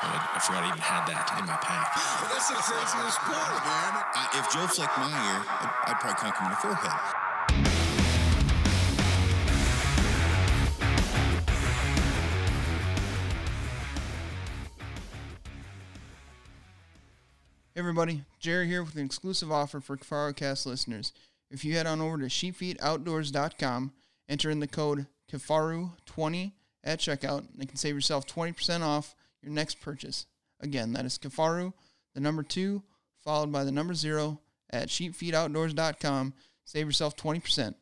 I forgot I even had that in my pack. Well, that's the craziest part, man. If Joe flicked my ear, I'd probably conk him in the forehead. Hey everybody, Jerry here with an exclusive offer for Kifarucast listeners. If you head on over to SheepfeetOutdoors.com, enter in the code Kifaru20 at checkout, and you can save yourself 20% off your next purchase. Again, that is Kifaru, the number 2, followed by the number 0 at SheepfeetOutdoors.com. Save yourself 20%.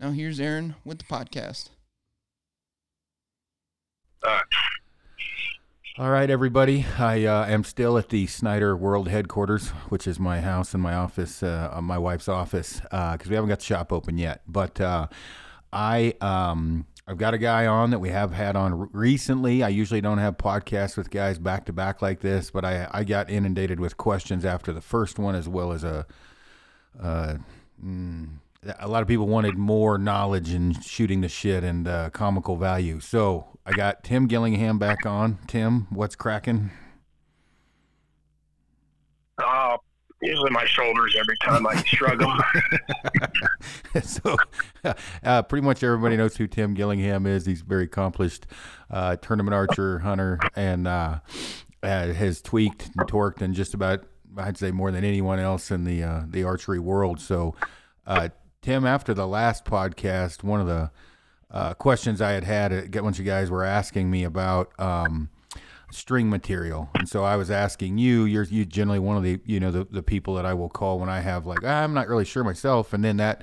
Now here's Aaron with the podcast. All right, everybody. I am still at the Snyder World Headquarters, which is my house and my office, my wife's office, because we haven't got the shop open yet. But I've got a guy on that we have had on recently. I usually don't have podcasts with guys back to back like this, but I got inundated with questions after the first one, as well as a lot of people wanted more knowledge and shooting the shit and comical value. So I got Tim Gillingham back on. Tim, what's cracking? Usually my shoulders every time I struggle. So pretty much everybody knows who Tim Gillingham is. He's a very accomplished tournament archer, hunter, and has tweaked and torqued and just about, I'd say, more than anyone else in the archery world. So, Tim, after the last podcast, one of the questions I had a bunch of guys were asking me about string material, and so I was asking you're generally one of the the people that I will call when I have I'm not really sure myself, and then that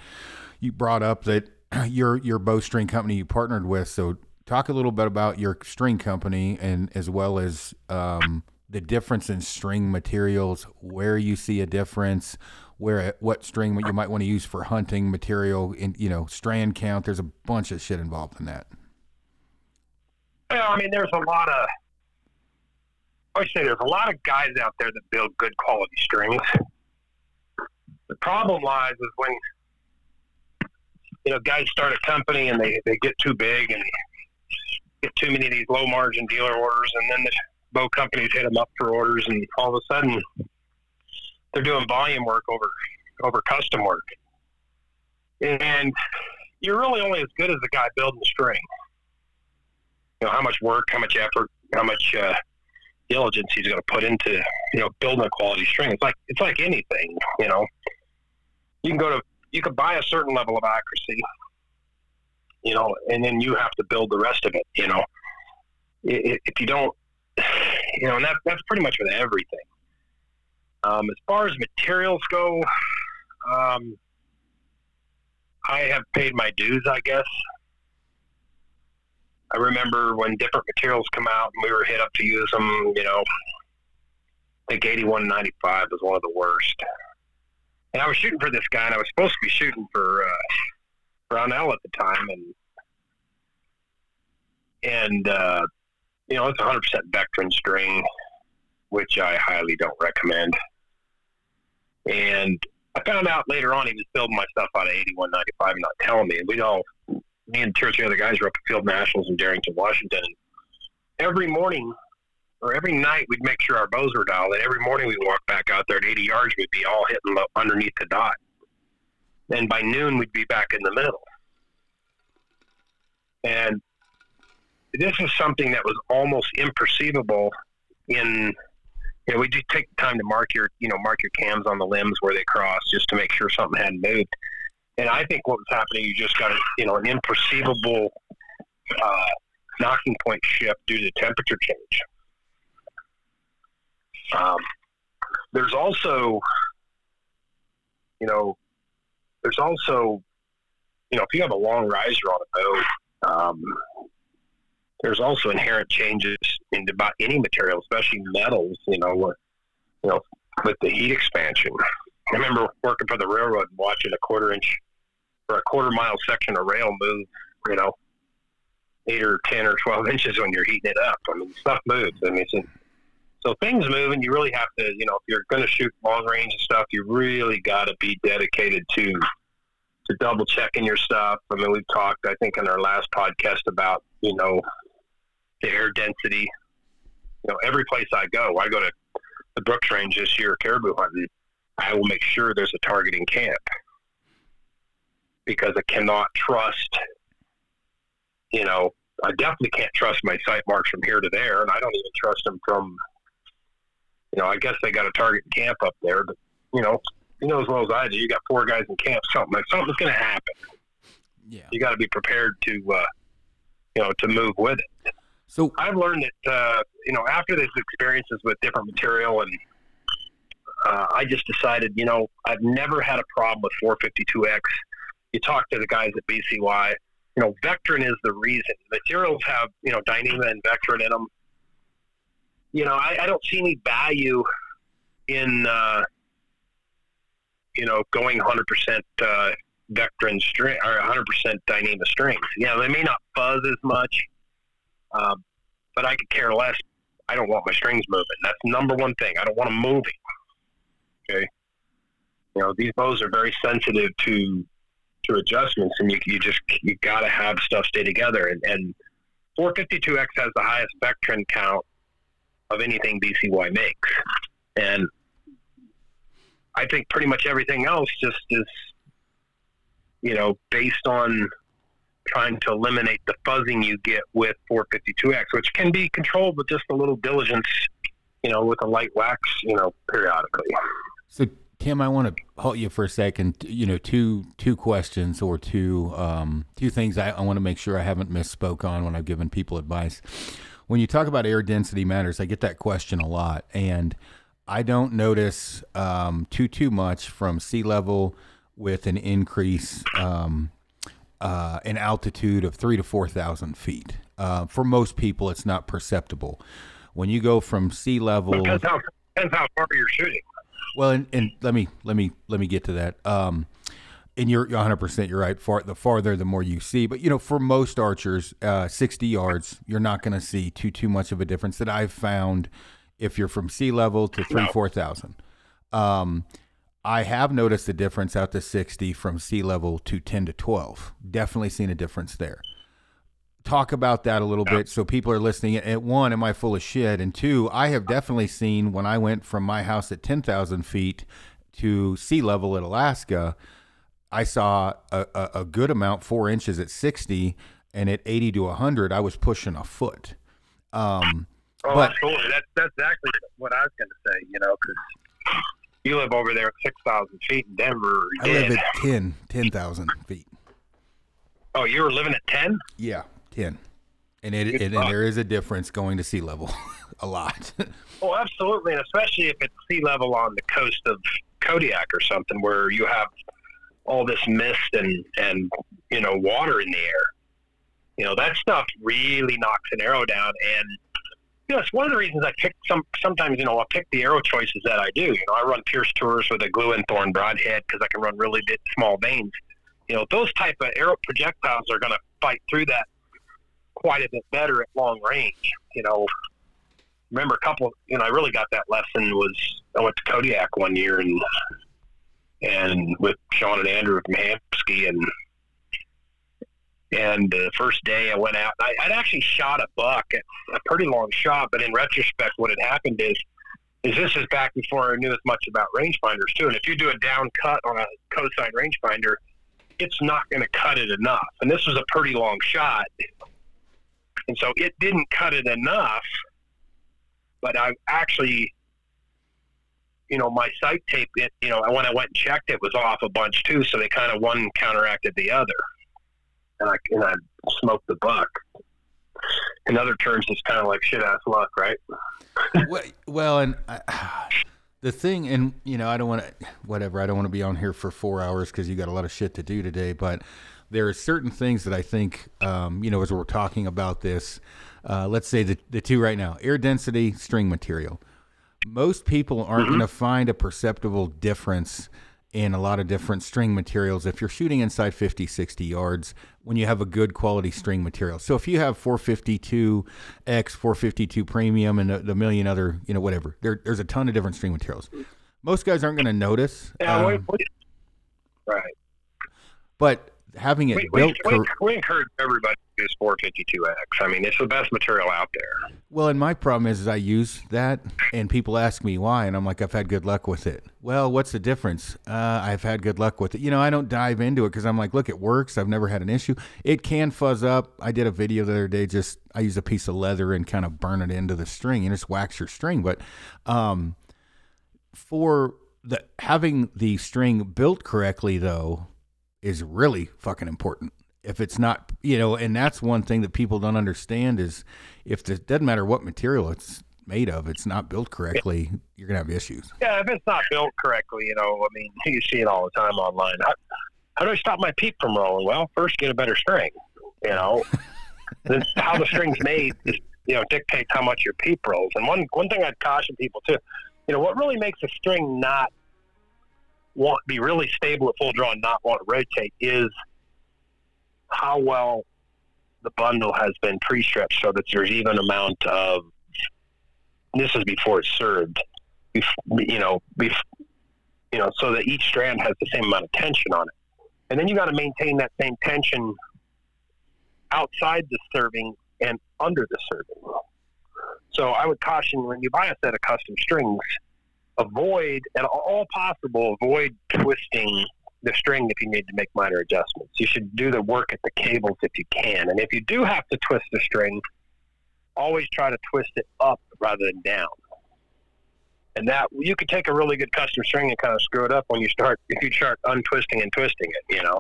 you brought up that your bowstring company you partnered with. So talk a little bit about your string company, and as well as the difference in string materials, where you see a difference, what string you might want to use for hunting material, and strand count. There's a bunch of shit involved in that. Well, I mean, there's a lot of guys out there that build good quality strings. The problem lies is when guys start a company and they get too big and get too many of these low margin dealer orders, and then the bow companies hit them up for orders, and all of a sudden they're doing volume work over custom work. And you're really only as good as the guy building the string. How much work, how much effort, how much diligence he's going to put into, building a quality string. It's like anything, you can buy a certain level of accuracy, and then you have to build the rest of it, if you don't, and that's pretty much with everything. As far as materials go, I have paid my dues, I guess. I remember when different materials come out and we were hit up to use them, I think 8195 was one of the worst. And I was shooting for this guy, and I was supposed to be shooting for Brownell at the time, and it's 100% Vectran string, which I highly don't recommend. And I found out later on he was building my stuff out of 8195 and not telling me. And me and two or three other guys were up at Field Nationals in Darrington, Washington. And every morning, or every night, we'd make sure our bows were dialed. And every morning we'd walk back out there at 80 yards, we'd be all hitting underneath the dot. And by noon, we'd be back in the middle. And this is something that was almost imperceivable we just take the time to mark your cams on the limbs where they cross, just to make sure something hadn't moved. And I think what was happening, you just got an imperceivable knocking point shift due to temperature change. There's also, if you have a long riser on a bow, there's also inherent changes in about any material, especially metals, with the heat expansion. I remember working for the railroad and watching a quarter mile section of rail move, 8 or 10 or 12 inches when you're heating it up. I mean, stuff moves. I mean, so things move, and you really have to, if you're going to shoot long range and stuff, you really got to be dedicated to double checking your stuff. I mean, we've talked, I think, in our last podcast about, the air density every place I go to the Brooks Range this year, caribou hunting, I will make sure there's a target in camp, because I cannot trust, I definitely can't trust my sight marks from here to there. And I don't even trust them from, I guess they got a target in camp up there, but as well as I do, you got four guys in camp, something's going to happen. Yeah. You got to be prepared to, to move with it. So I've learned that, after these experiences with different material, and I just decided, I've never had a problem with 452X. You talk to the guys at BCY, Vectran is the reason. Materials have, Dyneema and Vectran in them. I don't see any value in, going 100% Vectran string or 100% Dyneema strings. They may not fuzz as much, but I could care less. I don't want my strings moving. That's the number one thing. I don't want them moving. Okay. These bows are very sensitive to adjustments, and you got to have stuff stay together. And 452X has the highest Vectran count of anything BCY makes. And I think pretty much everything else just is, based on trying to eliminate the fuzzing you get with 452X, which can be controlled with just a little diligence, with a light wax, periodically. So, Tim, I want to halt you for a second. Two questions or two things I want to make sure I haven't misspoke on when I've given people advice. When you talk about air density matters, I get that question a lot, and I don't notice too much from sea level with an increase in altitude of 3,000 to 4,000 feet. For most people, it's not perceptible. When you go from sea level, depends how far you're shooting. Well, and let me get to that. And you're 100%. You're right. The farther, the more you see. But for most archers, 60 yards, you're not going to see too much of a difference that I've found. If you're from sea level to 4,000, I have noticed a difference out to 60 from sea level to 10 to 12. Definitely seen a difference there. Talk about that a little bit. So people are listening. At one, am I full of shit? And two, I have definitely seen when I went from my house at 10,000 feet to sea level at Alaska, I saw a good amount, 4 inches at 60, and at 80 to 100, I was pushing a foot. Absolutely. That's exactly what I was going to say, because you live over there at 6,000 feet in Denver. I live at 10,000 feet. Oh, you were living at 10? Yeah, 10. And and there is a difference going to sea level a lot. Oh, absolutely, and especially if it's sea level on the coast of Kodiak or something where you have all this mist and water in the air. That stuff really knocks an arrow down, and it's one of the reasons I pick sometimes, I pick the arrow choices that I do. I run Pierced Tours with a glue and thorn broadhead because I can run really big, small veins. Those type of arrow projectiles are going to fight through that quite a bit better at long range. Remember I really got that lesson I went to Kodiak one year and with Sean and Andrew from Hampski, and the first day I went out, I'd actually shot a buck, a pretty long shot, but in retrospect, what had happened is this is back before I knew as much about rangefinders too. And if you do a down cut on a cosine rangefinder, it's not going to cut it enough. And this was a pretty long shot. And so it didn't cut it enough, but I actually, my sight tape, when I went and checked, it was off a bunch too. So they kind of one counteracted the other. And I smoked the buck. In other terms, it's kind of like shit-ass luck, right? Well, and the thing, and, I don't want to, whatever, I don't want to be on here for 4 hours because you got a lot of shit to do today, but there are certain things that I think, as we're talking about this, let's say the two right now, air density, string material. Most people aren't going to find a perceptible difference in a lot of different string materials if you're shooting inside 50, 60 yards when you have a good quality string material. So if you have 452X, 452 Premium, and a million other, whatever, there's a ton of different string materials. Most guys aren't going to notice. Yeah, right. But having it built... We encourage everybody use 452X. I mean, it's the best material out there. Well, and my problem is I use that, and people ask me why, and I'm like, I've had good luck with it. Well, what's the difference? I've had good luck with it. You know, I don't dive into it because I'm like, look, it works. I've never had an issue. It can fuzz up. I did a video the other day, just I use a piece of leather and kind of burn it into the string and just wax your string. But for the having the string built correctly, though, is really fucking important. If it's not, you know, and that's one thing that people don't understand is if it doesn't matter what material it's made of, it's not built correctly, you're going to have issues. Yeah, if it's not built correctly, you know, I mean, you see it all the time online. How do I stop my peep from rolling? Well, first get a better string, you know. How the string's made, you know, dictates how much your peep rolls. And one thing I'd caution people, too, you know, what really makes a string not want be really stable at full draw and not want to rotate is how well the bundle has been pre-stretched so that there's even amount of, this is before it's served, so that each strand has the same amount of tension on it. And then you got to maintain that same tension outside the serving and under the serving. So I would caution when you buy a set of custom strings, avoid twisting the string if you need to make minor adjustments. You should do the work at the cables if you can. And if you do have to twist the string, always try to twist it up rather than down. And that you could take a really good custom string and kind of screw it up if you start untwisting and twisting it, you know.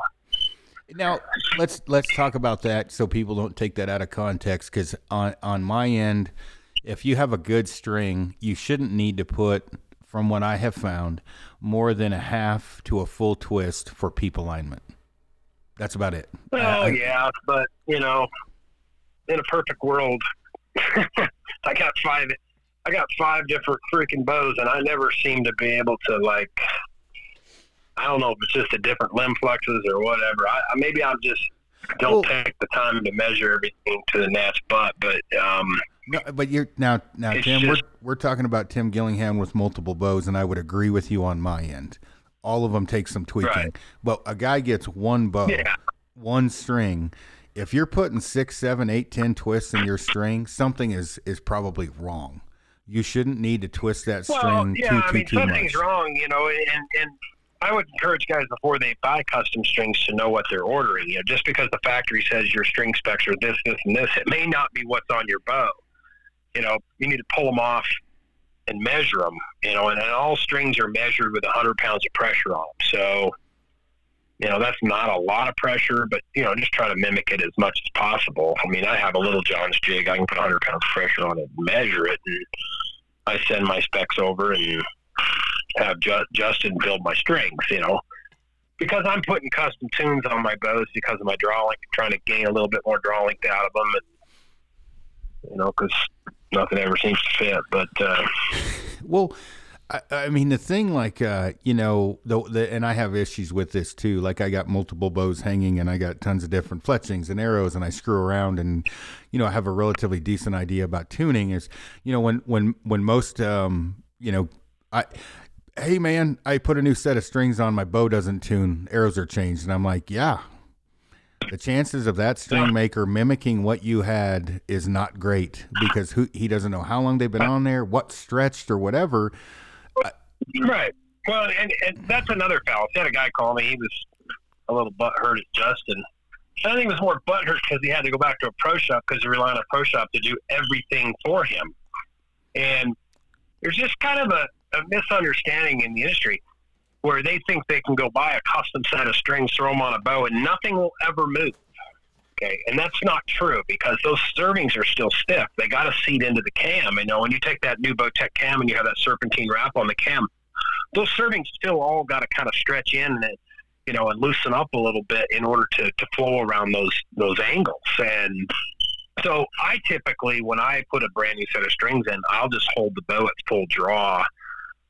Now, let's talk about that so people don't take that out of context, because on my end, if you have a good string, you shouldn't need to put, from what I have found, more than a half to a full twist for peep alignment. That's about it. Well, yeah, but, you know, in a perfect world, I got five different freaking bows, and I never seem to be able to, like, I don't know if it's just a different limb fluxes or whatever. Maybe I just don't take the time to measure everything to the gnat's butt, but. No, but you're now Tim. Just, we're talking about Tim Gillingham with multiple bows, and I would agree with you on my end. All of them take some tweaking, right. But a guy gets one bow, one string. If you're putting 6, 7, 8, 10 twists in your string, something is probably wrong. You shouldn't need to twist that string too much. Something's wrong, you know. And I would encourage guys before they buy custom strings to know what they're ordering. You know, just because the factory says your string specs are this, this, and this, it may not be what's on your bow. You know, you need to pull them off and measure them, you know, and all strings are measured with 100 pounds of pressure on them. So, you know, that's not a lot of pressure, but, you know, just try to mimic it as much as possible. I mean, I have a Little John's jig. I can put 100 pounds of pressure on it and measure it, and I send my specs over and have Justin build my strings, you know. Because I'm putting custom tunes on my bows because of my draw length, trying to gain a little bit more draw length out of them, and, you know, because nothing ever seems to fit, but well, I mean, the thing, like, you know, and I have issues with this too. Like, I got multiple bows hanging, and I got tons of different fletchings and arrows, and I screw around, and, you know, I have a relatively decent idea about tuning. Is, you know, when most, you know, hey man, I put a new set of strings on, my bow doesn't tune, arrows are changed, and I'm like, yeah. The chances of that string maker mimicking what you had is not great, because he doesn't know how long they've been on there, what stretched or whatever. Right. Well, and that's another foul. I had a guy call me. He was a little butthurt at Justin. I think he was more butthurt because he had to go back to a pro shop because he relied on a pro shop to do everything for him. And there's just kind of a misunderstanding in the industry, where they think they can go buy a custom set of strings, throw them on a bow, and nothing will ever move. Okay, and that's not true, because those servings are still stiff. They got to seat into the cam. You know, when you take that new Bowtech cam and you have that serpentine wrap on the cam, those servings still all got to kind of stretch in and, you know, and loosen up a little bit in order to flow around those angles. And so I typically, when I put a brand new set of strings in, I'll just hold the bow at full draw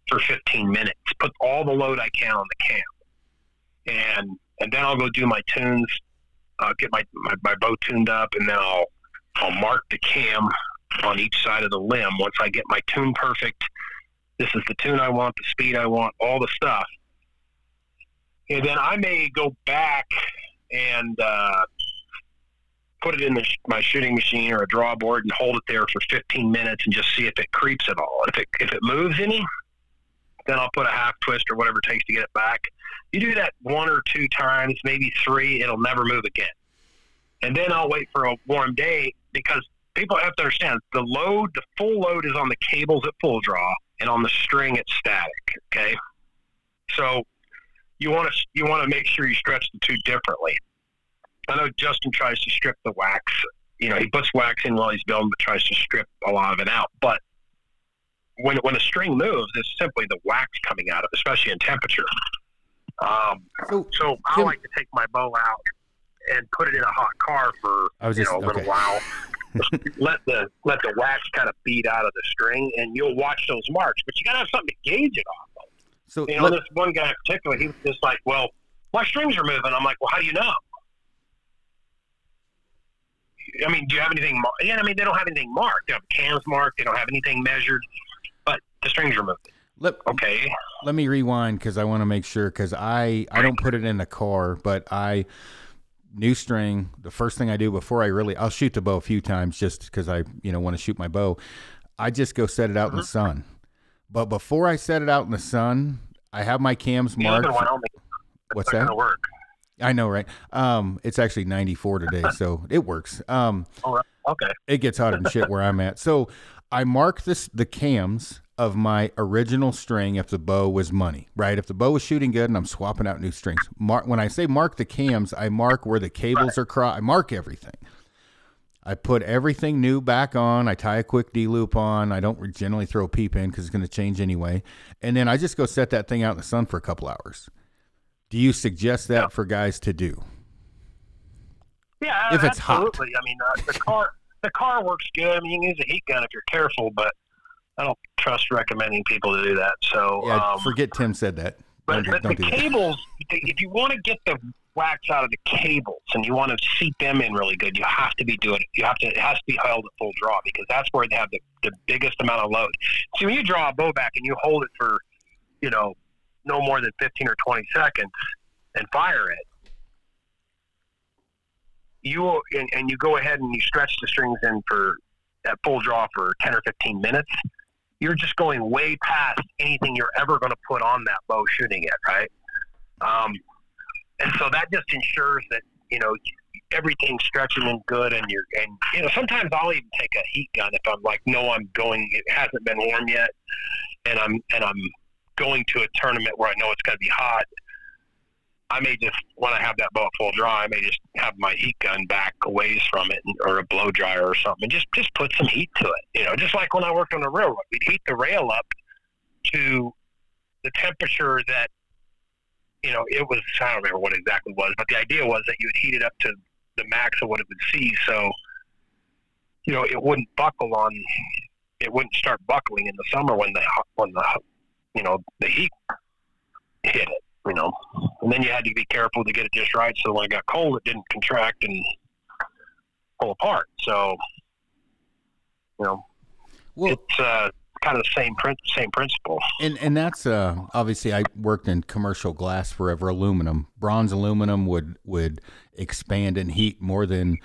for 15 minutes, put all the load I can on the cam, and then I'll go do my tunes, get my bow tuned up, and then I'll mark the cam on each side of the limb. Once I get my tune perfect, this is the tune I want, the speed I want, all the stuff, and then I may go back and put it in my shooting machine or a draw board and hold it there for 15 minutes and just see if it creeps at all. If it moves any, then I'll put a half twist or whatever it takes to get it back. You do that one or two times, maybe three, it'll never move again. And then I'll wait for a warm day, because people have to understand the full load is on the cables at full draw and on the string it's static. Okay. So you want to make sure you stretch the two differently. I know Justin tries to strip the wax, he puts wax in while he's building, but tries to strip a lot of it out. But when a string moves, it's simply the wax coming out of it, especially in temperature. So I like to take my bow out and put it in a hot car for little while. let the wax kind of bead out of the string, and you'll watch those marks. But you got to have something to gauge it off of. So this one guy in particular, he was just like, "Well, my strings are moving." I'm like, "Well, how do you know? I mean, do you have anything marked?" Yeah, I mean, they don't have anything marked. They don't have cans marked. They don't have anything measured, but the strings are moving. Let me rewind, because I want to make sure, because I don't put it in the car, but new string, the first thing I do before I'll shoot the bow a few times just because I, want to shoot my bow. I just go set it out in the sun. But before I set it out in the sun, I have my cams marked. What's that? Gonna work. I know, right? It's actually 94 today, so it works. All right. Okay. It gets hotter than shit where I'm at. So I mark the cams of my original string if the bow was money, right? If the bow was shooting good and I'm swapping out new strings. When I say mark the cams, I mark where the cables are crossed. I mark everything. I put everything new back on. I tie a quick D-loop on. I don't generally throw a peep in because it's going to change anyway. And then I just go set that thing out in the sun for a couple hours. Do you suggest that for guys to do? Yeah, if it's absolutely hot. I mean, the car works good. I mean, you can use a heat gun if you're careful, but I don't trust recommending people to do that. So forget Tim said that. But if you want to get the wax out of the cables and you want to seat them in really good, you have to be doing it. It has to be held at full draw, because that's where they have the biggest amount of load. See, when you draw a bow back and you hold it for, no more than 15 or 20 seconds and fire it, you will, and you go ahead and you stretch the strings in for at full draw for 10 or 15 minutes, you're just going way past anything you're ever going to put on that bow shooting it, right? And so that just ensures that, everything's stretching in good, and sometimes I'll even take a heat gun if I'm like, it hasn't been warm yet, and I'm going to a tournament where I know it's going to be hot. I may just, when I have that bow at full draw, I may just have my heat gun back a ways from it, or a blow dryer or something, and just put some heat to it. Just like when I worked on the railroad, we'd heat the rail up to the temperature that, it was, I don't remember what exactly it was, but the idea was that you would heat it up to the max of what it would see. So, it wouldn't buckle on, it wouldn't start buckling in the summer when the heat hit it, and then you had to be careful to get it just right. So when it got cold, it didn't contract and pull apart. So, it's kind of the same principle. And that's, obviously I worked in commercial glass forever, aluminum, bronze aluminum would expand and heat more than,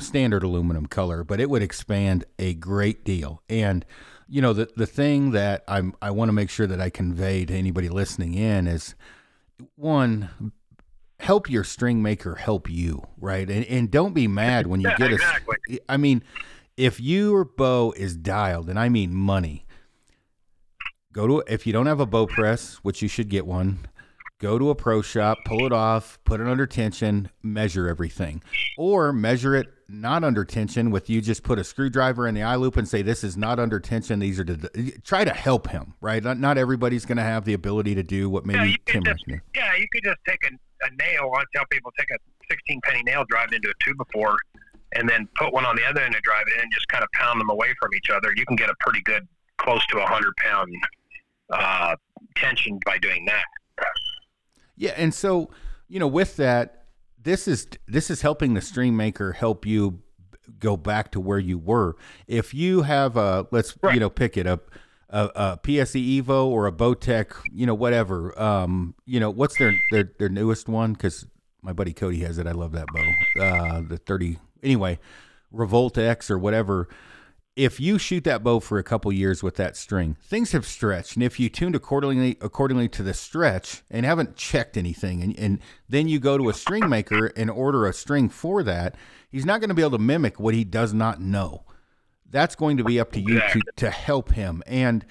standard aluminum color, but it would expand a great deal. And, the thing that I want to make sure that I convey to anybody listening in is, one, help your string maker help you, right? And don't be mad when you get exactly. I mean, if your bow is dialed, and I mean money, if you don't have a bow press, which you should get one, go to a pro shop, pull it off, put it under tension, measure everything, or measure it not under tension with you just put a screwdriver in the eye loop and say, this is not under tension. These are try to help him, right? Not everybody's going to have the ability to do what maybe Tim is doing. Yeah, you could just take a nail. I tell people, take a 16 penny nail, drive it into a 2x4, and then put one on the other end and drive it in, and just kind of pound them away from each other. You can get a pretty good, close to 100 pound tension by doing that. Yeah. And so, with that, This is helping the string maker help you go back to where you were. If you have pick it up, a PSE Evo or a Bowtech, whatever. What's their newest one? Because my buddy Cody has it. I love that bow. The 30, anyway, Revolt X or whatever. If you shoot that bow for a couple years with that string, things have stretched. And if you tuned accordingly to the stretch and haven't checked anything, and then you go to a string maker and order a string for that, he's not going to be able to mimic what he does not know. That's going to be up to you to help him. And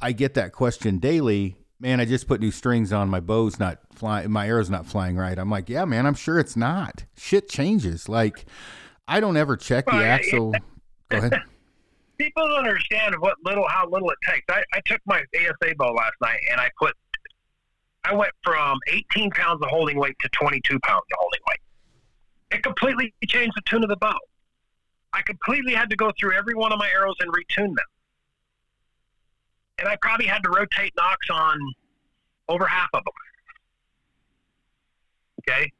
I get that question daily. Man, I just put new strings on. My bow's not flying. My arrow's not flying right. I'm like, yeah, man, I'm sure it's not. Shit changes. Like, I don't ever check the axle. Go ahead. People don't understand how little it takes. I took my ASA bow last night, and I went from 18 pounds of holding weight to 22 pounds of holding weight. It completely changed the tune of the bow. I completely had to go through every one of my arrows and retune them. And I probably had to rotate nocks on over half of them. Okay?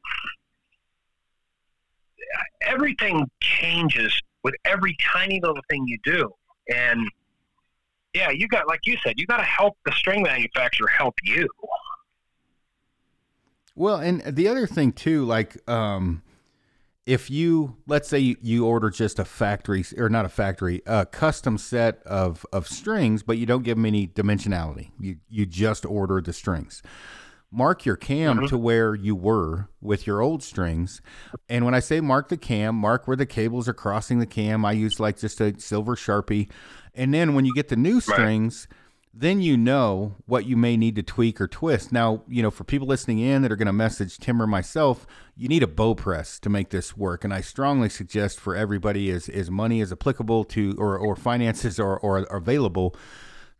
Everything changes with every tiny little thing you do. And yeah, you got, like you said, you got to help the string manufacturer help you. Well, and the other thing too, like, if you, let's say you order just a factory, or not a factory, a custom set of strings, but you don't give them any dimensionality. You just order the strings. Mark your cam to where you were with your old strings. And when I say mark the cam, mark where the cables are crossing the cam. I use like just a silver Sharpie. And then when you get the new strings, then you know what you may need to tweak or twist. Now, you know, for people listening in that are going to message Tim or myself, you need a bow press to make this work. And I strongly suggest for everybody is money is applicable to, or finances or available,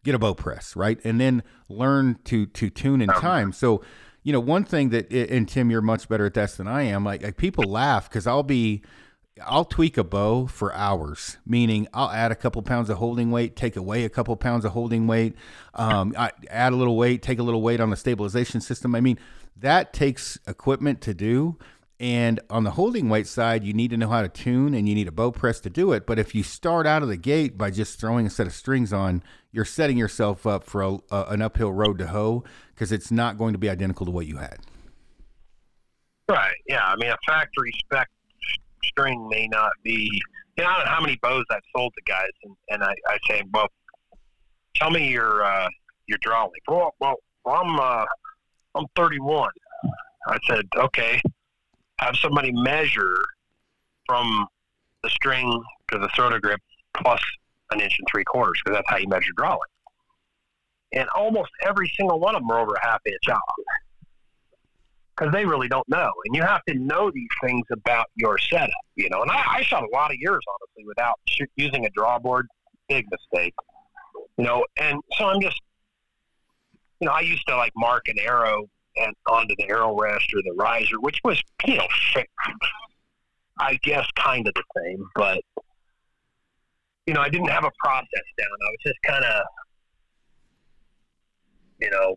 get a bow press, right? And then learn to tune in time. So, you know, one thing that, and Tim, you're much better at this than I am. Like people laugh because I'll tweak a bow for hours, meaning I'll add a couple pounds of holding weight, take away a couple pounds of holding weight, I add a little weight, take a little weight on the stabilization system. I mean, that takes equipment to do. And on the holding weight side, you need to know how to tune and you need a bow press to do it. But if you start out of the gate by just throwing a set of strings on, you're setting yourself up for an uphill road to hoe because it's not going to be identical to what you had. Right. Yeah. I mean, a factory spec string may not be, you know, I don't know how many bows I've sold to guys. And I say, well, tell me your draw length. Well, I'm 31. I said, okay. Have somebody measure from the string to the throat of grip plus an inch and 3/4, because that's how you measure draw length. And almost every single one of them are over a half inch off, because they really don't know. And you have to know these things about your setup, you know. And I shot a lot of years, honestly, without using a draw board. Big mistake, you know. And so I'm just, you know, I used to like mark an arrow and onto the arrow rest or the riser, which was, you know, I guess kind of the same, but, you know, I didn't have a process down. I was just kind of, you know,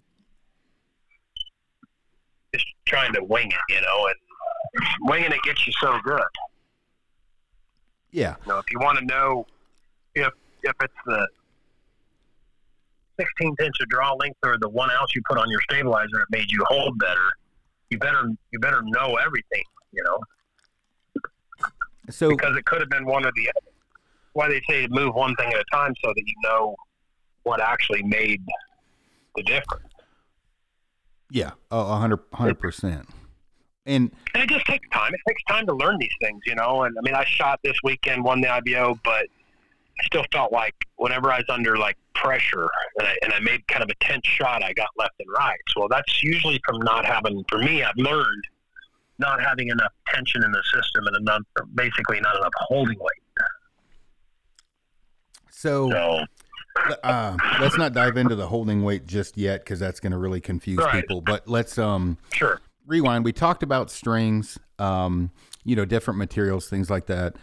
just trying to wing it, you know, and winging it gets you so good. Yeah. You know, if you want to know if it's the 16th inch of draw length or the 1 ounce you put on your stabilizer, it made you hold better. You better know everything, you know. So because it could have been one or the other. Why they say to move one thing at a time so that you know what actually made the difference. Yeah, 100%. And it just takes time. It takes time to learn these things, you know. And I mean, I shot this weekend, won the IBO, but I still felt like whenever I was under like pressure and I made kind of a tense shot, I got left and right. Well, that's usually from not having, for me, I've learned not having enough tension in the system and basically not enough holding weight. So let's not dive into the holding weight just yet, because that's going to really confuse people, but let's rewind. We talked about strings, you know, different materials, things like that.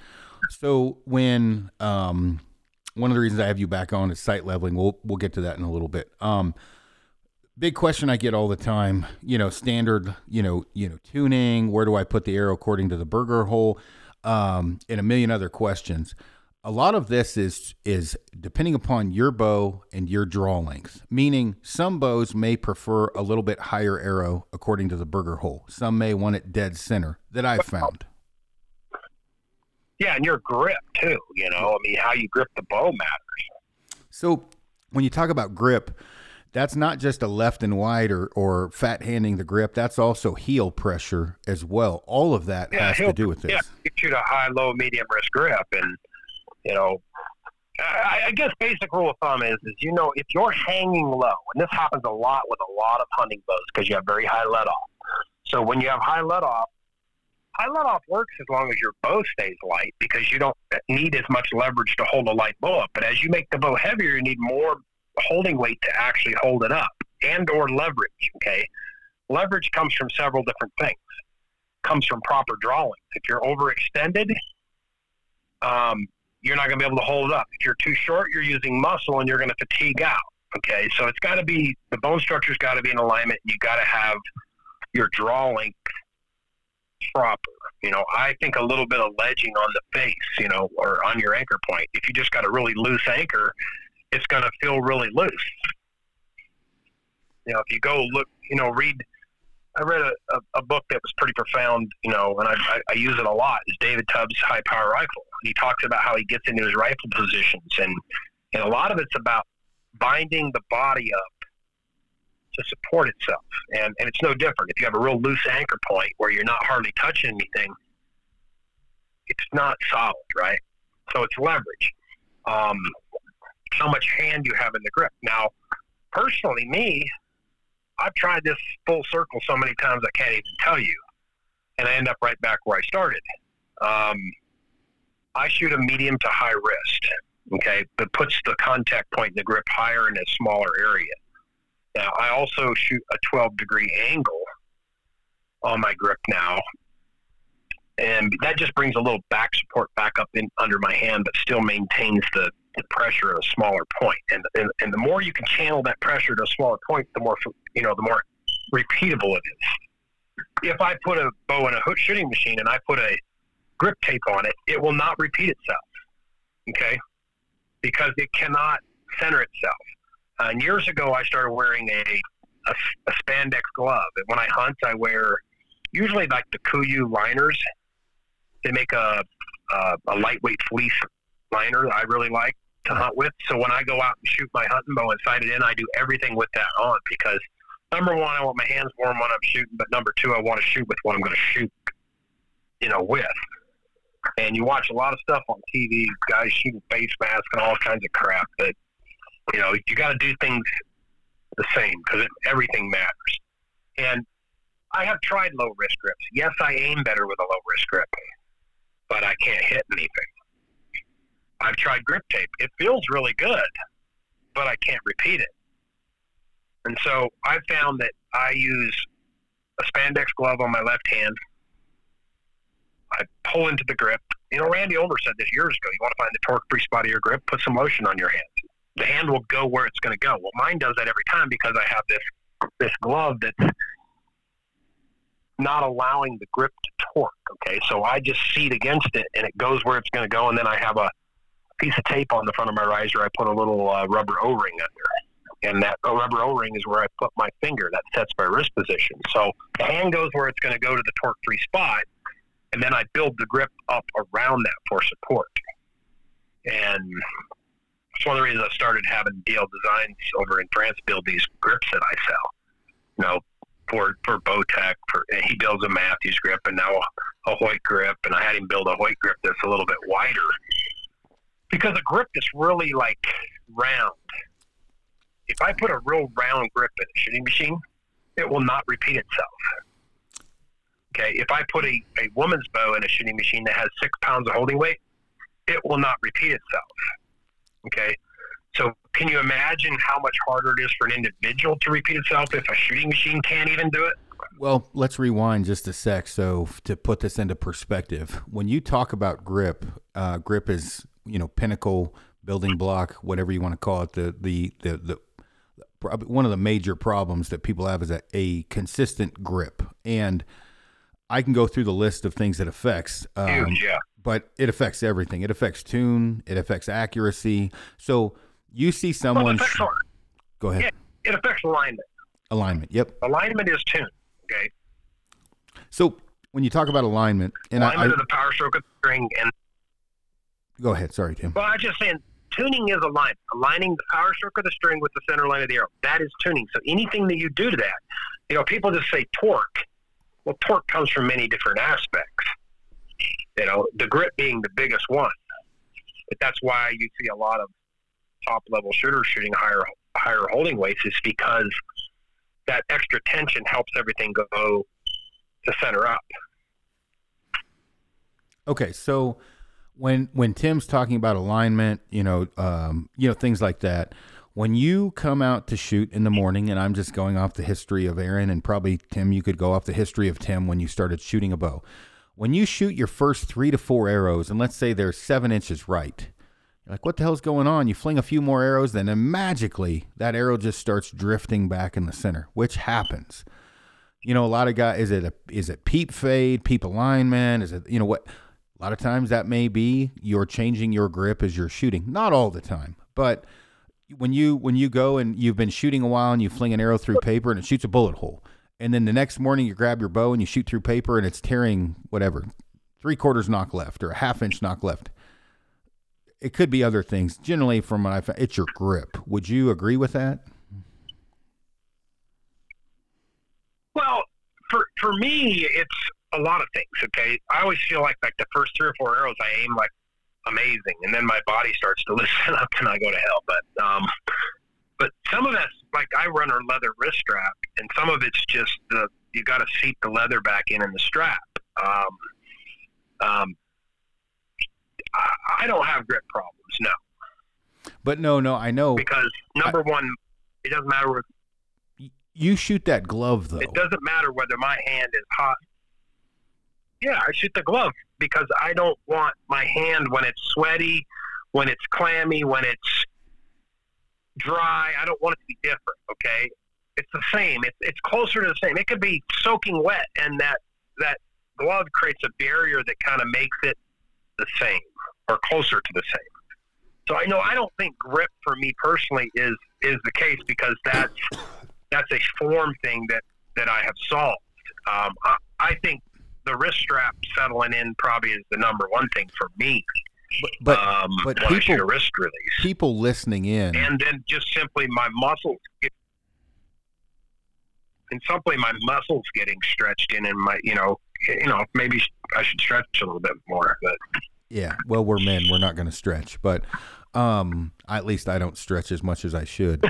So when one of the reasons I have you back on is sight leveling. We'll get to that in a little bit. Big question I get all the time, you know, standard, you know, tuning, where do I put the arrow according to the burger hole, and a million other questions. a lot of this is depending upon your bow and your draw length, meaning some bows may prefer a little bit higher arrow according to the burger hole. Some may want it dead center, that I've found. Yeah, and your grip too, you know. I mean, how you grip the bow matters. So when you talk about grip, that's not just a left and wide or fat-handing the grip. That's also heel pressure as well. All of that has to do with this. Yeah, you shoot a high, low, medium wrist grip. And, you know, I guess basic rule of thumb is, you know, if you're hanging low, and this happens a lot with a lot of hunting bows because you have very high let-off. So when you have high let-off works as long as your bow stays light because you don't need as much leverage to hold a light bow up. But as you make the bow heavier, you need more holding weight to actually hold it up, and or leverage. Okay, leverage comes from several different things. It comes from proper drawing. If you're overextended, you're not going to be able to hold it up. If you're too short, you're using muscle and you're going to fatigue out. Okay, so it's got to be, the bone structure's got to be in alignment. You got to have your draw length proper. You know, I think a little bit of ledging on the face, you know, or on your anchor point. If you just got a really loose anchor, it's going to feel really loose. You know, if you go look, you know, I read a book that was pretty profound, you know, and I use it a lot, is David Tubbs' High Power Rifle. He talks about how he gets into his rifle positions, and a lot of it's about binding the body up to support itself. And it's no different. If you have a real loose anchor point where you're not hardly touching anything, it's not solid, right? So it's leverage. How much hand you have in the grip. Now, personally, me, I've tried this full circle so many times I can't even tell you, and I end up right back where I started. I shoot a medium to high wrist, okay, that puts the contact point in the grip higher in a smaller area. Now, I also shoot a 12-degree angle on my grip now, and that just brings a little back support back up in under my hand, but still maintains the pressure at a smaller point. And the more you can channel that pressure to a smaller point, the more, you know, the more repeatable it is. If I put a bow in a hook shooting machine and I put a grip tape on it, it will not repeat itself. Okay. Because it cannot center itself. And years ago, I started wearing a spandex glove. And when I hunt, I wear usually like the Kuyu liners. They make a lightweight fleece liner I really like to hunt with. So when I go out and shoot my hunting bow and sight it in, I do everything with that on because, number one, I want my hands warm when I'm shooting, but number two, I want to shoot with what I'm going to shoot, you know, with. And you watch a lot of stuff on TV, guys shooting face masks and all kinds of crap, but, you know, you got to do things the same because everything matters. And I have tried low-risk grips. Yes, I aim better with a low-risk grip, but I can't hit anything. I've tried grip tape. It feels really good, but I can't repeat it. And so I found that I use a spandex glove on my left hand. I pull into the grip. You know, Randy Older said this years ago. You want to find the torque-free spot of your grip, put some lotion on your hand. The hand will go where it's going to go. Well, mine does that every time because I have this glove that's not allowing the grip to torque, okay? So I just seat against it, and it goes where it's going to go, and then I have a piece of tape on the front of my riser. I put a little rubber O-ring under it, and that rubber O-ring is where I put my finger. That sets my wrist position. So the hand goes where it's going to go to the torque-free spot, and then I build the grip up around that for support. And it's one of the reasons I started having DL Designs over in France build these grips that I sell, you know, for Bowtech, and he builds a Matthews grip and now a Hoyt grip, and I had him build a Hoyt grip that's a little bit wider because a grip that's really like round. If I put a real round grip in a shooting machine, it will not repeat itself. Okay, if I put a woman's bow in a shooting machine that has 6 pounds of holding weight, it will not repeat itself. Okay, so can you imagine how much harder it is for an individual to repeat itself if a shooting machine can't even do it? Well, let's rewind just a sec. So to put this into perspective, when you talk about grip, grip is, you know, pinnacle, building block, whatever you want to call it. The one of the major problems that people have is a consistent grip. And I can go through the list of things that affects. Huge, yeah. but it affects everything. It affects tune, it affects accuracy. So you see someone... Well, go ahead. It affects alignment. Alignment, yep. Alignment is tune, okay? So when you talk about alignment... and alignment of the power stroke of the string and... Go ahead, sorry, Tim. Well, I was just saying, tuning is alignment. Aligning the power stroke of the string with the center line of the arrow. That is tuning. So anything that you do to that, you know, people just say torque. Well, torque comes from many different aspects. You know, the grip being the biggest one. But that's why you see a lot of top-level shooters shooting higher holding weights, is because that extra tension helps everything go to center up. Okay, so when Tim's talking about alignment, you know, things like that, when you come out to shoot in the morning, and I'm just going off the history of Aaron, and probably Tim, you could go off the history of Tim when you started shooting a bow. When you shoot your first 3 to 4 arrows, and let's say they're 7 inches right, you're like, what the hell's going on? You fling a few more arrows, then magically that arrow just starts drifting back in the center, which happens. You know, a lot of guys, is it peep fade, peep alignment? Is it, you know what? A lot of times that may be you're changing your grip as you're shooting. Not all the time, but when you go and you've been shooting a while and you fling an arrow through paper and it shoots a bullet hole. And then the next morning you grab your bow and you shoot through paper and it's tearing whatever, 3/4 knock left or a 1/2 inch knock left. It could be other things. Generally, from what I found, it's your grip. Would you agree with that? Well, for me, it's a lot of things, okay? I always feel like the first 3 or 4 arrows I aim like amazing, and then my body starts to loosen up and I go to hell. But some of that's like I run a leather wrist strap, and some of it's just you got to seat the leather back in the strap. I don't have grip problems, no. But no, I know. Because number one, it doesn't matter. You shoot that glove, though. It doesn't matter whether my hand is hot. Yeah, I shoot the glove because I don't want my hand when it's sweaty, when it's clammy, when it's dry. I don't want it to be different, okay? It's the same. It's closer to the same. It could be soaking wet, and that glove creates a barrier that kind of makes it the same or closer to the same. So I know I don't think grip for me personally is the case, because that's a form thing that I have solved. I think the wrist strap settling in probably is the number one thing for me. But when people, I shoot a wrist release, people listening in, and then just simply my muscles, getting stretched in, and my you know maybe I should stretch a little bit more. But yeah, well, we're men, we're not going to stretch, but at least I don't stretch as much as I should.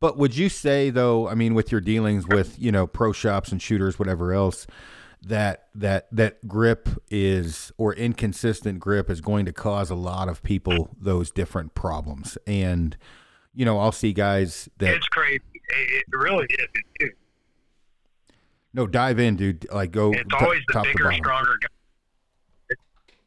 But would you say, though, I mean, with your dealings with, you know, pro shops and shooters, whatever else, that grip is, or inconsistent grip is going to cause a lot of people those different problems? And, you know, I'll see guys that... It's crazy. It really is, too. No, dive in, dude. Like, go. It's always the bigger, stronger guy.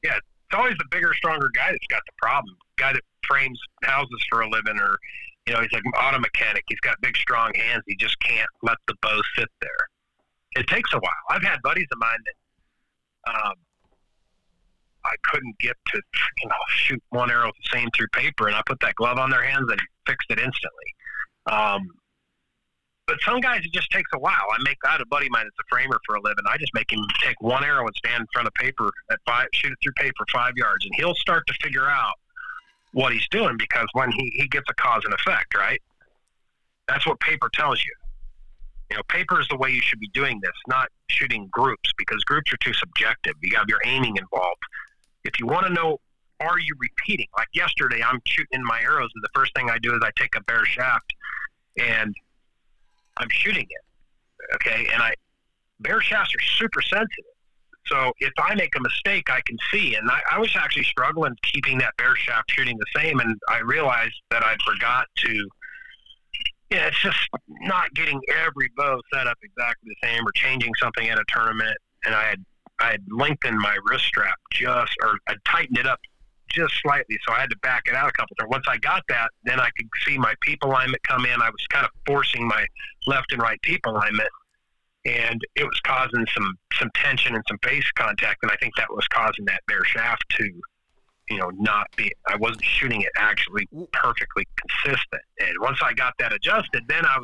Yeah, it's always the bigger, stronger guy that's got the problem. The guy that frames houses for a living, or, you know, he's like an auto mechanic. He's got big, strong hands. He just can't let the bow sit there. It takes a while. I've had buddies of mine that I couldn't get to, you know, shoot one arrow the same through paper, and I put that glove on their hands and fixed it instantly. But some guys, it just takes a while. I had a buddy of mine that's a framer for a living. I just make him take one arrow and stand in front of paper shoot it through paper 5 yards, and he'll start to figure out what he's doing, because when he gets a cause and effect, right? That's what paper tells you. You know, paper is the way you should be doing this, not shooting groups, because groups are too subjective. You have your aiming involved. If you want to know, are you repeating? Like yesterday, I'm shooting in my arrows, and the first thing I do is I take a bare shaft and I'm shooting it, okay? And bare shafts are super sensitive. So if I make a mistake, I can see. And I was actually struggling keeping that bare shaft shooting the same, and I realized that I forgot to. Yeah, it's just not getting every bow set up exactly the same, or changing something at a tournament. And I had lengthened my wrist strap just, or I tightened it up just slightly, so I had to back it out a couple times. Once I got that, then I could see my peep alignment come in. I was kind of forcing my left and right peep alignment, and it was causing some tension and some base contact, and I think that was causing that bare shaft to, you know, not be, I wasn't shooting it actually perfectly consistent. And once I got that adjusted, then I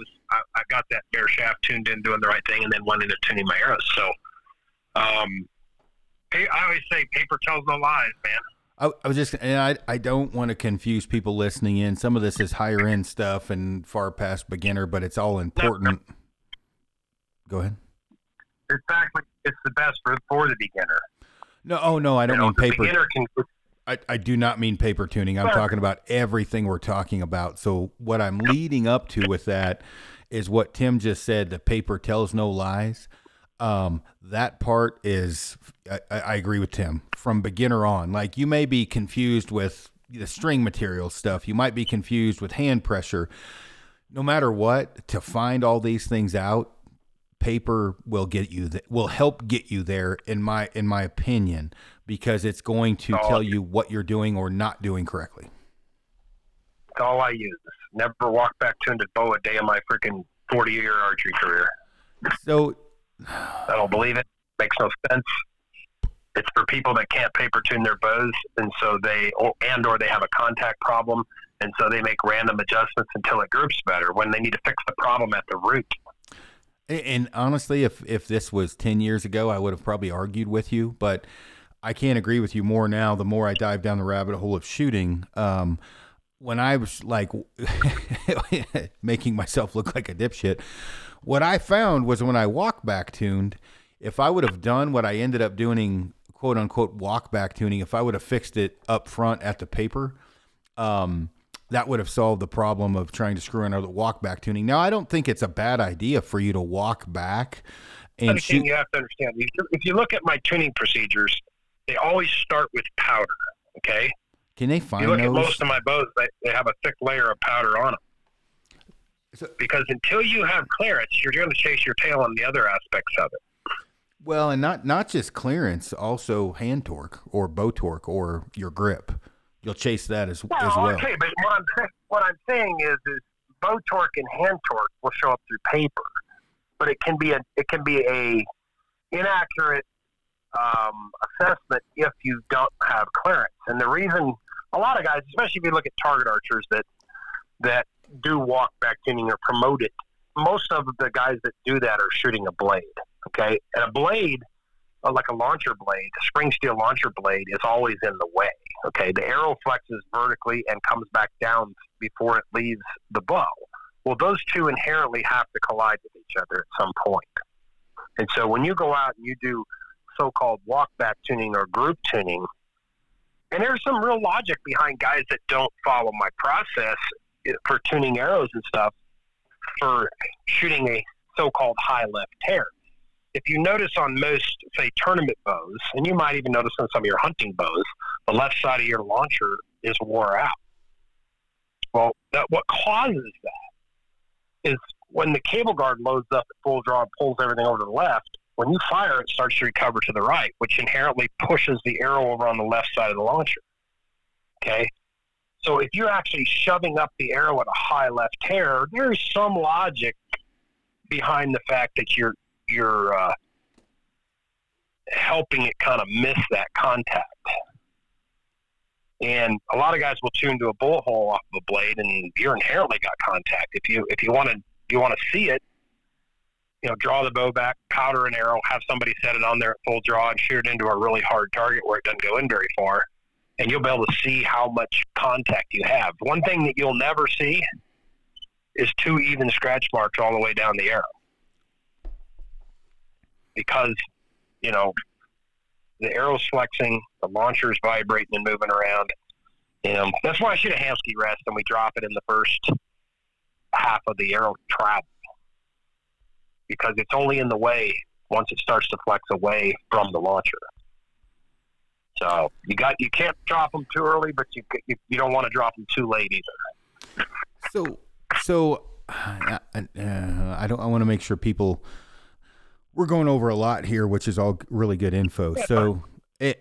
got that bare shaft tuned in, doing the right thing, and then went into tuning my arrows. So, I always say paper tells no lies, man. I was just, and I don't want to confuse people listening in. Some of this is higher end stuff and far past beginner, but it's all important. No. Go ahead. In fact, it's the best for the beginner. No, oh no, I don't mean paper. Beginner can, I do not mean paper tuning. I'm talking about everything we're talking about. So what I'm leading up to with that is what Tim just said. The paper tells no lies. That part is, I agree with Tim, from beginner on. Like, you may be confused with the string material stuff. You might be confused with hand pressure. No matter what, to find all these things out, paper will get you, will help get you there, in my opinion, because it's going to tell you what you're doing or not doing correctly. It's all I use. Never walked back tuned at bow a day in my freaking 40-year archery career. So I don't believe it. Makes no sense. It's for people that can't paper tune their bows, and so or they have a contact problem, and so they make random adjustments until it groups better, when they need to fix the problem at the root. And honestly, if this was 10 years ago, I would have probably argued with you, but I can't agree with you more now, the more I dive down the rabbit hole of shooting. When I was like making myself look like a dipshit, what I found was when I walk back tuned, if I would have done what I ended up doing, quote unquote, walk back tuning, if I would have fixed it up front at the paper, that would have solved the problem of trying to screw in the walk back tuning. Now, I don't think it's a bad idea for you to walk back and shoot. You have to understand, if you look at my tuning procedures, they always start with powder. Okay. Can they find those? At most of my bows, they have a thick layer of powder on them. So, because until you have clearance, you're going to chase your tail on the other aspects of it. Well, and not just clearance, also hand torque or bow torque or your grip. You'll chase that as well. Okay, but what I'm saying is bow torque and hand torque will show up through paper, but it can be a inaccurate assessment if you don't have clearance. And the reason a lot of guys, especially if you look at target archers that do walk back tuning or promote it, most of the guys that do that are shooting a blade. Okay, and a blade, like a launcher blade, a spring steel launcher blade, is always in the way. Okay, the arrow flexes vertically and comes back down before it leaves the bow. Well, those two inherently have to collide with each other at some point. And so when you go out and you do so-called walk-back tuning or group tuning, and there's some real logic behind guys that don't follow my process for tuning arrows and stuff for shooting a so-called high left tear. If you notice on most, say, tournament bows, and you might even notice on some of your hunting bows, the left side of your launcher is wore out. Well, what causes that is when the cable guard loads up at full draw and pulls everything over to the left, when you fire, it starts to recover to the right, which inherently pushes the arrow over on the left side of the launcher. Okay? So if you're actually shoving up the arrow at a high left tear, there's some logic behind the fact that you're helping it kind of miss that contact. And a lot of guys will tune to a bullet hole off of a blade, and you're inherently got contact. If you want to see it, you know, draw the bow back, powder an arrow, have somebody set it on there at full draw, and shoot it into a really hard target where it doesn't go in very far, and you'll be able to see how much contact you have. One thing that you'll never see is two even scratch marks all the way down the arrow. Because, you know, the arrow's flexing, the launcher's vibrating and moving around. You know, that's why I shoot a Hampski rest and we drop it in the first half of the arrow travel, because it's only in the way once it starts to flex away from the launcher. So you can't drop them too early, but you don't want to drop them too late either. I want to make sure people. We're going over a lot here, which is all really good info. So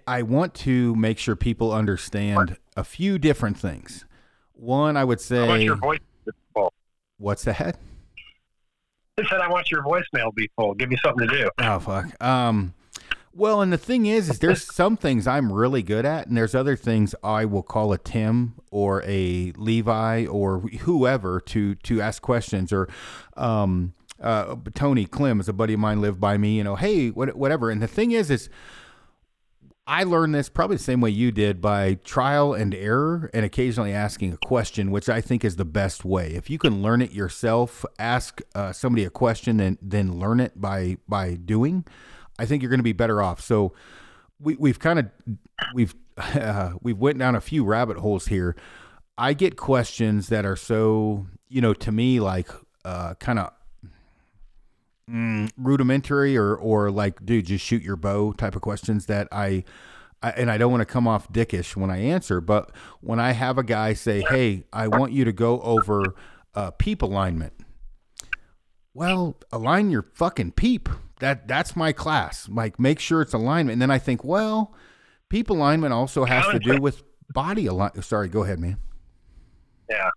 I want to make sure people understand a few different things. One, I would say, what's that? They said, I want your voicemail to be full. Give me something to do. Oh, fuck. Well, and the thing is there's some things I'm really good at, and there's other things I will call a Tim or a Levi or whoever to ask questions, or Tony Clem is a buddy of mine, lived by me, you know, hey, whatever. And the thing is I learned this probably the same way you did, by trial and error and occasionally asking a question, which I think is the best way. If you can learn it yourself, ask somebody a question and then learn it by doing, I think you're going to be better off. So we've went down a few rabbit holes here. I get questions that are so, you know, to me, like kind of rudimentary or like, dude, just shoot your bow type of questions that I and I don't want to come off dickish when I answer, but when I have a guy say, hey, I want you to go over peep alignment. Well, align your fucking peep. That's my class. Like, make sure it's alignment. And then I think, well, peep alignment also has to do with body alignment. Sorry, go ahead, man. Yeah.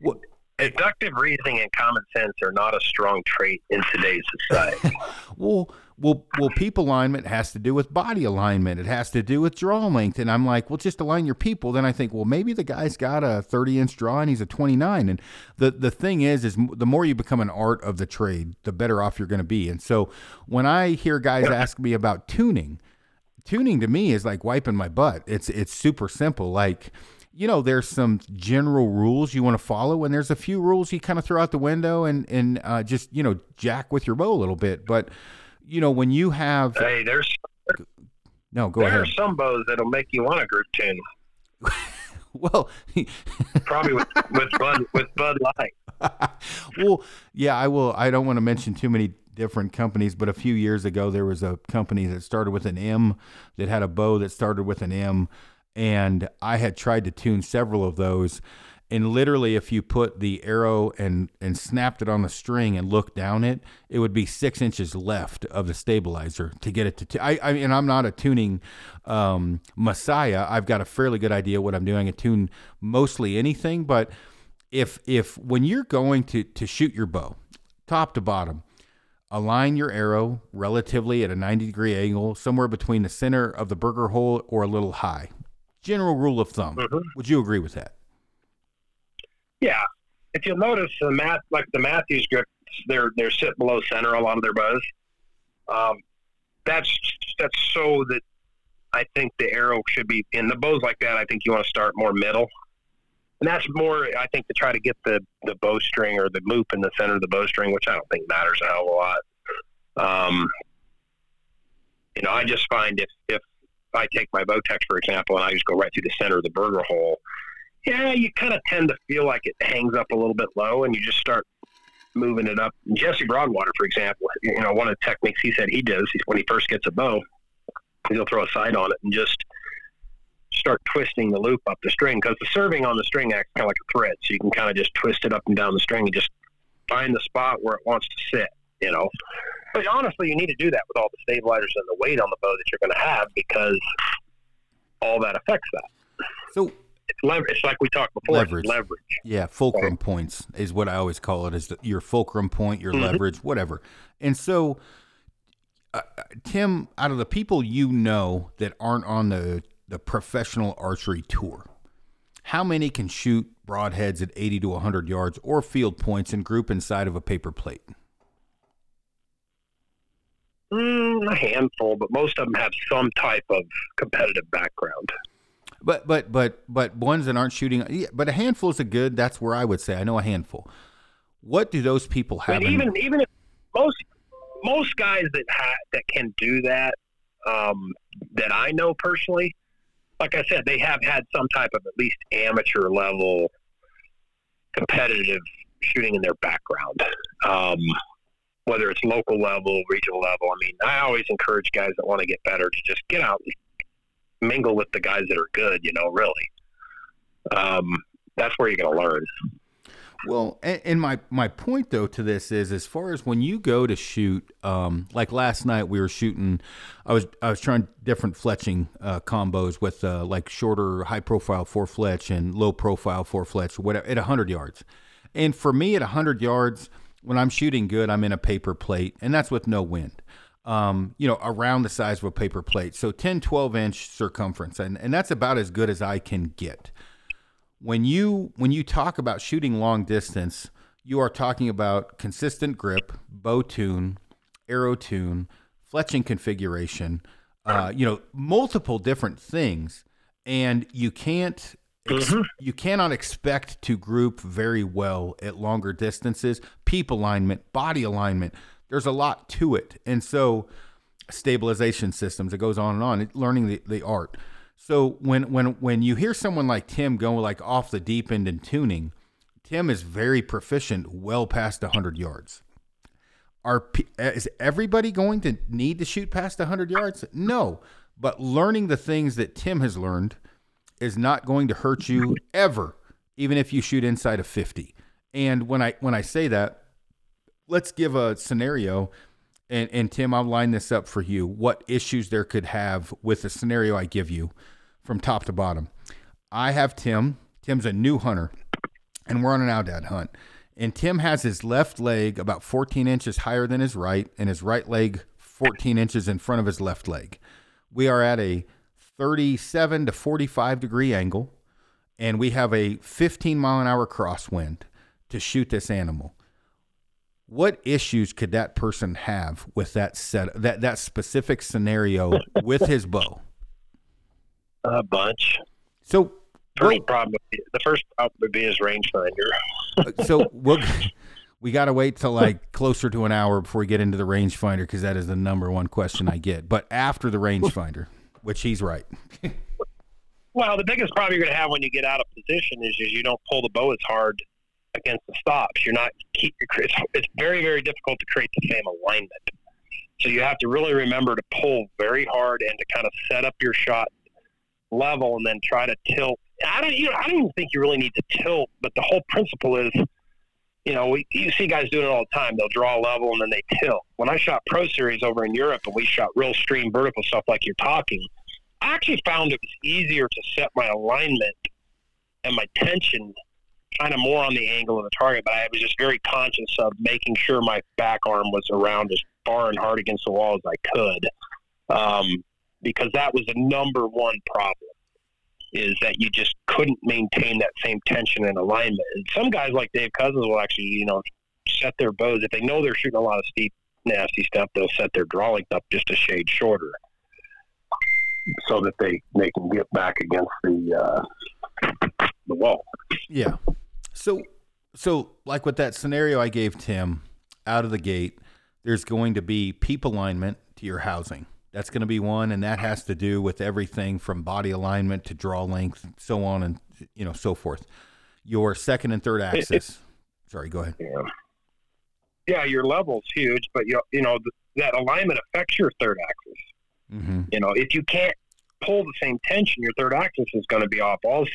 Well, deductive reasoning and common sense are not a strong trait in today's society. well, peep alignment has to do with body alignment. It has to do with draw length. And I'm like, well, just align your people. Then I think, well, maybe the guy's got a 30-inch draw and he's a 29. And the thing is the more you become an art of the trade, the better off you're going to be. And so when I hear guys ask me about tuning to me is like wiping my butt. It's super simple. Like, you know, there's some general rules you want to follow, and there's a few rules you kind of throw out the window and just, you know, jack with your bow a little bit. But, you know, when you have... Hey, there are some bows that'll make you want a group tune. Well... Probably with Bud Light. Well, yeah, I will. I don't want to mention too many different companies, but a few years ago, there was a company that started with an M that had a bow that started with an M. And I had tried to tune several of those, and literally if you put the arrow and snapped it on the string and looked down it would be 6 inches left of the stabilizer to get it to I mean, I'm not a tuning messiah. I've got a fairly good idea what I'm doing. I tune mostly anything, but if when you're going to shoot your bow top to bottom, align your arrow relatively at a 90-degree angle, somewhere between the center of the burger hole or a little high. General rule of thumb. Mm-hmm. Would you agree with that? Yeah. If you'll notice, the Matthews grips, they're sit below center, a lot of their bows. That's so that I think the arrow should be in the bows like that. I think you want to start more middle. And that's more, I think, to try to get the bowstring or the loop in the center of the bowstring, which I don't think matters a hell of a lot. You know, I just find if I take my Bowtech, for example, and I just go right through the center of the burger hole, yeah, you kind of tend to feel like it hangs up a little bit low, and you just start moving it up. Jesse Broadwater, for example, you know, one of the techniques he said he does is when he first gets a bow, he'll throw a sight on it and just start twisting the loop up the string, because the serving on the string acts kind of like a thread, so you can kind of just twist it up and down the string and just find the spot where it wants to sit, you know. But honestly, you need to do that with all the stabilizers and the weight on the bow that you're going to have, because all that affects that. So it's leverage. It's like we talked before. Leverage. Yeah, fulcrum points is what I always call it, is your fulcrum point, your leverage, whatever. And so, Tim, out of the people you know that aren't on the professional archery tour, how many can shoot broadheads at 80 to 100 yards or field points and group inside of a paper plate? A handful, but most of them have some type of competitive background. But ones that aren't shooting, but a handful is a good, that's where I would say, I know a handful. What do those people have? But even if most guys that can do that, that I know personally, like I said, they have had some type of at least amateur level competitive shooting in their background. Whether it's local level, regional level. I mean, I always encourage guys that want to get better to just get out and mingle with the guys that are good, you know, really. That's where you're going to learn. Well, and my point, though, to this is, as far as when you go to shoot, like last night we were shooting, I was trying different fletching combos with like shorter, high-profile four-fletch and low-profile four-fletch, whatever, at 100 yards. And for me, at 100 yards, when I'm shooting good, I'm in a paper plate, and that's with no wind, you know, around the size of a paper plate. So 10, 12 inch circumference, and that's about as good as I can get. When you talk about shooting long distance, you are talking about consistent grip, bow tune, arrow tune, fletching configuration, you know, multiple different things, and you can't, you cannot expect to group very well at longer distances. Peep alignment, body alignment, there's a lot to it. And so stabilization systems, it goes on and on, learning the art. So when you hear someone like Tim going like off the deep end in tuning, Tim is very proficient, well past 100 yards. Is everybody going to need to shoot past 100 yards? No, but learning the things that Tim has learned is not going to hurt you ever, even if you shoot inside of 50. And when I say that, let's give a scenario, and Tim, I'll line this up for you, what issues there could have with the scenario I give you from top to bottom. I have Tim. Tim's a new hunter, and we're on an Audad hunt. And Tim has his left leg about 14 inches higher than his right, and his right leg 14 inches in front of his left leg. We are at a 37 to 45 degree angle, and we have a 15 mile an hour crosswind to shoot this animal. What issues could that person have with that set, that specific scenario with his bow? A bunch. So the first problem would be his rangefinder. So we got to wait till like closer to an hour before we get into the rangefinder, because that is the number one question I get. But after the rangefinder, which he's right. Well, the biggest problem you're going to have when you get out of position is you don't pull the bow as hard against the stops. It's very, very difficult to create the same alignment. So you have to really remember to pull very hard and to kind of set up your shot level and then try to tilt. I don't even think you really need to tilt, but the whole principle is, you know, you see guys doing it all the time. They'll draw a level and then they tilt. When I shot Pro Series over in Europe and we shot real stream vertical stuff like you're talking, I actually found it was easier to set my alignment and my tension kind of more on the angle of the target, but I was just very conscious of making sure my back arm was around as far and hard against the wall as I could, because that was the number one problem, is that you just couldn't maintain that same tension and alignment. And some guys like Dave Cousins will actually, you know, set their bows. If they know they're shooting a lot of steep, nasty stuff, they'll set their draw length up just a shade shorter so that they can get back against the wall. Yeah. So like with that scenario I gave Tim out of the gate, there's going to be peep alignment to your housing. That's going to be one, and that has to do with everything from body alignment to draw length, so on and, you know, so forth. Your second and third axis. Sorry, go ahead. Yeah, your level's huge, but you know that alignment affects your third axis. Mm-hmm. You know, if you can't pull the same tension, your third axis is going to be off also.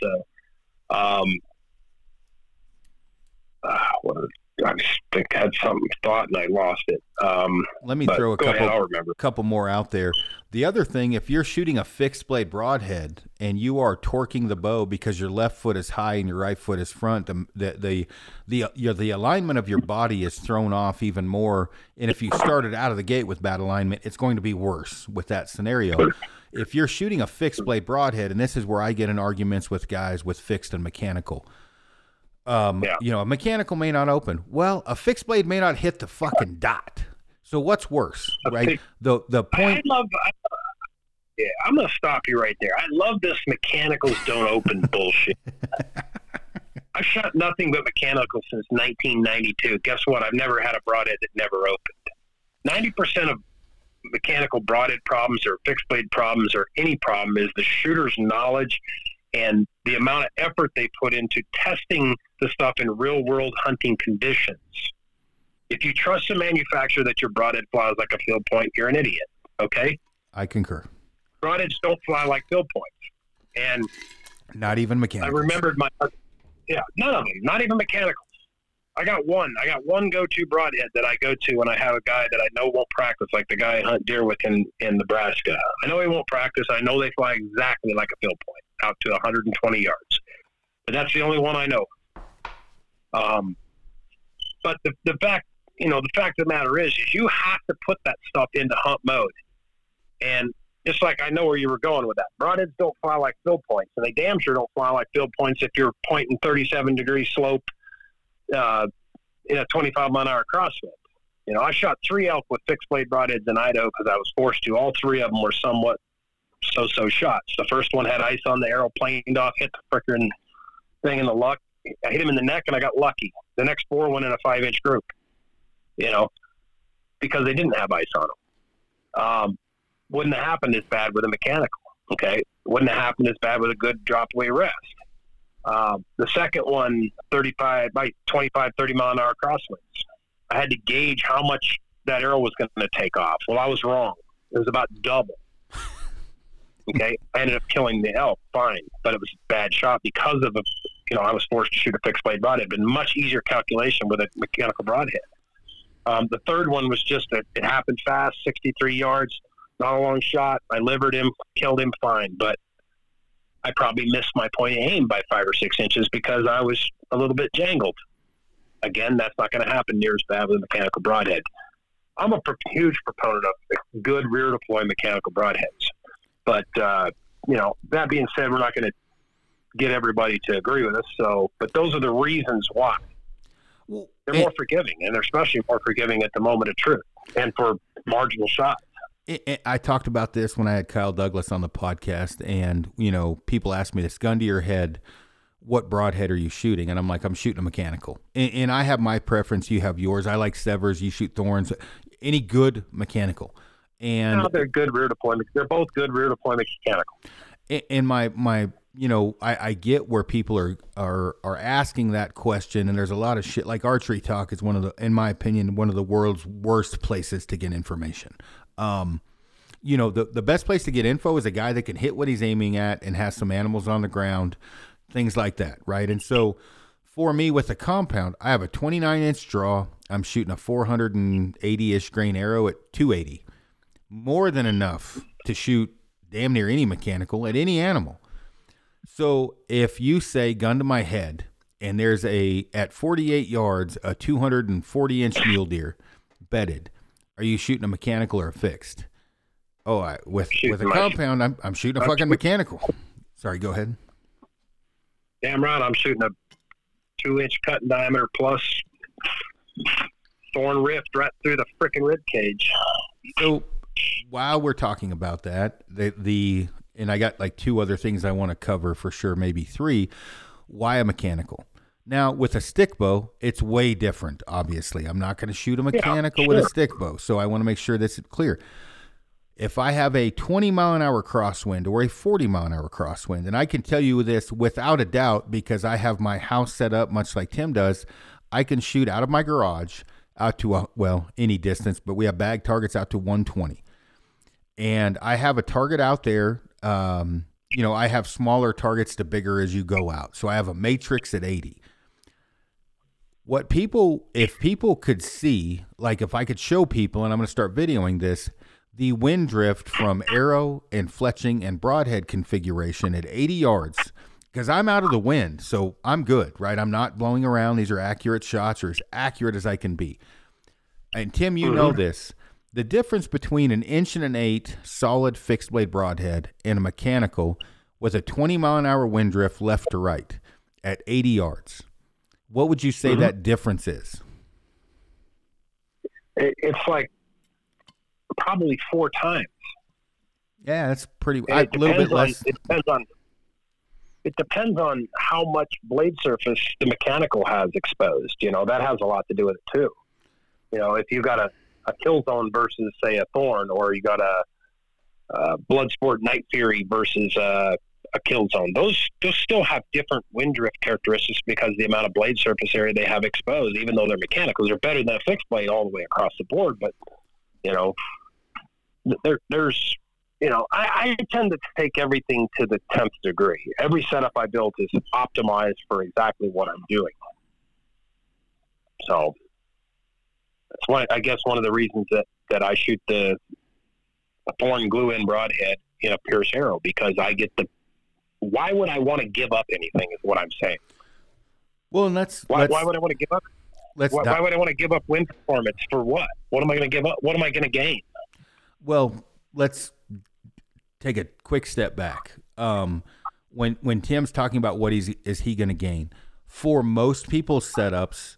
I just think I had something thought and I lost it. Let me throw a couple more out there. The other thing, if you're shooting a fixed blade broadhead and you are torquing the bow because your left foot is high and your right foot is front, the alignment of your body is thrown off even more. And if you started out of the gate with bad alignment, it's going to be worse with that scenario. If you're shooting a fixed blade broadhead, and this is where I get in arguments with guys with fixed and mechanical. You know, a mechanical may not open. Well, a fixed blade may not hit the fucking dot. So what's worse, right? The point. I'm going to stop you right there. I love this mechanicals don't open bullshit. I've shot nothing but mechanicals since 1992. Guess what? I've never had a broadhead that never opened. 90% of mechanical broadhead problems or fixed blade problems or any problem is the shooter's knowledge and the amount of effort they put into testing the stuff in real world hunting conditions. If you trust the manufacturer that your broadhead flies like a field point, you're an idiot. Okay. I concur. Broadheads don't fly like field points. And not even mechanical. I remembered none of them, not even mechanical. I got one go-to broadhead that I go to when I have a guy that I know won't practice, like the guy I hunt deer with in Nebraska. I know he won't practice. I know they fly exactly like a field point, out to 120 yards. But that's the only one I know. But the fact you know, the fact of the matter is you have to put that stuff into hunt mode. And just like I know where you were going with that. Broadheads don't fly like fill points, and they damn sure don't fly like fill points if you're pointing 37-degree slope in a 25-mile-an-hour crosswind. You know, I shot 3 elk with fixed-blade broadheads in Idaho because I was forced to. All 3 of them were somewhat so-so shots. The first one had ice on the arrow, planed off, hit the frickin' thing in the luck. I hit him in the neck, and I got lucky. The next 4 went in a 5-inch group, you know, because they didn't have ice on them. Wouldn't have happened as bad with a mechanical, okay? Wouldn't have happened as bad with a good drop-away rest. The second one, 35 by 25, 30-mile-an-hour crosswinds. I had to gauge how much that arrow was going to take off. Well, I was wrong. It was about double, okay? I ended up killing the elk, fine, but it was a bad shot because of, you know, I was forced to shoot a fixed-blade broadhead, but much easier calculation with a mechanical broadhead. The third one was just that it happened fast, 63 yards. Not a long shot. I livered him, killed him, fine. But I probably missed my point of aim by 5 or 6 inches because I was a little bit jangled. Again, that's not going to happen near as bad with a mechanical broadhead. I'm a huge proponent of good rear deploy mechanical broadheads. But, you know, that being said, we're not going to get everybody to agree with us. So, but those are the reasons why. Well, they're more forgiving, and they're especially more forgiving at the moment of truth and for marginal shots. I talked about this when I had Kyle Douglas on the podcast, and, you know, people ask me this, gun to your head, what broadhead are you shooting? And I'm like, I'm shooting a mechanical. And I have my preference. You have yours. I like Severs. You shoot Thorns. Any good mechanical. And no, they're good rear deployment. They're both good rear deployment mechanical. And my you know, I get where people are asking that question, and there's a lot of shit. Like archery talk is one of the, in my opinion, one of the world's worst places to get information. You know, the best place to get info is a guy that can hit what he's aiming at and has some animals on the ground, things like that, right? And so for me with a compound, I have a 29-inch draw. I'm shooting a 480-ish grain arrow at 280. More than enough to shoot damn near any mechanical at any animal. So if you say gun to my head and there's at 48 yards, a 240-inch mule deer bedded, are you shooting a mechanical or a fixed? Oh, with a compound, I'm shooting a fucking mechanical. Sorry, go ahead. Damn right, I'm shooting a 2-inch cut in diameter plus Thorn rift right through the freaking rib cage. So while we're talking about that, and I got like 2 other things I want to cover for sure, maybe 3. Why a mechanical? Now, with a stick bow, it's way different, obviously. I'm not going to shoot a mechanical with a stick bow, so I want to make sure this is clear. If I have a 20-mile-an-hour crosswind or a 40-mile-an-hour crosswind, and I can tell you this without a doubt because I have my house set up much like Tim does, I can shoot out of my garage out to, any distance, but we have bag targets out to 120. And I have a target out there. You know, I have smaller targets to bigger as you go out. So I have a matrix at 80. If people could see, like if I could show people, and I'm going to start videoing this, the wind drift from arrow and fletching and broadhead configuration at 80 yards, because I'm out of the wind, so I'm good, right? I'm not blowing around. These are accurate shots, or as accurate as I can be. And Tim, you know this. The difference between an 1.8-inch solid fixed blade broadhead and a mechanical with a 20-mile-an-hour wind drift left to right at 80 yards. What would you say that difference is? It's like probably 4 times. Yeah, that's pretty. A little bit less. It depends on how much blade surface the mechanical has exposed. You know, that has a lot to do with it too. You know, if you got a Kill Zone versus say a Thorn, or you got a Bloodsport Night Fury versus a Kill Zone. Those still have different wind drift characteristics because the amount of blade surface area they have exposed, even though their mechanicals are better than a fixed blade all the way across the board. But, you know, there's, you know, I tend to take everything to the 10th degree. Every setup I built is optimized for exactly what I'm doing. So that's why I guess one of the reasons that I shoot the Thorn glue-in broadhead in a Pierce arrow, because I get the, why would I want to give up anything is what I'm saying. Well, and that's... Why would I want to give up? Why would I want to give up wind performance for what? What am I going to give up? What am I going to gain? Well, let's take a quick step back. When Tim's talking about what is he going to gain, for most people's setups,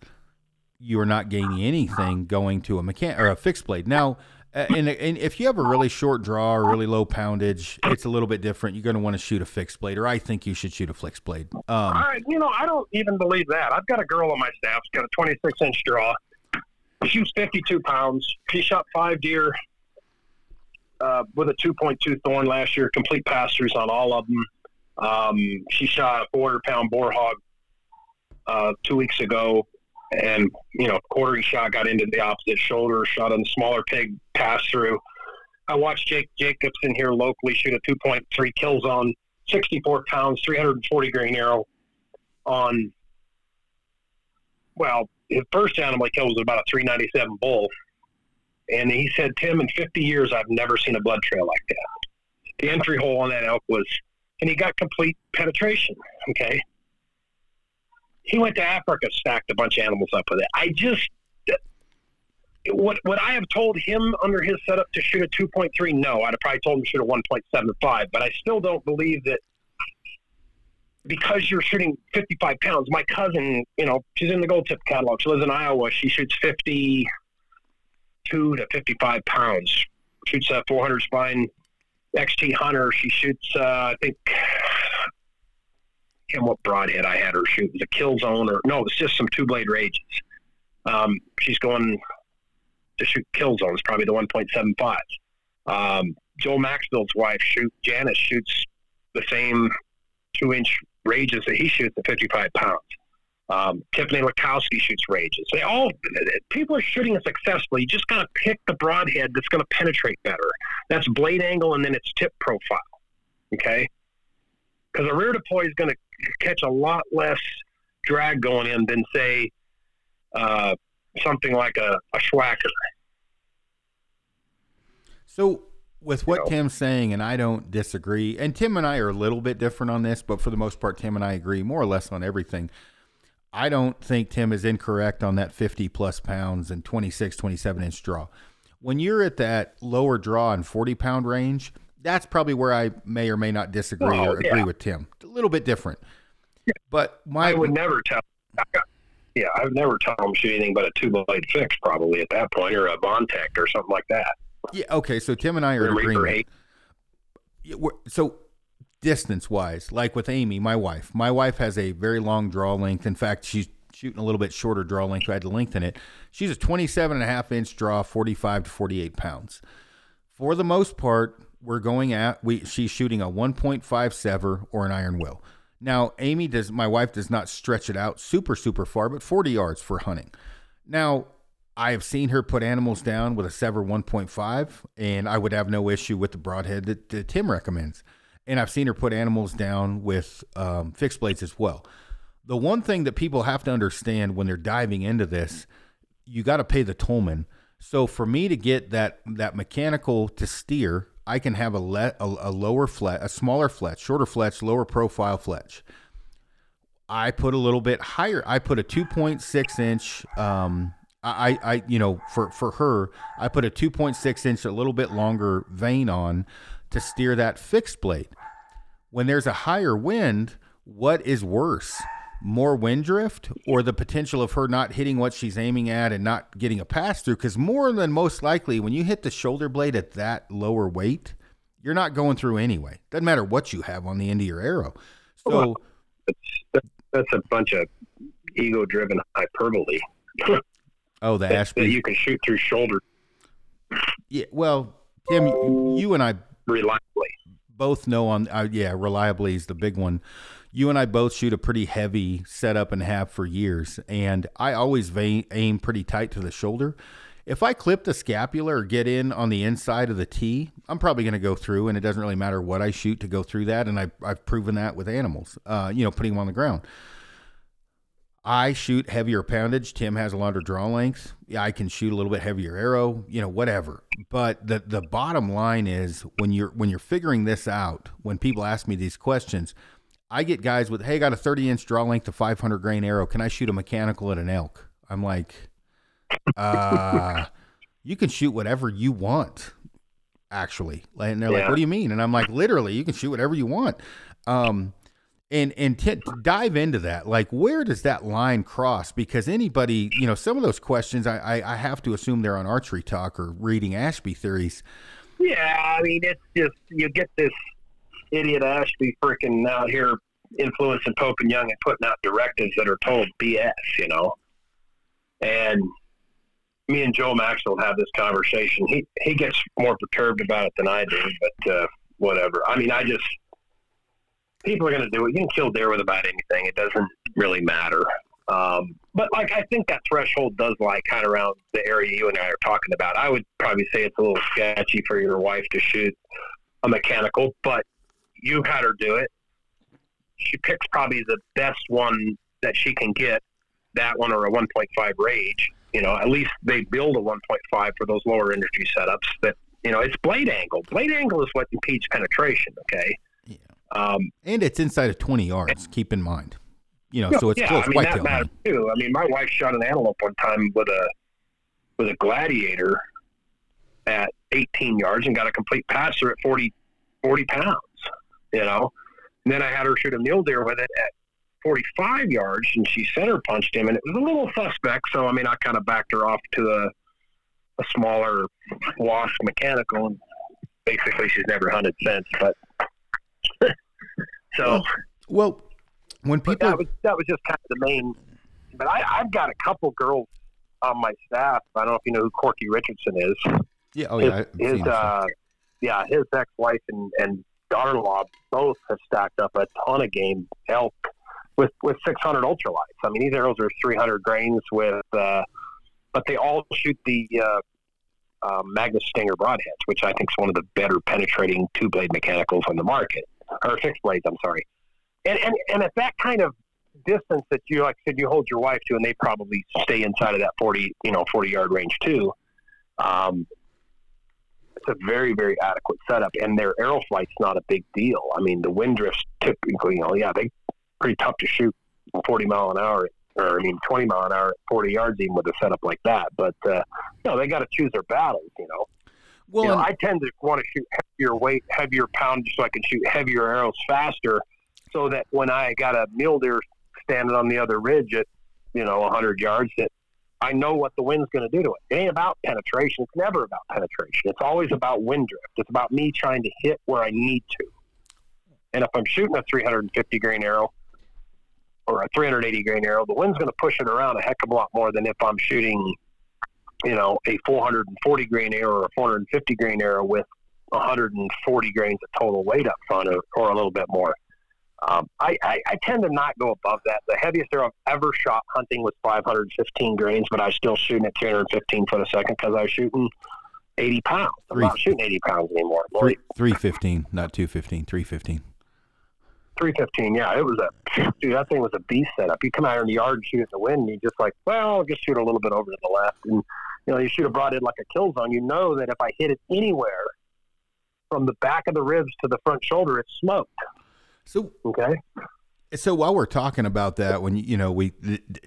you are not gaining anything going to a mechanic or a fixed blade. Now, and if you have a really short draw or really low poundage, it's a little bit different. You're going to want to shoot a fixed blade, or I think you should shoot a fixed blade. I don't even believe that. I've got a girl on my staff. She's got a 26-inch draw. She was 52 pounds. She shot 5 deer with a 2.2 Thorn last year, complete pass-throughs on all of them. She shot a quarter-pound boar hog 2 weeks ago, and, quartering shot got into the opposite shoulder, shot on the smaller pig pass-through. I watched Jake Jacobson here locally shoot a 2.3 Kill Zone, 64 pounds, 340 grain arrow on, his first animal he killed was about a 397 bull. And he said, Tim, in 50 years, I've never seen a blood trail like that. The entry hole on that elk was, and he got complete penetration, okay? He went to Africa, stacked a bunch of animals up with it. Would I have told him under his setup to shoot a 2.3? No, I'd have probably told him to shoot a 1.75, but I still don't believe that because you're shooting 55 pounds. My cousin, she's in the Gold Tip catalog. She lives in Iowa. She shoots 50... 2 to 55 pounds. Shoots a 400 spine XT Hunter. She shoots, what broadhead I had her shoot. It was a Kill Zone it's just some two blade Rages. She's going to shoot Kill Zone. It's probably the 1.75. Joel Maxfield's wife, Janice, shoots the same 2-inch Rages that he shoots at 55 pounds. Tiffany Lakowski shoots Rages. People are shooting it successfully. You just got to pick the broadhead that's going to penetrate better. That's blade angle and then its tip profile, okay? Because a rear deploy is going to catch a lot less drag going in than, say, something like a Schwacker. So with what Tim's saying, and I don't disagree, and Tim and I are a little bit different on this, but for the most part, Tim and I agree more or less on everything. I don't think Tim is incorrect on that 50 plus pounds and 26, 27 inch draw. When you're at that lower draw and 40 pound range, that's probably where I may or may not disagree agree with Tim. A little bit different, but I would never tell him shoot anything but a 2-blade fix probably at that point, or a Bowtech or something like that. Yeah. Okay. So Tim and I are agreeing. So distance-wise, like with Amy, my wife has a very long draw length. In fact, she's shooting a little bit shorter draw length. I had to lengthen it. She's a 27.5-inch draw, 45 to 48 pounds. For the most part, she's shooting a 1.5 Sever or an iron will. Now, my wife does not stretch it out super, super far, but 40 yards for hunting. Now, I have seen her put animals down with a Sever 1.5, and I would have no issue with the broadhead that Tim recommends. And I've seen her put animals down with fixed blades as well. The one thing that people have to understand when they're diving into this, you got to pay the tollman. So for me to get that mechanical to steer, I can have a lower fletch, a smaller fletch, shorter fletch, lower profile fletch. I put a little bit higher. I put a 2.6 inch. For her, I put a 2.6 inch, a little bit longer vein on to steer that fixed blade. When there's a higher wind, what is worse, more wind drift or the potential of her not hitting what she's aiming at and not getting a pass through? Because more than most likely, when you hit the shoulder blade at that lower weight, you're not going through anyway. Doesn't matter what you have on the end of your arrow. So that's a bunch of ego-driven hyperbole. Oh, that you can shoot through shoulder. Yeah, well, Tim, you and I reliably both know reliably is the big one. You and I both shoot a pretty heavy setup and have for years, and I always aim pretty tight to the shoulder. If I clip the scapula or get in on the inside of the T, I'm probably going to go through, and it doesn't really matter what I shoot to go through that, and I've proven that with animals, putting them on the ground. I shoot heavier poundage. Tim has a longer draw length. Yeah, I can shoot a little bit heavier arrow, whatever. But the bottom line is when you're figuring this out, when people ask me these questions, I get guys with, hey, got a 30-inch draw length to 500 grain arrow. Can I shoot a mechanical at an elk? I'm like, you can shoot whatever you want, actually. And they're like, what do you mean? And I'm like, literally, you can shoot whatever you want. And to dive into that, like, where does that line cross? Because anybody, you know, some of those questions, I have to assume they're on Archery Talk or reading Ashby theories. Yeah, I mean, it's just, you get this idiot Ashby freaking out here influencing Pope and Young and putting out directives that are total BS, you know? And me and Joel Maxwell have this conversation. He gets more perturbed about it than I do, but whatever. I mean, people are going to do it. You can kill deer with about anything. It doesn't really matter. But like, I think that threshold does lie kind of around the area you and I are talking about. I would probably say it's a little sketchy for your wife to shoot a mechanical, but you've had her do it. She picks probably the best one that she can get, that one or a 1.5 Rage. You know, at least they build a 1.5 for those lower energy setups that, you know, it's blade angle. Blade angle is what impedes penetration, okay? Yeah. And it's inside of 20 yards, keep in mind. You know, so it's close. I mean, that matters too. I mean, my wife shot an antelope one time with a Gladiator at 18 yards and got a complete passer at 40 pounds, you know? And then I had her shoot a mule deer with it at 45 yards, and she center punched him, and it was a little suspect. So, I mean, I kind of backed her off to a smaller wash mechanical, and basically she's never hunted since. But so, well, when people that was just kind of the main. But I've got a couple girls on my staff. I don't know if you know who Corky Richardson is. Yeah, oh yeah, his ex-wife and daughter-in-law both have stacked up a ton of game elk with 600 ultralights. I mean, these arrows are 300 grains with, but they all shoot the Magnus Stinger broadheads, which I think is one of the better penetrating two-blade mechanicals on the market, or six blades. I'm sorry. And at that kind of distance that you, like I said, you hold your wife to, and they probably stay inside of that 40 yard range too. It's a very, very adequate setup, and their arrow flight's not a big deal. I mean, the wind drifts typically, you know, they're pretty tough to shoot 20 mile an hour at 40 yards, even with a setup like that. But, no, they got to choose their battles, you know. Well, you know, I tend to want to shoot heavier weight, heavier pound, so I can shoot heavier arrows faster, so that when I got a mule deer standing on the other ridge at, you know, 100 yards, that I know what the wind's going to do to it. It ain't about penetration. It's never about penetration. It's always about wind drift. It's about me trying to hit where I need to. And if I'm shooting a 350 grain arrow or a 380 grain arrow, the wind's going to push it around a heck of a lot more than if I'm shooting, you know, a 440 grain arrow or a 450 grain arrow with 140 grains of total weight up front or a little bit more. I tend to not go above that. The heaviest arrow I've ever shot hunting was 515 grains, but I was still shooting at 315 foot a second because I was shooting 80 pounds. I'm not shooting 80 pounds anymore. 315, not 215, 315. 315, yeah. It was dude, that thing was a beast setup. You come out in the yard and shoot it in the wind, and you're just like, well, I'll just shoot a little bit over to the left. And, you know, you shoot a broadhead like a kill zone. You know that if I hit it anywhere from the back of the ribs to the front shoulder, it's smoked. So, okay. So while we're talking about that, when, you know, we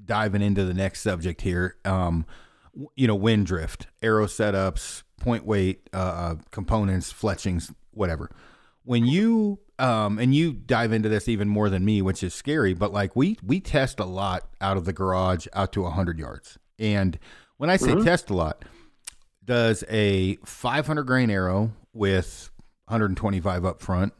diving into the next subject here, you know, wind drift, arrow setups, point weight, components, fletchings, whatever. When you, and you dive into this even more than me, which is scary, but like we test a lot out of the garage out to 100 yards. And when I say test a lot, does a 500 grain arrow with 125 up front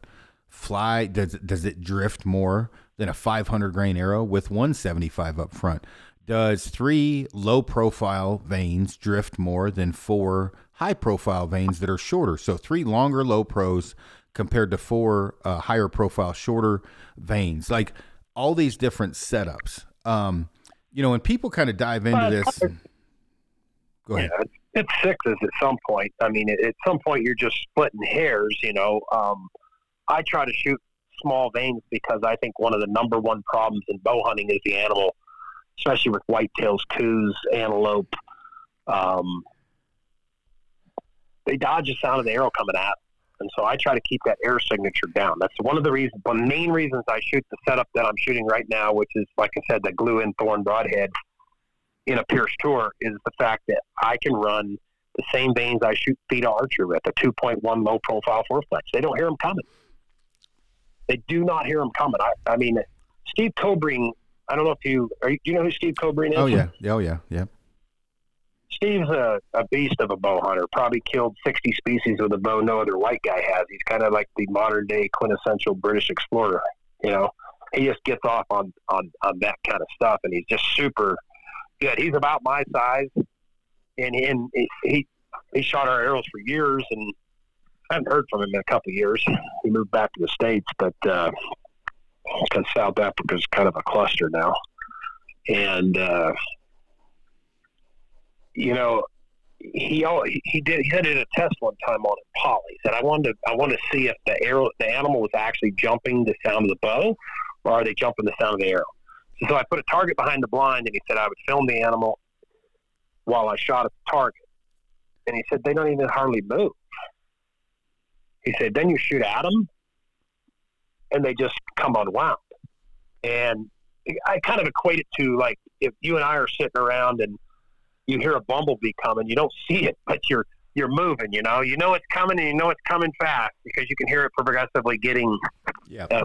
fly? Does it drift more than a 500 grain arrow with 175 up front? Does 3 low profile vanes drift more than 4 high profile vanes that are shorter? So 3 longer low pros compared to 4 higher profile shorter vanes, like all these different setups. You know, and people kind of dive into this. Go ahead. Yeah, it's sixes at some point. I mean, at some point you're just splitting hairs, you know. I try to shoot small veins because I think one of the number one problems in bow hunting is the animal, especially with whitetails, coos, antelope. They dodge the sound of the arrow coming at them. And so I try to keep that air signature down. That's one of the reasons, one of the main reasons I shoot the setup that I'm shooting right now, which is, like I said, the glue-in Thorn broadhead in a Pierce Tour is the fact that I can run the same veins I shoot feed archer with, a 2.1 low profile fourplex. They don't hear them coming. They do not hear them coming. I mean, Steve Cobring, I don't know if do you know who Steve Cobring is? Oh yeah. Steve's a beast of a bow hunter, probably killed 60 species with a bow no other white guy has. He's kind of like the modern day quintessential British explorer. You know, he just gets off on that kind of stuff, and he's just super good. He's about my size, and he shot our arrows for years, and I haven't heard from him in a couple of years. He moved back to the States, but because South Africa's kind of a cluster now, and you know, he did a test one time on it, polys, and I wanted to see if the animal was actually jumping the sound of the bow, or are they jumping the sound of the arrow. So I put a target behind the blind, and he said I would film the animal while I shot at the target. And he said they don't even hardly move. He said then you shoot at them, and they just come unwound. And I kind of equate it to like if you and I are sitting around and you hear a bumblebee coming, you don't see it, but you're moving, you know, it's coming, and you know, it's coming fast because you can hear it progressively getting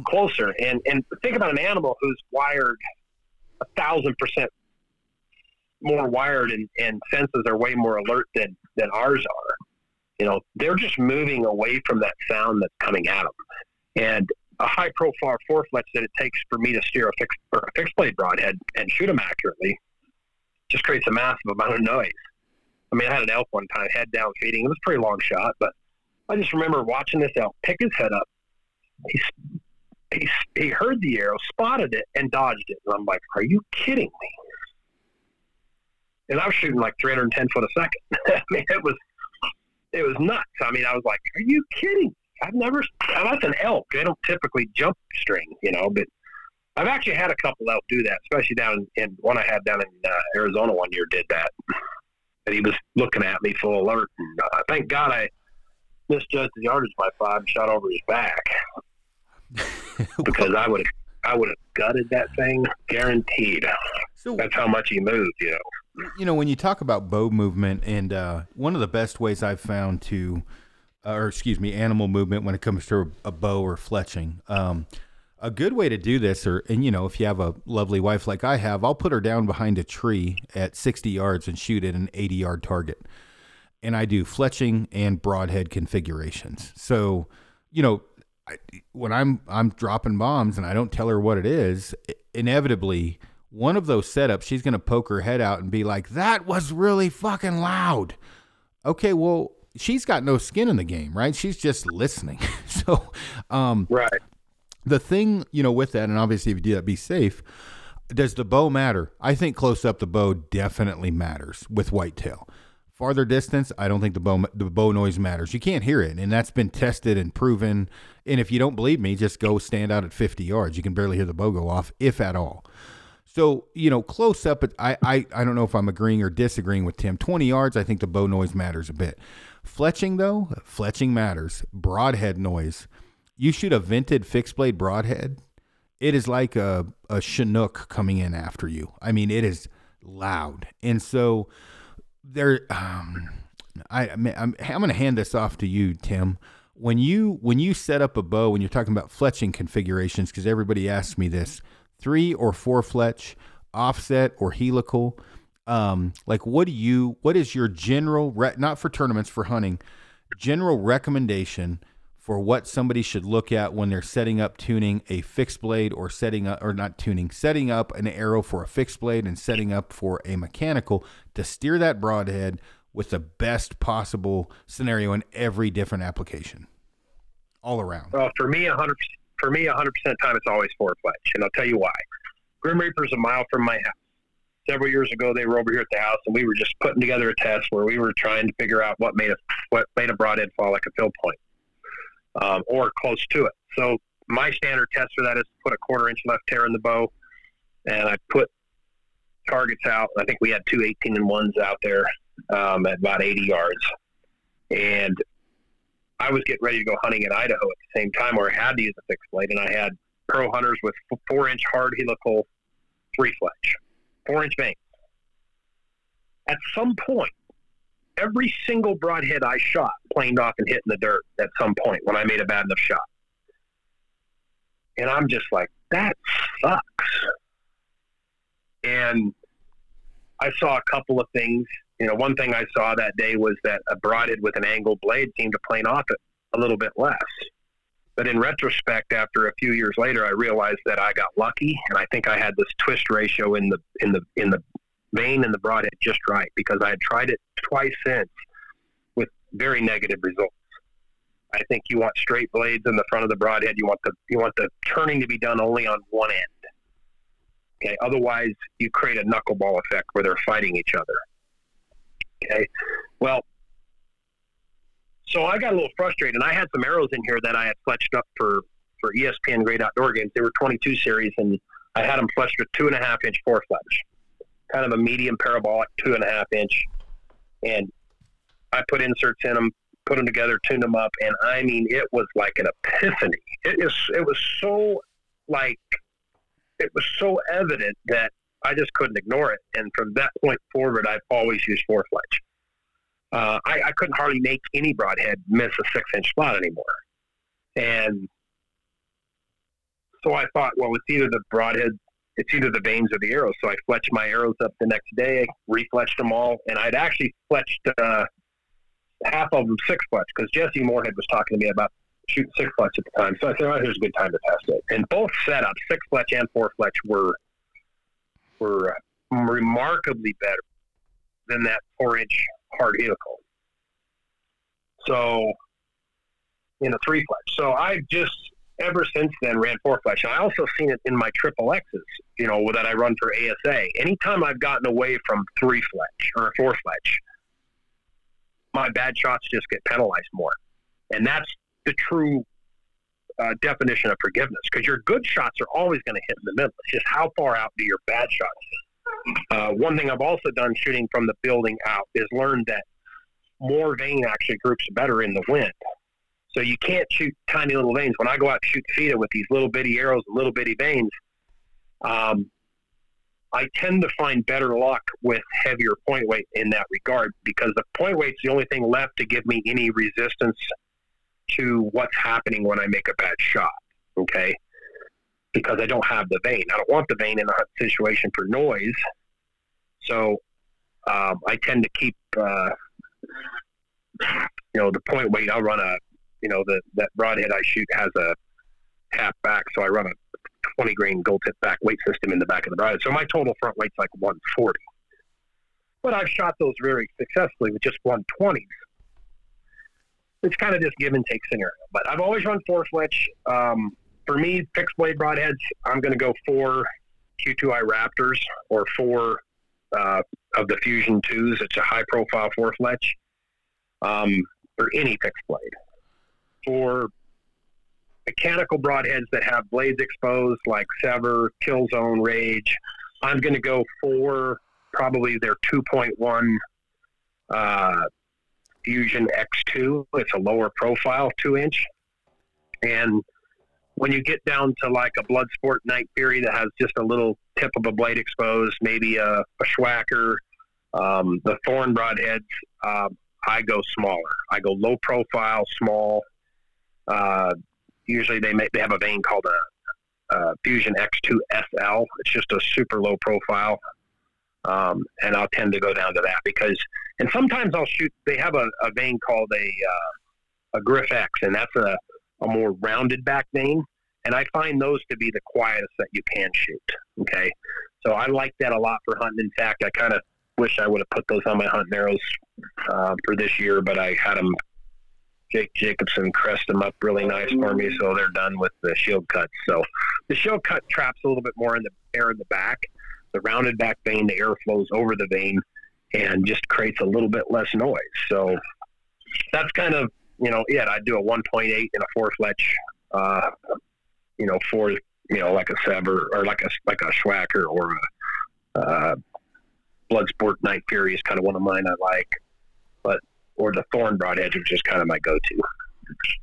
closer. And think about an animal who's wired 1,000% more wired, and senses are way more alert than ours are. You know, they're just moving away from that sound that's coming at them. And a high profile fourfletch that it takes for me to steer a fixed blade broadhead and shoot them accurately just creates a massive amount of noise. I mean, I had an elk one time, head down feeding. It was a pretty long shot, but I just remember watching this elk pick his head up. He heard the arrow, spotted it, and dodged it. And I'm like, are you kidding me? And I was shooting like 310 foot a second. I mean, it was nuts. I mean, I was like, are you kidding me? That's an elk. They don't typically jump string, you know, but I've actually had a couple elk do that, especially down in one I had down in Arizona one year did that. And he was looking at me full alert. And thank God I misjudged the yardage by 5 and shot over his back because I would have gutted that thing guaranteed. So, that's how much he moved, you know. You know, when you talk about bow movement, and one of the best ways I've found to, animal movement when it comes to a bow or fletching, a good way to do this, if you have a lovely wife like I have, I'll put her down behind a tree at 60 yards and shoot at an 80-yard target. And I do fletching and broadhead configurations. So, you know, when I'm dropping bombs and I don't tell her what it is, inevitably one of those setups, she's going to poke her head out and be like, that was really fucking loud. Okay, well, she's got no skin in the game, right? She's just listening. So, right. The thing, you know, with that, and obviously if you do that, be safe, does the bow matter? I think close up the bow definitely matters with whitetail. Farther distance, I don't think the bow noise matters. You can't hear it, and that's been tested and proven. And if you don't believe me, just go stand out at 50 yards. You can barely hear the bow go off, if at all. So, you know, close up, I don't know if I'm agreeing or disagreeing with Tim. 20 yards, I think the bow noise matters a bit. Fletching, though, matters. Broadhead noise. You shoot a vented fixed blade broadhead, it is like a Chinook coming in after you. I mean, it is loud. And so there, I'm going to hand this off to you, Tim. When you set up a bow, when you're talking about fletching configurations, because everybody asks me this, 3 or 4 fletch, offset or helical, like what is your general, not for tournaments, for hunting, general recommendation for what somebody should look at when they're setting up tuning a fixed blade, or setting up an arrow for a fixed blade and setting up for a mechanical, to steer that broadhead with the best possible scenario in every different application all around? Well, for me, 100% time, it's always four fletch. And I'll tell you why. Grim Reaper's a mile from my house. Several years ago, they were over here at the house, and we were just putting together a test where we were trying to figure out what made a broadhead fall like a fill point. Or close to it. So my standard test for that is to put a 1/4 inch left tear in the bow, and I put targets out. I think we had two 18 and ones out there at about 80 yards. And I was getting ready to go hunting in Idaho at the same time where I had to use a fixed blade, and I had pro hunters with 4-inch hard helical 3 fletch, 4-inch vein. at some point, every single broadhead I shot planed off and hit in the dirt at some point when I made a bad enough shot. And I'm just like, that sucks. And I saw a couple of things. You know, one thing I saw that day was that a broadhead with an angled blade seemed to plane off it a little bit less. But in retrospect, after a few years later, I realized that I got lucky, and I think I had this twist ratio in the vein and the broadhead just right, because I had tried it twice since with very negative results. I think you want straight blades in the front of the broadhead. You want the turning to be done only on one end. Okay, otherwise you create a knuckleball effect where they're fighting each other. Okay, well, so I got a little frustrated, and I had some arrows in here that I had fletched up for ESPN Great Outdoor Games. They were 22 series, and I had them fletched with 2.5-inch 4-fletch, kind of a medium parabolic 2.5-inch. And I put inserts in them, put them together, tuned them up, and I mean, it was like an epiphany. It was so evident that I just couldn't ignore it. And from that point forward, I've always used 4-fletch. I couldn't hardly make any broadhead miss a 6-inch slot anymore. And so I thought, well, it's either the veins or the arrows. So I fletched my arrows up the next day, refletched them all. And I'd actually fletched half of them 6-fletch, because Jesse Moorhead was talking to me about shooting 6-fletch at the time. So I said, oh, here's a good time to test it. And both setups, 6-fletch and 4-fletch, were remarkably better than that 4-inch hard helical. So, in a 3-fletch. So I've just ever since then ran 4-fletch. I also seen it in my triple X's, you know, that I run for ASA. Anytime I've gotten away from 3-fletch or 4-fletch, my bad shots just get penalized more. And that's the true definition of forgiveness, because your good shots are always going to hit in the middle. It's just how far out do your bad shots hit? One thing I've also done shooting from the building out is learned that more vein actually groups better in the wind. So you can't shoot tiny little veins. When I go out and shoot feta with these little bitty arrows and little bitty veins, I tend to find better luck with heavier point weight in that regard, because the point weight's the only thing left to give me any resistance to what's happening when I make a bad shot. Okay. Because I don't have the vein. I don't want the vein in a situation for noise. So I tend to keep, the point weight. I'll run that broadhead I shoot has a half back. So I run a 20 grain gold tip back weight system in the back of the broadhead. So my total front weight's like 140. But I've shot those very successfully with just 120s. It's kind of this give and take scenario. But I've always run 4-fletch. For me, fixed blade broadheads, I'm going to go 4 Q2i Raptors or 4 of the Fusion 2s. It's a high-profile 4-fletch for any fixed blade. For mechanical broadheads that have blades exposed, like Sever, Kill Zone, Rage, I'm going to go 4, probably their 2.1 Fusion X2. It's a lower-profile 2-inch. And when you get down to like a Bloodsport Night Fury that has just a little tip of a blade exposed, maybe a Schwacker, the Thorn broadheads, I go smaller. I go low profile, small. Usually they have a vein called a Fusion X2 SL. It's just a super low profile. And I'll tend to go down to that because, and sometimes I'll shoot, they have a vein called a Griff X, and that's a more rounded back vein, and I find those to be the quietest that you can shoot. Okay, so I like that a lot for hunting. In fact, I kind of wish I would have put those on my hunting arrows for this year, but I had them. Jake Jacobson crest them up really nice for me, so they're done with the shield cuts. So the shield cut traps a little bit more in the air in the back. The rounded back vein, the air flows over the vein, and just creates a little bit less noise. So that's kind of, I'd do a 1.8 and a 4-fletch, like a Sever or like a Schwacker or a Bloodsport Night Fury is kind of one of mine I like, or the Thorn broadhead, which is kind of my go-to.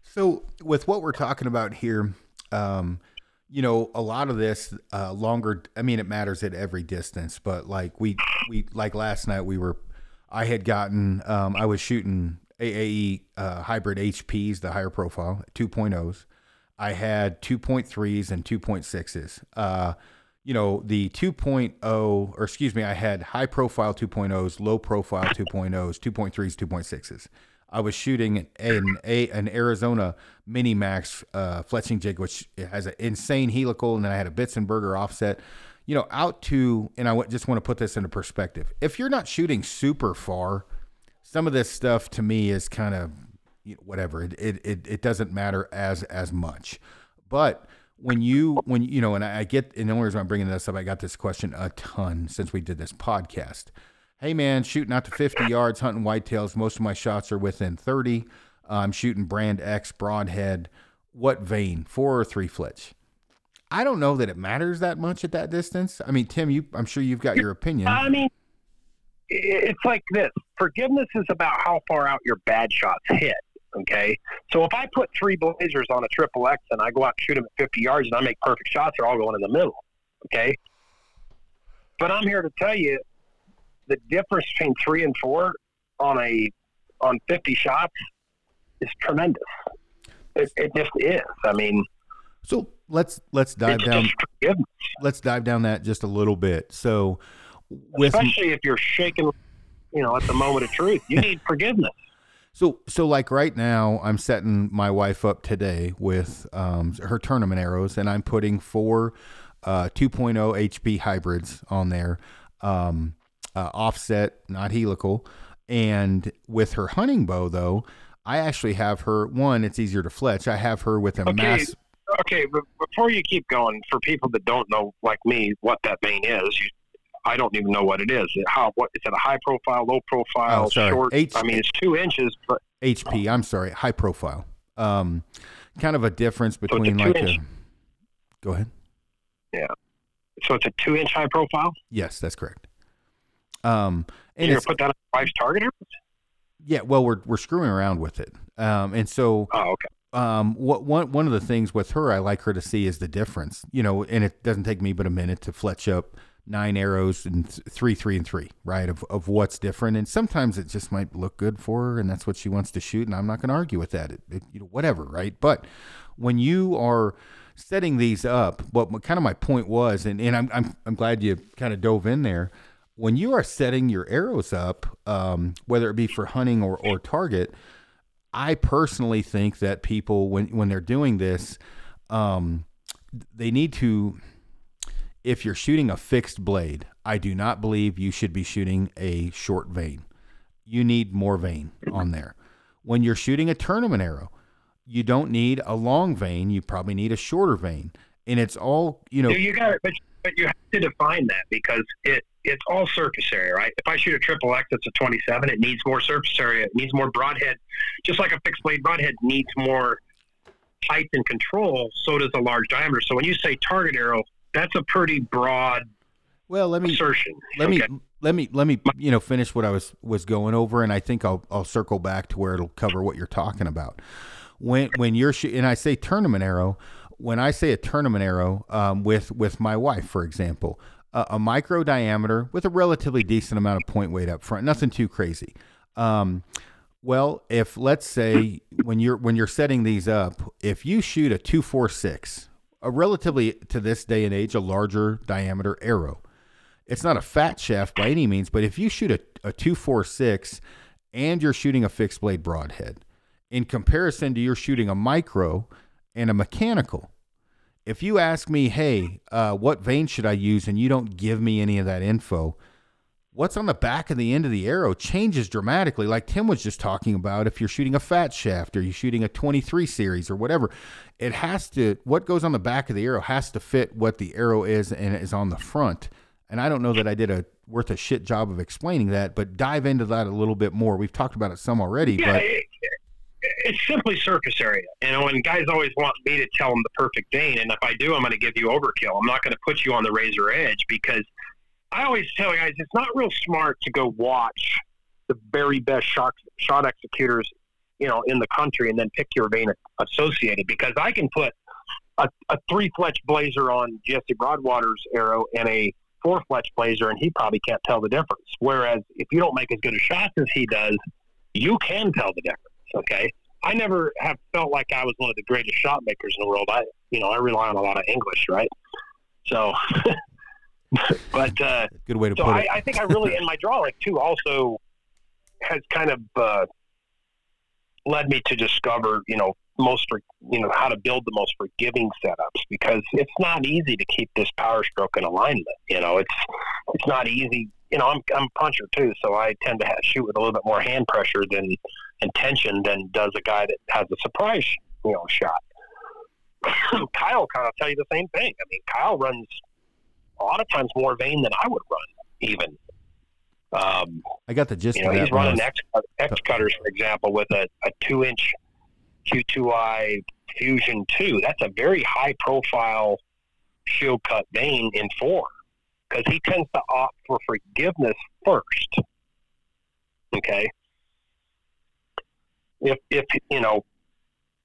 So with what we're talking about here, a lot of this longer, it matters at every distance, but like last night we were I had gotten, I was shooting AAE hybrid HPs, the higher profile, 2.0s. I had 2.3s and 2.6s. You know, the 2.0, or excuse me, I had high profile 2.0s, low profile 2.0s, 2.3s, 2.6s. I was shooting an Arizona Mini Max fletching jig, which has an insane helical, and then I had a Bitsenberger offset. You know, out to, and I just want to put this into perspective. If you're not shooting super far, some of this stuff to me is kind of, you know, whatever. It doesn't matter as much. But when you know, and I get, and the only reason I'm bringing this up, I got this question a ton since we did this podcast. Hey man, shooting out to 50 yards, hunting whitetails. Most of my shots are within 30. I'm shooting Brand X broadhead. What vein? 4 or 3 flitch? I don't know that it matters that much at that distance. I mean, Tim, I'm sure you've got your opinion. I mean, it's like this. Forgiveness is about how far out your bad shots hit, okay? So if I put 3 blazers on a Triple X and I go out and shoot them at 50 yards and I make perfect shots, they're all going in the middle, okay? But I'm here to tell you the difference between 3 and 4 on 50 shots is tremendous. It just is. I mean... So let's dive down that just a little bit. So especially if you're shaking, you know, at the moment of truth, you need forgiveness. So like right now I'm setting my wife up today with, her tournament arrows, and I'm putting 4, 2.0 HP hybrids on there. Offset, not helical. And with her hunting bow though, I actually have her one, it's easier to fletch. I have her with a mass. Okay, but before you keep going, for people that don't know, like me, what that vein is, I don't even know what it is. Is it a high profile, low profile, short? I mean, it's 2 inches. But HP, I'm sorry, high profile. Kind of a difference between Go ahead. Yeah. So it's a 2-inch high profile? Yes, that's correct. And you're going to put that on your wife's target? Yeah, well, we're screwing around with it. And so... Oh, okay. One of the things with her, I like her to see is the difference, you know, and it doesn't take me but a minute to fletch up 9 arrows and 3, 3, and 3, right? Of what's different. And sometimes it just might look good for her and that's what she wants to shoot. And I'm not going to argue with that, you know, whatever. Right. But when you are setting these up, what kind of my point was, and I'm glad you kind of dove in there. When you are setting your arrows up, whether it be for hunting or target, I personally think that people, when they're doing this, they need to, if you're shooting a fixed blade, I do not believe you should be shooting a short vein. You need more vein on there. When you're shooting a tournament arrow, you don't need a long vein. You probably need a shorter vein. And it's all, you know. You got it, but you have to define that because it's all surface area, right? If I shoot a Triple X, that's a 27. It needs more surface area. It needs more broadhead. Just like a fixed blade broadhead needs more height and control, so does a large diameter. So when you say target arrow, that's a pretty broad assertion. Let me you know, finish what I was going over, and I think I'll circle back to where it'll cover what you're talking about. When you're shooting, and I say tournament arrow, when I say a tournament arrow with my wife, for example. A micro diameter with a relatively decent amount of point weight up front, nothing too crazy. Well, if let's say when you're setting these up, if you shoot a 246, a relatively to this day and age, a larger diameter arrow, it's not a fat shaft by any means, but if you shoot a 246 and you're shooting a fixed blade broadhead in comparison to you're shooting a micro and a mechanical, if you ask me, hey, what vein should I use, and you don't give me any of that info, what's on the back of the end of the arrow changes dramatically, like Tim was just talking about. If you're shooting a fat shaft or you're shooting a 23 series or whatever, it has to, what goes on the back of the arrow has to fit what the arrow is and is on the front. And I don't know that I did a worth a shit job of explaining that, but dive into that a little bit more. We've talked about it some already. Yeah, but it's simply surface area. You know, and guys always want me to tell them the perfect vein. And if I do, I'm going to give you overkill. I'm not going to put you on the razor edge because I always tell guys, it's not real smart to go watch the very best shot executors, you know, in the country and then pick your vein associated, because I can put a 3 fletch blazer on Jesse Broadwater's arrow and a four fletch blazer and he probably can't tell the difference. Whereas if you don't make as good a shot as he does, you can tell the difference. Okay. I never have felt like I was one of the greatest shot makers in the world. I rely on a lot of English, right? So, but, good way to put it. I think I really, and my drawing too also has kind of, led me to discover, how to build the most forgiving setups, because it's not easy to keep this power stroke in alignment. It's not easy. I'm a puncher too, so I tend to shoot with a little bit more hand pressure than and tension than does a guy that has a surprise, shot. Kyle kind of tell you the same thing. I mean, Kyle runs a lot of times more vane than I would run, even. I got the gist. He's running X cutters, for example, with a 2-inch Q2i Fusion 2. That's a very high profile shield cut vein in 4, because he tends to opt for forgiveness first. Okay. If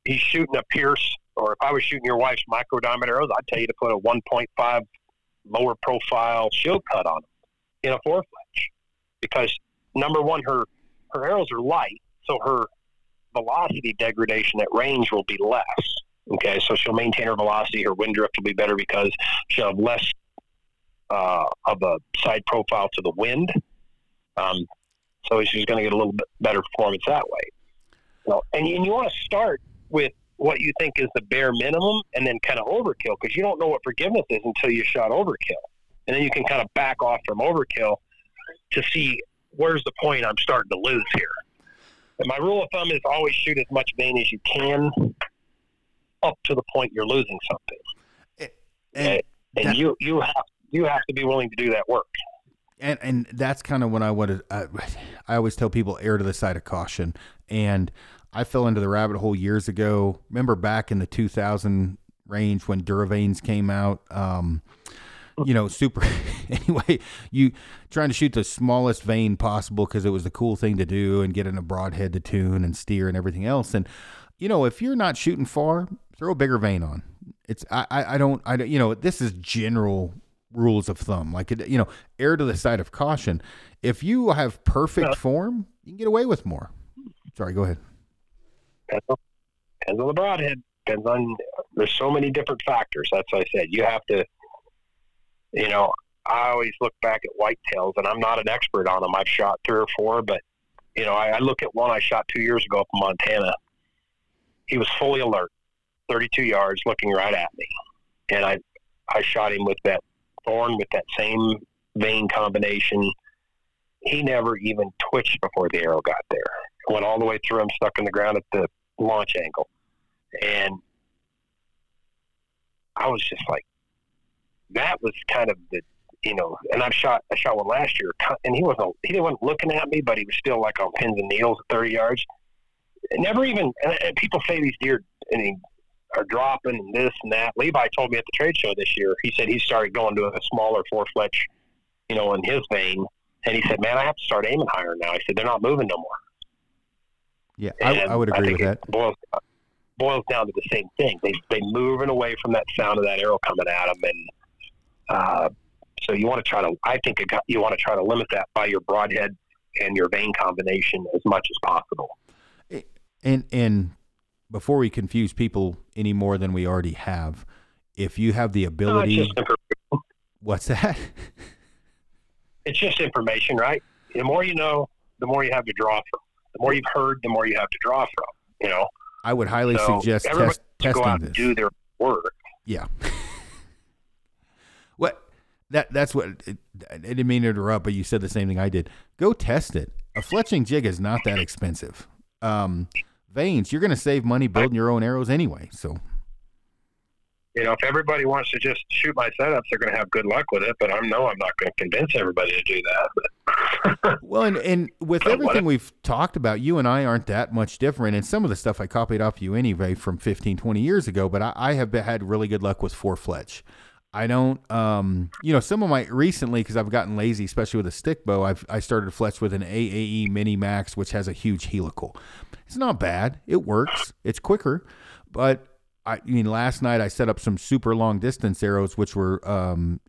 he's shooting a Pierce, or if I was shooting your wife's micro diameter arrows, I'd tell you to put a 1.5 lower profile shield cut on him in a 4-fletch, because number one, her arrows are light, so her velocity degradation at range will be less. Okay, so she'll maintain her velocity. Her wind drift will be better because she'll have less of a side profile to the wind. So she's going to get a little bit better performance that way. Well, and you want to start with what you think is the bare minimum, and then kind of overkill, because you don't know what forgiveness is until you shot overkill, and then you can kind of back off from overkill to see where's the point I'm starting to lose here. And my rule of thumb is always shoot as much vein as you can up to the point you're losing something. And you have to be willing to do that work. And that's kind of when I wanted, I always tell people, err to the side of caution. And I fell into the rabbit hole years ago. Remember back in the 2000 range when Duravanes came out, anyway, you trying to shoot the smallest vein possible because it was the cool thing to do and get in a broadhead to tune and steer and everything else. And, if you're not shooting far, throw a bigger vein on. It's, I don't, this is general rules of thumb. Like, err to the side of caution. If you have perfect form, you can get away with more. Sorry, go ahead. Depends on the broadhead. There's so many different factors. That's what I said. You have to, I always look back at whitetails, and I'm not an expert on them. I've shot 3 or 4, but, I look at one I shot 2 years ago up in Montana. He was fully alert, 32 yards, looking right at me. And I shot him with that Thorn, with that same vein combination. He never even twitched before the arrow got there. It went all the way through him, stuck in the ground at the launch angle. And I was just like, that was kind of the, and I shot one last year, and he wasn't looking at me, but he was still like on pins and needles at 30 yards. Never even, and people say these deer are dropping and this and that. Levi told me at the trade show this year, he said he started going to a smaller 4-fletch, in his vein. And he said, man, I have to start aiming higher now. He said, they're not moving no more. Yeah, I would agree with that. Boils down to the same thing. They moving away from that sound of that arrow coming at them, and so you want to try to. I think you want to try to limit that by your broadhead and your vein combination as much as possible. And before we confuse people any more than we already have, if you have the ability, what's that? It's just information, right? The more you know, the more you have to draw from. The more you've heard, the more you have to draw from. I would highly suggest testing this. And do their work. Yeah. That's what I didn't mean to interrupt, but you said the same thing I did. Go test it. A fletching jig is not that expensive. Veins, you're going to save money building your own arrows anyway. So, if everybody wants to just shoot my setups, they're going to have good luck with it. But I'm not going to convince everybody to do that. But. Well, and with everything we've talked about, you and I aren't that much different. And some of the stuff I copied off you anyway from 15, 20 years ago. But I have had really good luck with 4-fletch. I don't, some of my recently, because I've gotten lazy, especially with a stick bow, I started to fletch with an AAE Mini Max, which has a huge helical. It's not bad. It works. It's quicker, but I mean, last night I set up some super long distance arrows, which were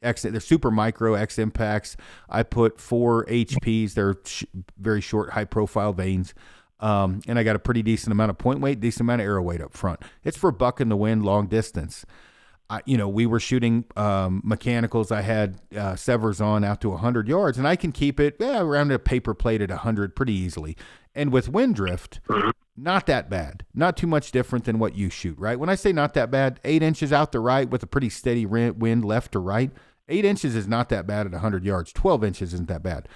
they're super micro X impacts. I put 4 HPs. They're very short, high profile veins. And I got a pretty decent amount of point weight, decent amount of arrow weight up front. It's for bucking the wind, long distance. We were shooting mechanicals. I had Severs on out to 100 yards, and I can keep it around a paper plate at 100 pretty easily. And with wind drift, not that bad. Not too much different than what you shoot, right? When I say not that bad, 8 inches out to right with a pretty steady wind left to right. 8 inches is not that bad at 100 yards. 12 inches isn't that bad.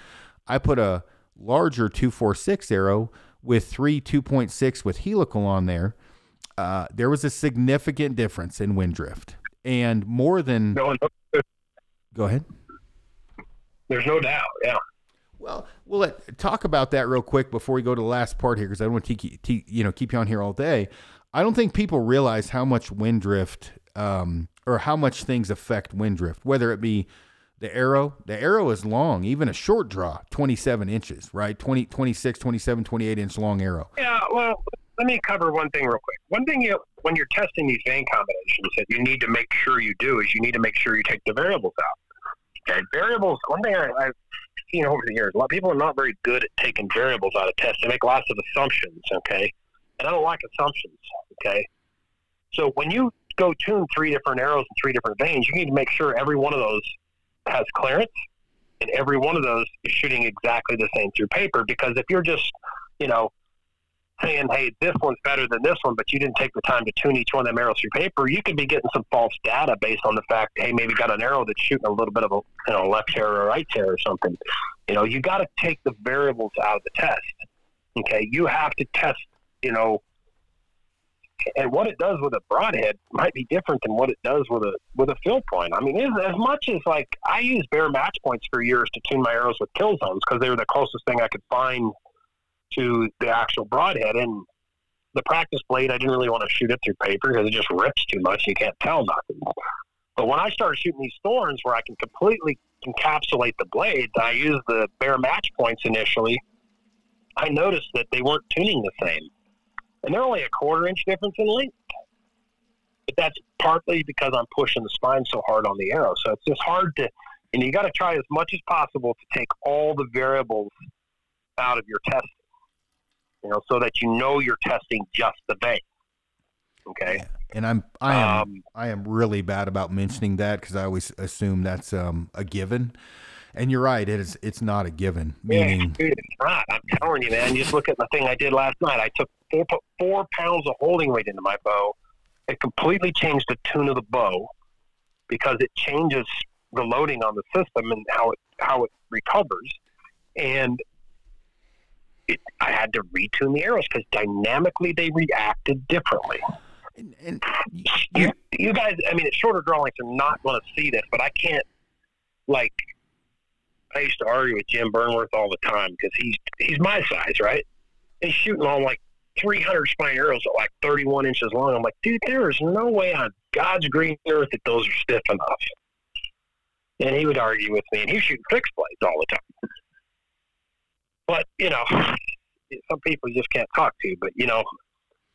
I put a larger 246 arrow with three 2.6 with helical on there. There was a significant difference in wind drift. And more than... Go ahead. There's no doubt, yeah. Well, we'll talk about that real quick before we go to the last part here, because I don't want to keep you on here all day. I don't think people realize how much wind drift or how much things affect wind drift, whether it be the arrow. The arrow is long, even a short draw, 27 inches, right? 26, 27, 28-inch long arrow. Yeah, well... Let me cover one thing real quick. One thing when you're testing these vein combinations that you need to make sure you do is you need to make sure you take the variables out. Okay, variables, one thing I've seen over the years, a lot of people are not very good at taking variables out of tests. They make lots of assumptions, okay? And I don't like assumptions, okay? So when you go tune three different arrows and three different veins, you need to make sure every one of those has clearance and every one of those is shooting exactly the same through paper, because if you're just, saying, hey, this one's better than this one, but you didn't take the time to tune each one of them arrows through paper, you could be getting some false data based on the fact, hey, maybe got an arrow that's shooting a little bit of a left tear or right tear or something. You got to take the variables out of the test. Okay, you have to test, and what it does with a broadhead might be different than what it does with a fill point. I mean, as much as like I used bare match points for years to tune my arrows with kill zones because they were the closest thing I could find to the actual broadhead, and the practice blade, I didn't really want to shoot it through paper because it just rips too much. You can't tell nothing. But when I started shooting these Thorns where I can completely encapsulate the blades, I used the bare match points initially. I noticed that they weren't tuning the same, and they're only a 1/4 inch difference in length. But that's partly because I'm pushing the spine so hard on the arrow. So it's just hard to, and you got to try as much as possible to take all the variables out of your test. So that you're testing just the vein. Okay. Yeah. And I am really bad about mentioning that because I always assume that's a given. And you're right, it's not a given. Meaning, yeah, it's not. I'm telling you, man. Just look at the thing I did last night. I took put 4 pounds of holding weight into my bow. It completely changed the tune of the bow because it changes the loading on the system and how it recovers. And I had to retune the arrows because dynamically they reacted differently. And you guys, I mean, at shorter draw lengths are not going to see this, but I can't, I used to argue with Jim Burnworth all the time because he's my size, right? He's shooting on 300 spine arrows at 31 inches long. I'm like, dude, there is no way on God's green earth that those are stiff enough. And he would argue with me, and he's shooting fixed blades all the time. But, some people you just can't talk to. But,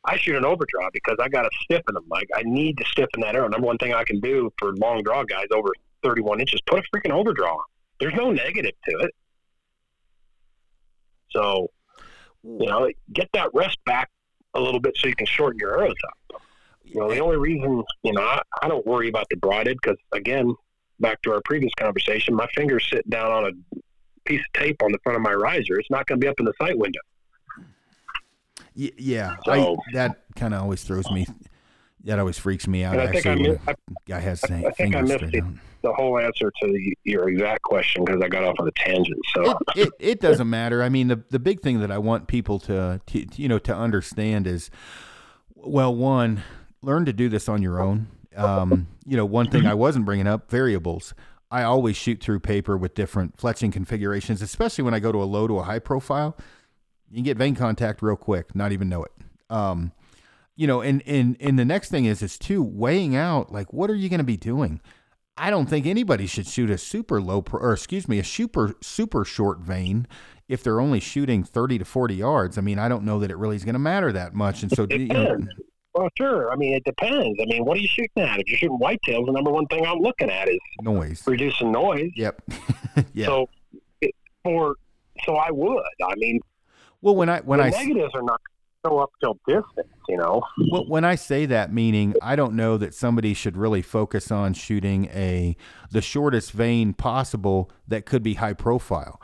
I shoot an overdraw because I got to stiffen them. I need to stiffen that arrow. Number one thing I can do for long draw guys over 31 inches, put a freaking overdraw on. There's no negative to it. So, get that rest back a little bit so you can shorten your arrows up. The only reason, I don't worry about the broadhead because, again, back to our previous conversation, my finger's sitting down on a piece of tape on the front of my riser. It's not going to be up in the sight window. Yeah. So, that kind of always throws me. That always freaks me out. I think I missed the whole answer to your exact question because I got off on a tangent. So it doesn't matter. I mean, the big thing that I want people to understand is, well, one, learn to do this on your own. One thing I wasn't bringing up, variables. I always shoot through paper with different fletching configurations, especially when I go to a low to a high profile. You can get vein contact real quick, not even know it. And the next thing is too, weighing out, what are you going to be doing? I don't think anybody should shoot a super short vein if they're only shooting 30 to 40 yards. I mean, I don't know that it really is going to matter that much. And so, Well, sure. I mean, it depends. I mean, what are you shooting at? If you're shooting whitetails, the number one thing I'm looking at is noise, reducing noise. Yep. Yeah. So I would. I mean, well, when I negatives are not going to show up till distance, you know. Well, when I say that, meaning I don't know that somebody should really focus on shooting the shortest vein possible that could be high profile.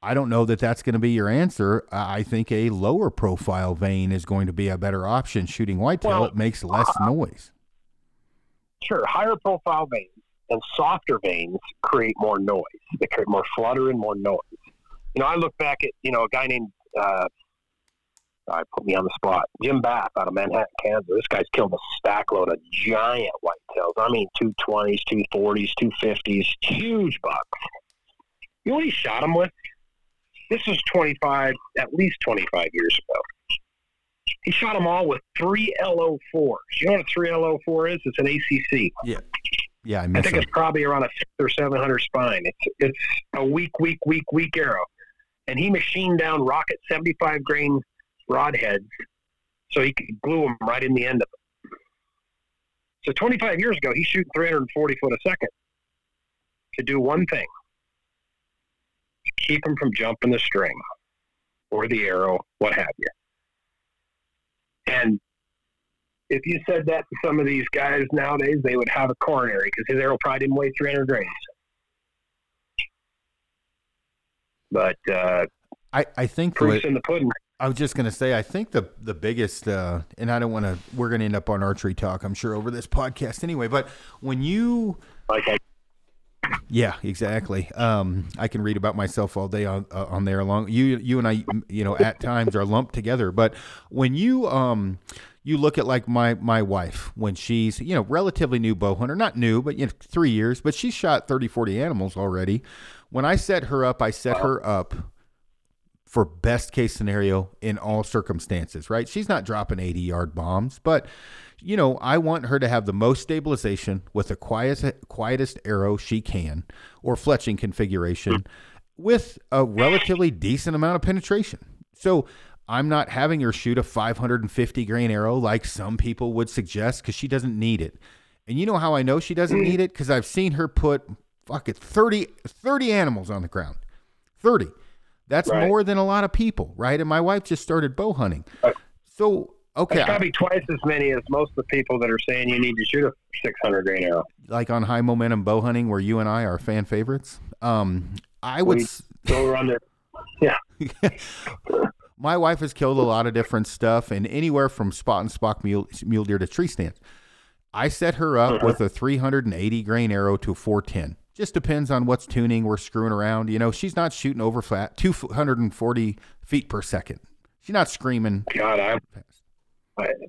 I don't know that that's going to be your answer. I think a lower profile vein is going to be a better option. Shooting whitetail, it makes less noise. Sure. Higher profile veins and softer veins create more noise. They create more flutter and more noise. You know, I look back at, you know, a guy named, put me on the spot, Jim Bath out of Manhattan, Kansas. This guy's killed a stack load of giant whitetails. I mean, 220s, 240s, 250s, huge bucks. You know what he shot him with? This was at least 25 years ago. He shot them all with 3LO4s. You know what a 3LO4 is? It's an ACC. Yeah. Yeah, I think it's probably around a 600 or 700 spine. It's a weak arrow. And he machined down rocket 75 grain rod heads so he could glue them right in the end of it. So 25 years ago, he's shooting 340 foot a second to do one thing: keep him from jumping the string or the arrow, what have you. And if you said that to some of these guys nowadays, they would have a coronary because his arrow probably didn't weigh 300 grains. But I think proof's in the pudding. I was just going to say, I think the biggest, and I don't want to, we're going to end up on archery talk, I'm sure, over this podcast anyway. But when you, yeah, exactly. I can read about myself all day on there. Along you and I, you know, at times are lumped together. But when you look at like my wife, when she's, you know, relatively new bow hunter, not new, but, you know, 3 years, but she shot 30, 40 animals already. When I set her up, for best case scenario in all circumstances, right? She's not dropping 80-yard bombs, but, you know, I want her to have the most stabilization with the quietest arrow she can, or fletching configuration, with a relatively decent amount of penetration. So I'm not having her shoot a 550 grain arrow like some people would suggest, because she doesn't need it. And you know how I know she doesn't need it? Because I've seen her put 30 animals on the ground. 30. That's right. More than a lot of people, right? And my wife just started bow hunting. So, okay. That's probably twice as many as most of the people that are saying you need to shoot a 600 grain arrow. Like on high momentum bow hunting, where you and I are fan favorites. Go around there. Yeah. My wife has killed a lot of different stuff, and anywhere from spot and spock mule deer to tree stands. I set her up with a 380 grain arrow to 410. Just depends on what's tuning we're screwing around. You know, she's not shooting over flat 240 feet per second. She's not screaming. God,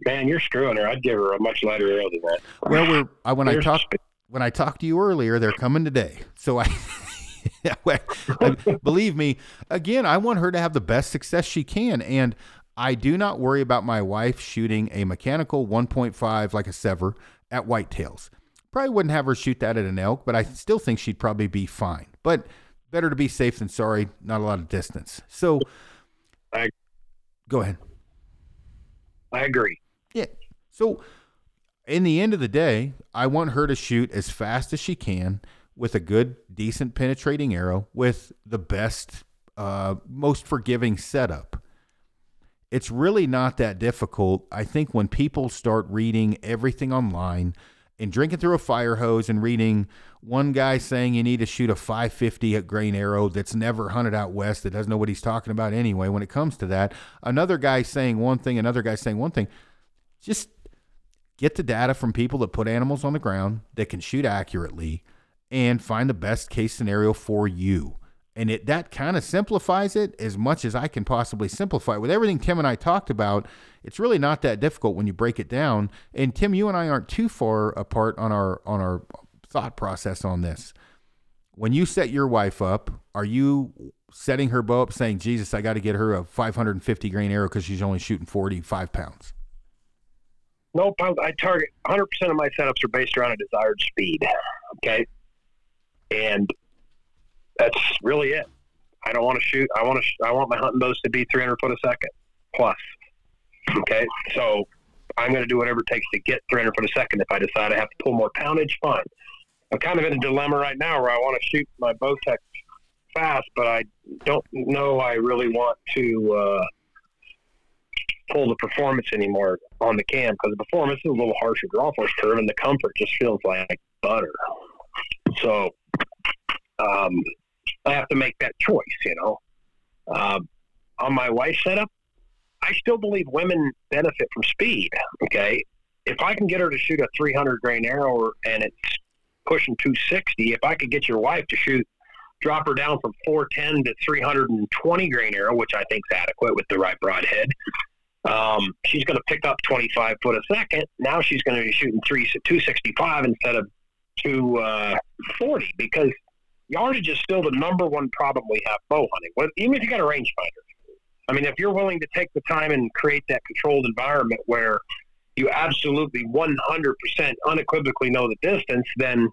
man, you're screwing her. I'd give her a much lighter arrow than that. Well, when I talked to you earlier, they're coming today. So believe me, again, I want her to have the best success she can. And I do not worry about my wife shooting a mechanical 1.5, like a Sever, at whitetails. Probably wouldn't have her shoot that at an elk, but I still think she'd probably be fine. But better to be safe than sorry, not a lot of distance. So go ahead. I agree. Yeah. So in the end of the day, I want her to shoot as fast as she can with a good, decent penetrating arrow with the best, most forgiving setup. It's really not that difficult. I think when people start reading everything online and drinking through a fire hose and reading one guy saying you need to shoot a 550 grain arrow that's never hunted out west, that doesn't know what he's talking about anyway when it comes to that, another guy saying one thing, just get the data from people that put animals on the ground that can shoot accurately and find the best case scenario for you. And that kind of simplifies it as much as I can possibly simplify it. With everything Tim and I talked about, it's really not that difficult when you break it down. And Tim, you and I aren't too far apart on our thought process on this. When you set your wife up, are you setting her bow up saying, Jesus, I got to get her a 550 grain arrow because she's only shooting 45 pounds? No, I target 100% of my setups are based around a desired speed. Okay. And that's really it. I don't want to shoot. I want my hunting bows to be 300 foot a second plus. Okay. So I'm going to do whatever it takes to get 300 foot a second. If I decide I have to pull more poundage, fine. I'm kind of in a dilemma right now where I want to shoot my Bowtech fast, but I don't know I really want to pull the performance anymore on the cam, because the performance is a little harsher draw force curve, and the comfort just feels like butter. So I have to make that choice, you know. On my wife's setup, I still believe women benefit from speed, okay? If I can get her to shoot a 300-grain arrow and it's pushing 260, if I could get your wife to drop her down from 410 to 320-grain arrow, which I think is adequate with the right broadhead, she's going to pick up 25 foot a second. Now she's going to be shooting 265 instead of 240, because yardage is still the number one problem we have bow hunting, even if you got a rangefinder. I mean, if you're willing to take the time and create that controlled environment where you absolutely 100% unequivocally know the distance, then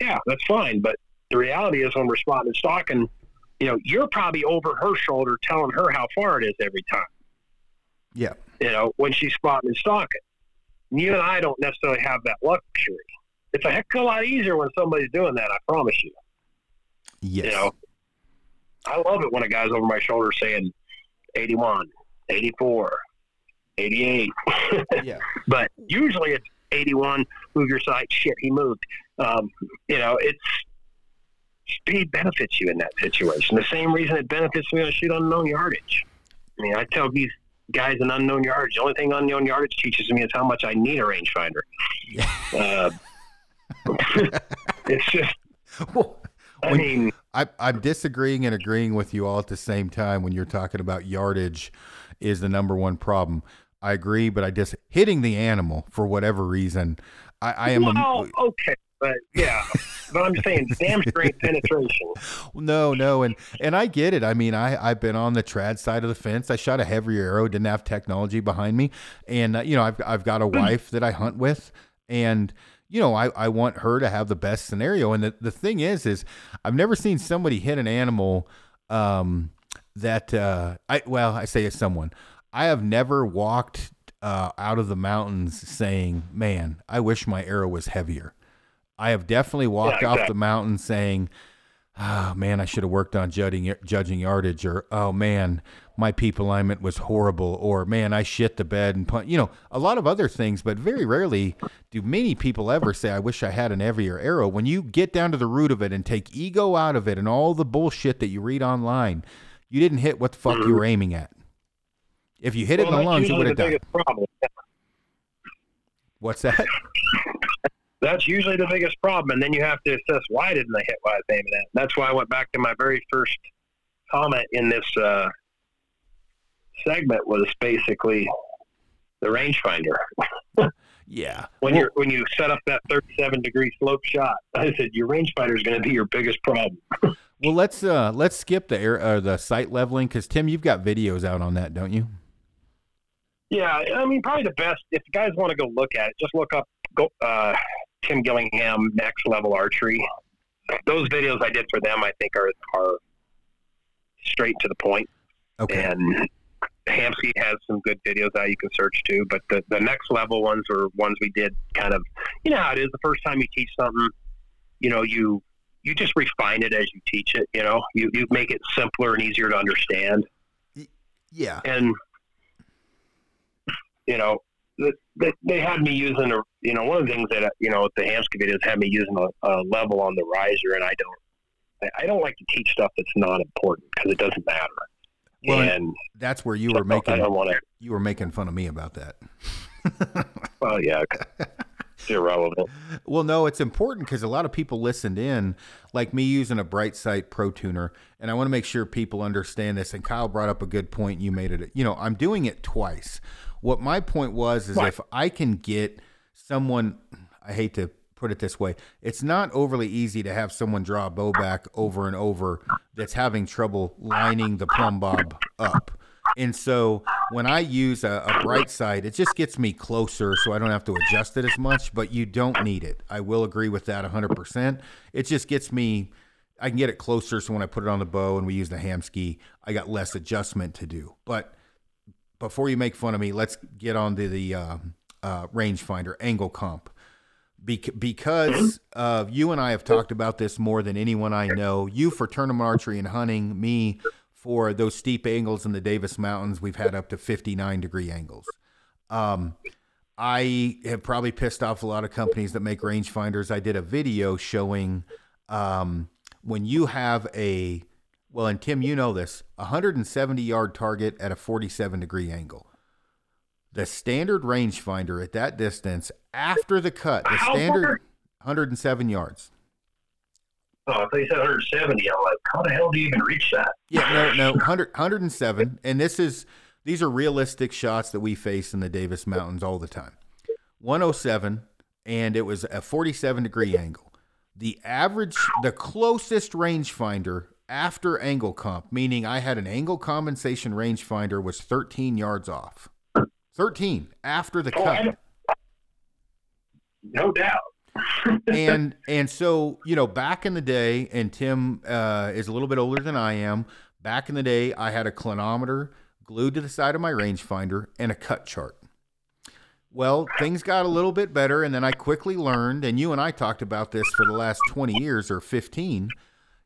yeah, that's fine. But the reality is when we're spotting and stalking, you know, you're probably over her shoulder telling her how far it is every time. Yeah. You know, when she's spotting and stalking. You and I don't necessarily have that luxury. It's a heck of a lot easier when somebody's doing that, I promise you. Yes. You know, I love it when a guy's over my shoulder saying 81, 84, 88. Yeah. But usually it's 81, move your sight, shit, he moved. You know, it's speed benefits you in that situation. The same reason it benefits me to shoot unknown yardage. I mean, I tell these guys in unknown yardage, the only thing unknown yardage teaches me is how much I need a rangefinder. Yeah. It's just, I mean, I'm disagreeing and agreeing with you all at the same time. When you're talking about yardage is the number one problem, I agree, but I just hitting the animal for whatever reason. Okay. But yeah, but I'm saying damn straight penetration. No. And I get it. I mean, I've been on the trad side of the fence. I shot a heavier arrow, didn't have technology behind me. And you know, I've got a wife that I hunt with, and you know, I want her to have the best scenario. And the thing is I've never seen somebody hit an animal, I say it's someone, I have never walked, out of the mountains saying, man, I wish my arrow was heavier. I have definitely walked off the mountain saying, oh, man, I should have worked on judging yardage, or, oh, man, my peep alignment was horrible, or, man, I shit the bed and punch, you know, a lot of other things. But very rarely do many people ever say, I wish I had an heavier arrow. When you get down to the root of it and take ego out of it and all the bullshit that you read online, you didn't hit what the fuck you were aiming at. If you hit it in the lungs, you would have done it. What's that? That's usually the biggest problem, and then you have to assess, why didn't I hit what I was aiming at? That's why I went back to my very first comment in this segment, was basically the rangefinder. Yeah. When you set up that 37-degree slope shot, I said your rangefinder is going to be your biggest problem. Well, let's skip the sight leveling, because Tim, you've got videos out on that, don't you? Yeah, I mean, probably the best, if you guys want to go look at it, just look up Tim Gillingham, Next Level Archery. Those videos I did for them, I think, are straight to the point. Okay. And Hampski has some good videos that you can search too, but the Next Level ones are ones we did kind of, you know how it is, the first time you teach something, you know, you just refine it as you teach it, you know, you make it simpler and easier to understand. Yeah. And, you know, they had me using one of the things that, you know, the Hampski videos had me using a level on the riser, and I don't like to teach stuff that's not important because it doesn't matter. Well, and that's where you were making fun of me about that. Well, yeah. It's irrelevant. Well, no, it's important because a lot of people listened in, like me using a Bright Sight Pro Tuner, and I want to make sure people understand this. And Kyle brought up a good point. You made it, you know, I'm doing it twice. What my point was is if I can get someone, I hate to put it this way, it's not overly easy to have someone draw a bow back over and over that's having trouble lining the plumb bob up. And so when I use a Bright Side, it just gets me closer so I don't have to adjust it as much, but you don't need it. I will agree with that 100%. It just gets me, I can get it closer so when I put it on the bow and we use the Hampski, I got less adjustment to do. But before you make fun of me, let's get on to the rangefinder angle comp. Because you and I have talked about this more than anyone I know. You for tournament archery and hunting, me for those steep angles in the Davis Mountains. We've had up to 59 degree angles. I have probably pissed off a lot of companies that make rangefinders. I did a video showing when you have a, well, and Tim, you know this, 170 yard target at a 47 degree angle. The standard rangefinder at that distance after the cut, the standard 107 yards. Oh, I thought you said 170. I'm like, how the hell do you even reach that? Yeah, no, 107. And these are realistic shots that we face in the Davis Mountains all the time. 107, and it was a 47 degree angle. The average, the closest rangefinder after angle comp, meaning I had an angle compensation rangefinder, was 13 yards off. 13 after the cut. No doubt. and so, you know, back in the day, and Tim is a little bit older than I am, back in the day, I had a clinometer glued to the side of my rangefinder and a cut chart. Well, things got a little bit better, and then I quickly learned, and you and I talked about this for the last 20 years or 15,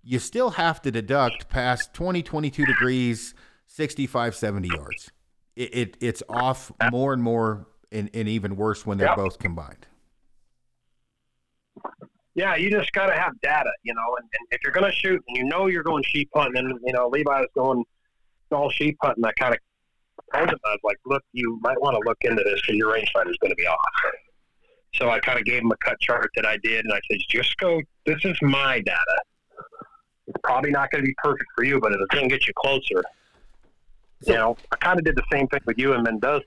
you still have to deduct past 20, 22 degrees, 65, 70 yards. It's off more and more, and even worse when they're both combined. Yeah, you just got to have data, you know, and if you're going to shoot and you know you're going sheep hunting, and, you know, Levi's going all sheep hunting, I kind of told him, I was like, look, you might want to look into this because your rangefinder's going to be off. So I kind of gave him a cut chart that I did, and I said, just go, this is my data. It's probably not going to be perfect for you, but it's going to get you closer. You know, I kind of did the same thing with you and Mendoza.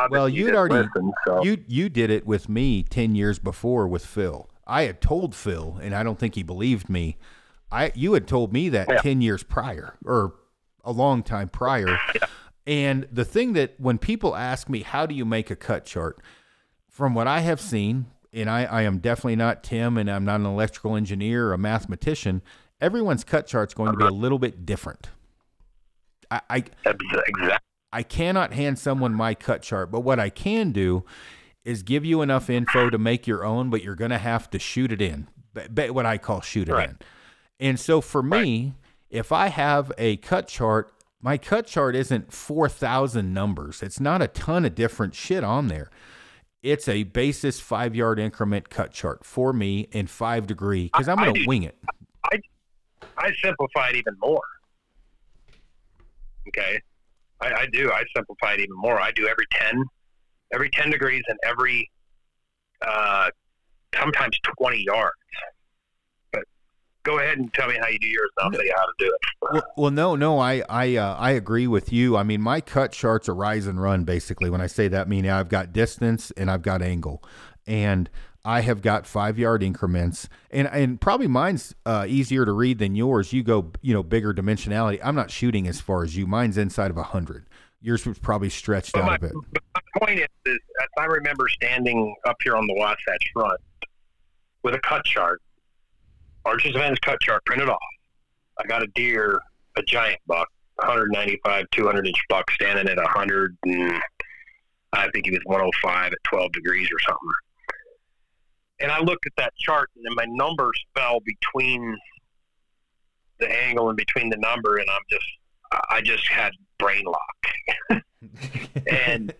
And well, you'd already listen, so. you did it with me 10 years before with Phil. I had told Phil, and I don't think he believed me. You had told me that 10 years prior, or a long time prior. Yeah. And the thing that when people ask me, how do you make a cut chart? From what I have seen, and I am definitely not Tim, and I'm not an electrical engineer or a mathematician, everyone's cut chart's going to be a little bit different. I cannot hand someone my cut chart, but what I can do is give you enough info to make your own, but you're going to have to shoot it in, what I call shoot it in. And so for me, if I have a cut chart, my cut chart isn't 4,000 numbers. It's not a ton of different shit on there. It's a basis 5-yard increment cut chart for me in 5 degree, because I'm going to wing it. I simplified even more. Okay. I do. I simplify it even more. I do every 10 degrees and every, sometimes 20 yards. But go ahead and tell me how you do yours, and I'll tell you how to do it. Well, no. I agree with you. I mean, my cut chart's a rise and run, basically. When I say that, I mean, I've got distance and I've got angle, and I have got 5-yard increments, and probably mine's easier to read than yours. You go, you know, bigger dimensionality. I'm not shooting as far as you. Mine's inside of 100. Yours was probably stretched out a bit. My point is, as I remember standing up here on the Wasatch Front with a cut chart, Archer's Advantage cut chart printed off. I got a deer, a giant buck, 195, 200 inch buck standing at 100, and I think he was 105 at 12 degrees or something. And I looked at that chart, and then my numbers fell between the angle and between the number, and I just had brain lock. And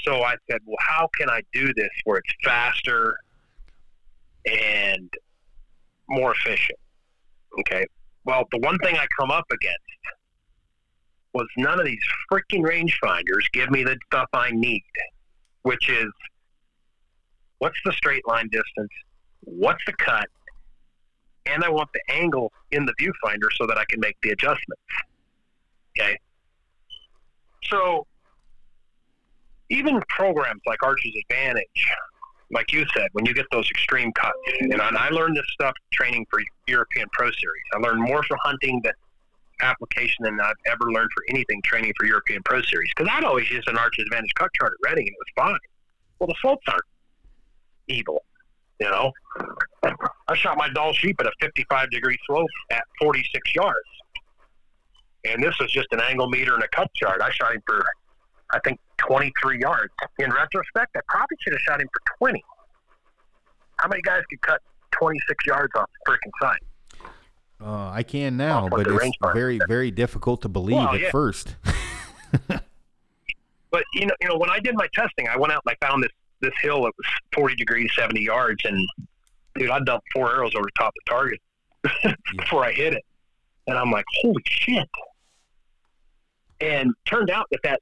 so I said, well, how can I do this where it's faster and more efficient? Okay. Well, the one thing I come up against was none of these freaking rangefinders give me the stuff I need, which is, what's the straight line distance? What's the cut? And I want the angle in the viewfinder so that I can make the adjustments. Okay. So even programs like Archer's Advantage, like you said, when you get those extreme cuts, and I learned this stuff training for European Pro Series. I learned more from hunting that application than I've ever learned for anything training for European Pro Series. Because I'd always used an Archer's Advantage cut chart at Reading, and it was fine. Well, the faults aren't evil, you know. I shot my doll sheep at a 55 degree slope at 46 yards. And this was just an angle meter and a cut chart. I shot him for, I think, 23 yards. In retrospect, I probably should have shot him for 20. How many guys could cut 26 yards off the freaking side? I can now, but it's very, very difficult to believe at first. But, you know, when I did my testing, I went out and I found this hill that was 40 degrees, 70 yards, and, dude, I dumped 4 arrows over the top of the target before I hit it. And I'm like, holy shit. And turned out that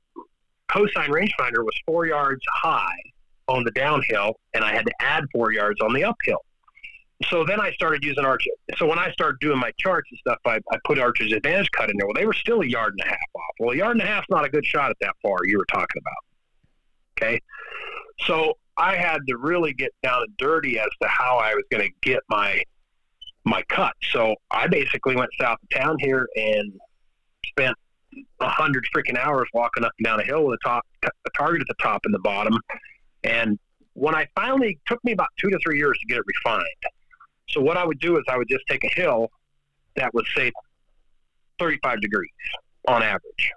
cosine rangefinder was 4 yards high on the downhill, and I had to add 4 yards on the uphill. So then I started using Archer. So when I started doing my charts and stuff, I put Archer's Advantage cut in there. Well, they were still a yard and a half off. Well, a yard and a half's not a good shot at that far you were talking about. Okay? So I had to really get down and dirty as to how I was going to get my cut. So I basically went south of town here and spent 100 freaking hours walking up and down a hill with a target at the top and the bottom. And when I finally, it took me about 2 to 3 years to get it refined. So what I would do is I would just take a hill that was, say, 35 degrees on average.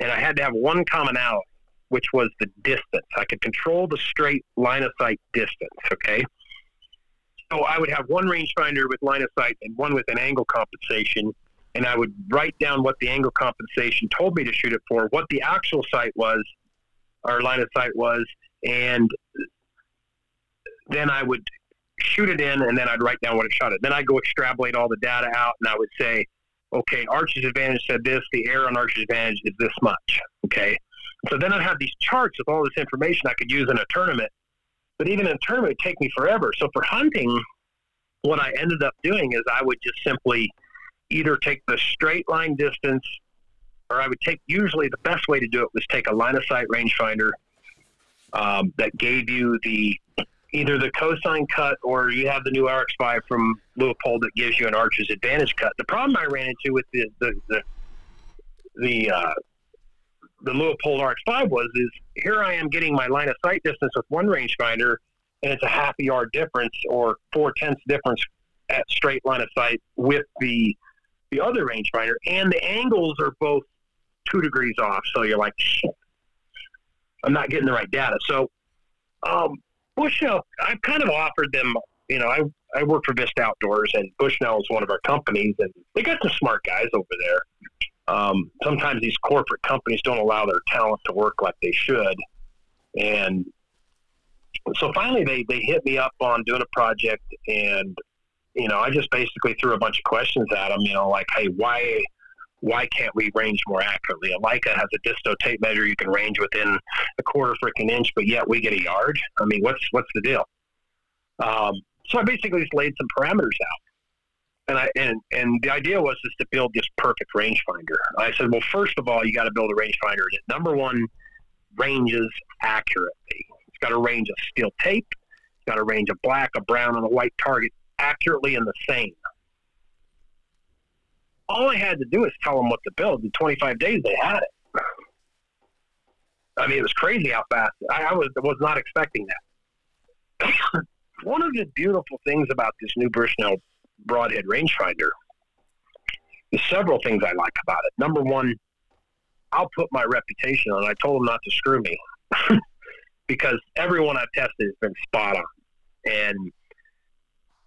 And I had to have one commonality, which was the distance. I could control the straight line of sight distance, okay? So I would have one rangefinder with line of sight and one with an angle compensation, and I would write down what the angle compensation told me to shoot it for, what the actual sight was, or line of sight was, and then I would shoot it in, and then I'd write down what it shot at. Then I'd go extrapolate all the data out, and I would say, okay, Archer's Advantage said this, the error on Archer's Advantage is this much, okay? So then I'd have these charts with all this information I could use in a tournament. But even in a tournament, it would take me forever. So for hunting, what I ended up doing is I would just simply either take the straight line distance, or I would take, usually the best way to do it was take a line of sight rangefinder that gave you either the cosine cut, or you have the new RX5 from Leupold that gives you an Archer's Advantage cut. The problem I ran into with the Leupold RX5 is here I am getting my line of sight distance with one rangefinder, and it's a half a yard difference or 0.4 difference at straight line of sight with the other rangefinder, and the angles are both 2 degrees off. So you're like, shit, I'm not getting the right data. So Bushnell, I've kind of offered them, you know, I work for Vista Outdoors, and Bushnell is one of our companies, and they got some smart guys over there. Sometimes these corporate companies don't allow their talent to work like they should. And so finally they hit me up on doing a project, and, you know, I just basically threw a bunch of questions at them, you know, like, hey, why can't we range more accurately? A Leica has a disto tape measure. You can range within a quarter freaking inch, but yet we get a yard. I mean, what's the deal? So I basically just laid some parameters out. And the idea was just to build this perfect rangefinder. I said, well, first of all, you got to build a rangefinder that, number one, ranges accurately. It's got a range of steel tape. It's got a range of black, a brown, and a white target accurately and the same. All I had to do is tell them what to build. In 25 days, they had it. I mean, it was crazy how fast. I was not expecting that. One of the beautiful things about this new Bushnell broadhead rangefinder, there's several things I like about it. Number one, I'll put my reputation on. I told them not to screw me because everyone I've tested has been spot on. And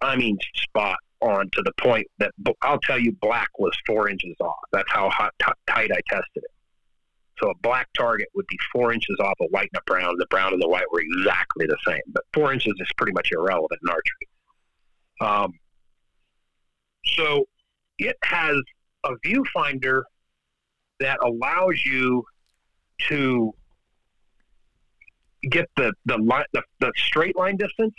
I mean spot on to the point that I'll tell you black was 4 inches off. That's how tight I tested it. So a black target would be 4 inches off a white and a brown. The brown and the white were exactly the same, but 4 inches is pretty much irrelevant in archery. So it has a viewfinder that allows you to get the straight line distance.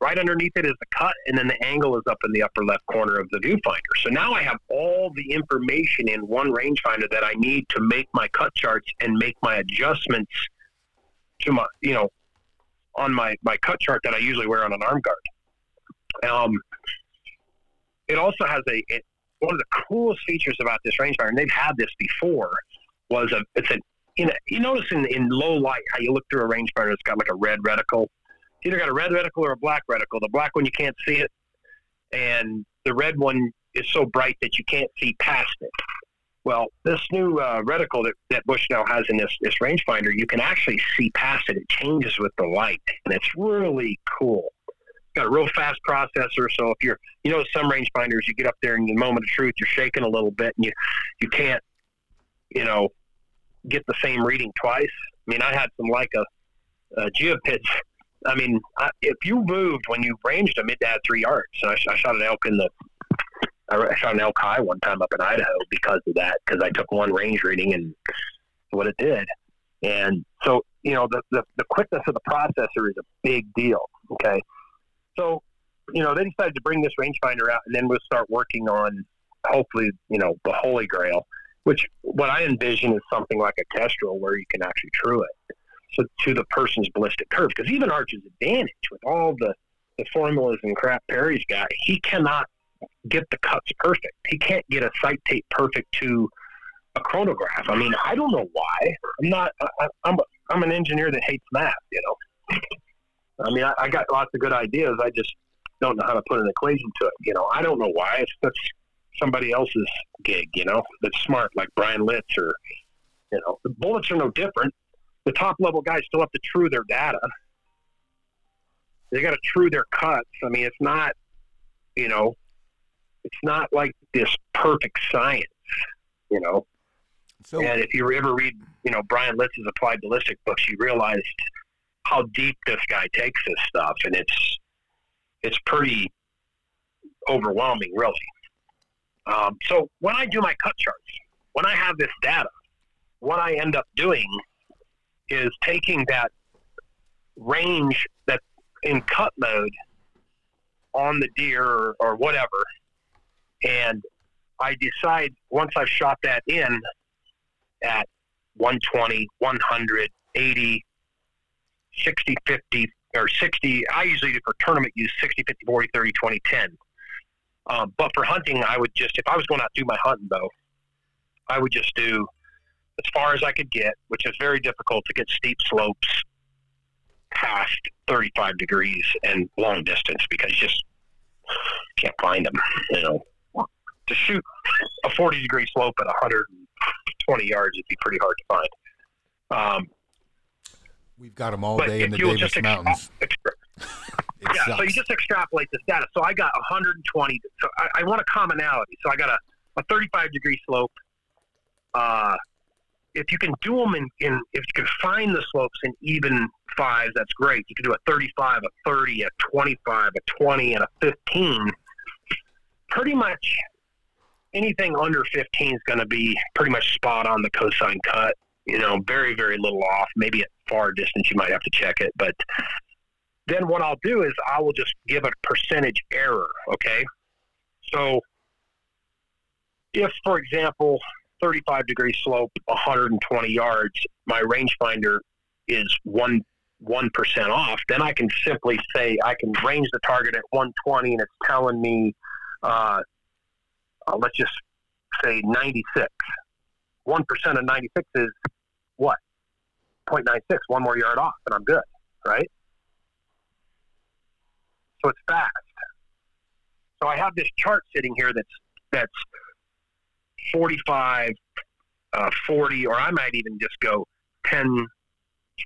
Right underneath it is the cut, and then the angle is up in the upper left corner of the viewfinder. So now I have all the information in one rangefinder that I need to make my cut charts and make my adjustments to my, you know, on my cut chart that I usually wear on an arm guard. It also has one of the coolest features about this rangefinder, and they've had this before, was you notice in low light how you look through a rangefinder, it's got like a red reticle. It's either got a red reticle or a black reticle. The black one, you can't see it, and the red one is so bright that you can't see past it. Well, this new reticle that Bushnell has in this rangefinder, you can actually see past it. It changes with the light, and it's really cool. It's got a real fast processor, so if you're, you know, some rangefinders, you get up there in the moment of truth, you're shaking a little bit, and you can't, you know, get the same reading twice. I mean, I had some Leica geopits. I mean, if you moved when you ranged them, it had 3 yards. So I shot an elk I shot an elk high one time up in Idaho because of that, because I took one range reading and what it did. And so, you know, the quickness of the processor is a big deal, okay? So, you know, they decided to bring this rangefinder out, and then we'll start working on, hopefully, you know, the Holy Grail, which what I envision is something like a Kestrel where you can actually true it so to the person's ballistic curve. Because even Archer's Advantage, with all the formulas and crap Perry's got, he cannot get the cuts perfect. He can't get a sight tape perfect to a chronograph. I mean, I don't know why. I'm an engineer that hates math, you know. I mean, I got lots of good ideas. I just don't know how to put an equation to it. You know, I don't know why. That's somebody else's gig, you know, that's smart, like Brian Litz, or, you know, the bullets are no different. The top level guys still have to true their data. They got to true their cuts. I mean, it's not, you know, it's not like this perfect science, you know. So, and if you ever read, you know, Brian Litz's Applied Ballistic books, you realize how deep this guy takes this stuff, and it's pretty overwhelming, really. So when I do my cut charts, when I have this data, what I end up doing is taking that range that's in cut mode on the deer or whatever, and I decide once I've shot that in at 120, 100, 80, 60, 50, or 60, I usually do for tournament use 60, 50, 40, 30, 20, 10. But for hunting, I would just, if I was going out to do my hunting bow, I would just do as far as I could get, which is very difficult to get steep slopes past 35 degrees and long distance because you just can't find them, you know. To shoot a 40-degree slope at 120 yards would be pretty hard to find. We've got them all day in the Davis Mountains. So you just extrapolate this data. So I got 120. So I want a commonality. So I got a 35-degree slope. If you can do them if you can find the slopes in even fives, that's great. You can do a 35, a 30, a 25, a 20, and a 15. Pretty much anything under 15 is going to be pretty much spot on the cosine cut, you know, very, very little off. Maybe at far distance, you might have to check it. But then what I'll do is I will just give a percentage error. Okay. So if, for example, 35 degree slope, 120 yards, my rangefinder is 1% off, then I can simply say I can range the target at 120 and it's telling me, let's just say 96. 1% of 96 is what? 0.96, one more yard off, and I'm good, right? So it's fast. So I have this chart sitting here that's 45, 40, or I might even just go 10,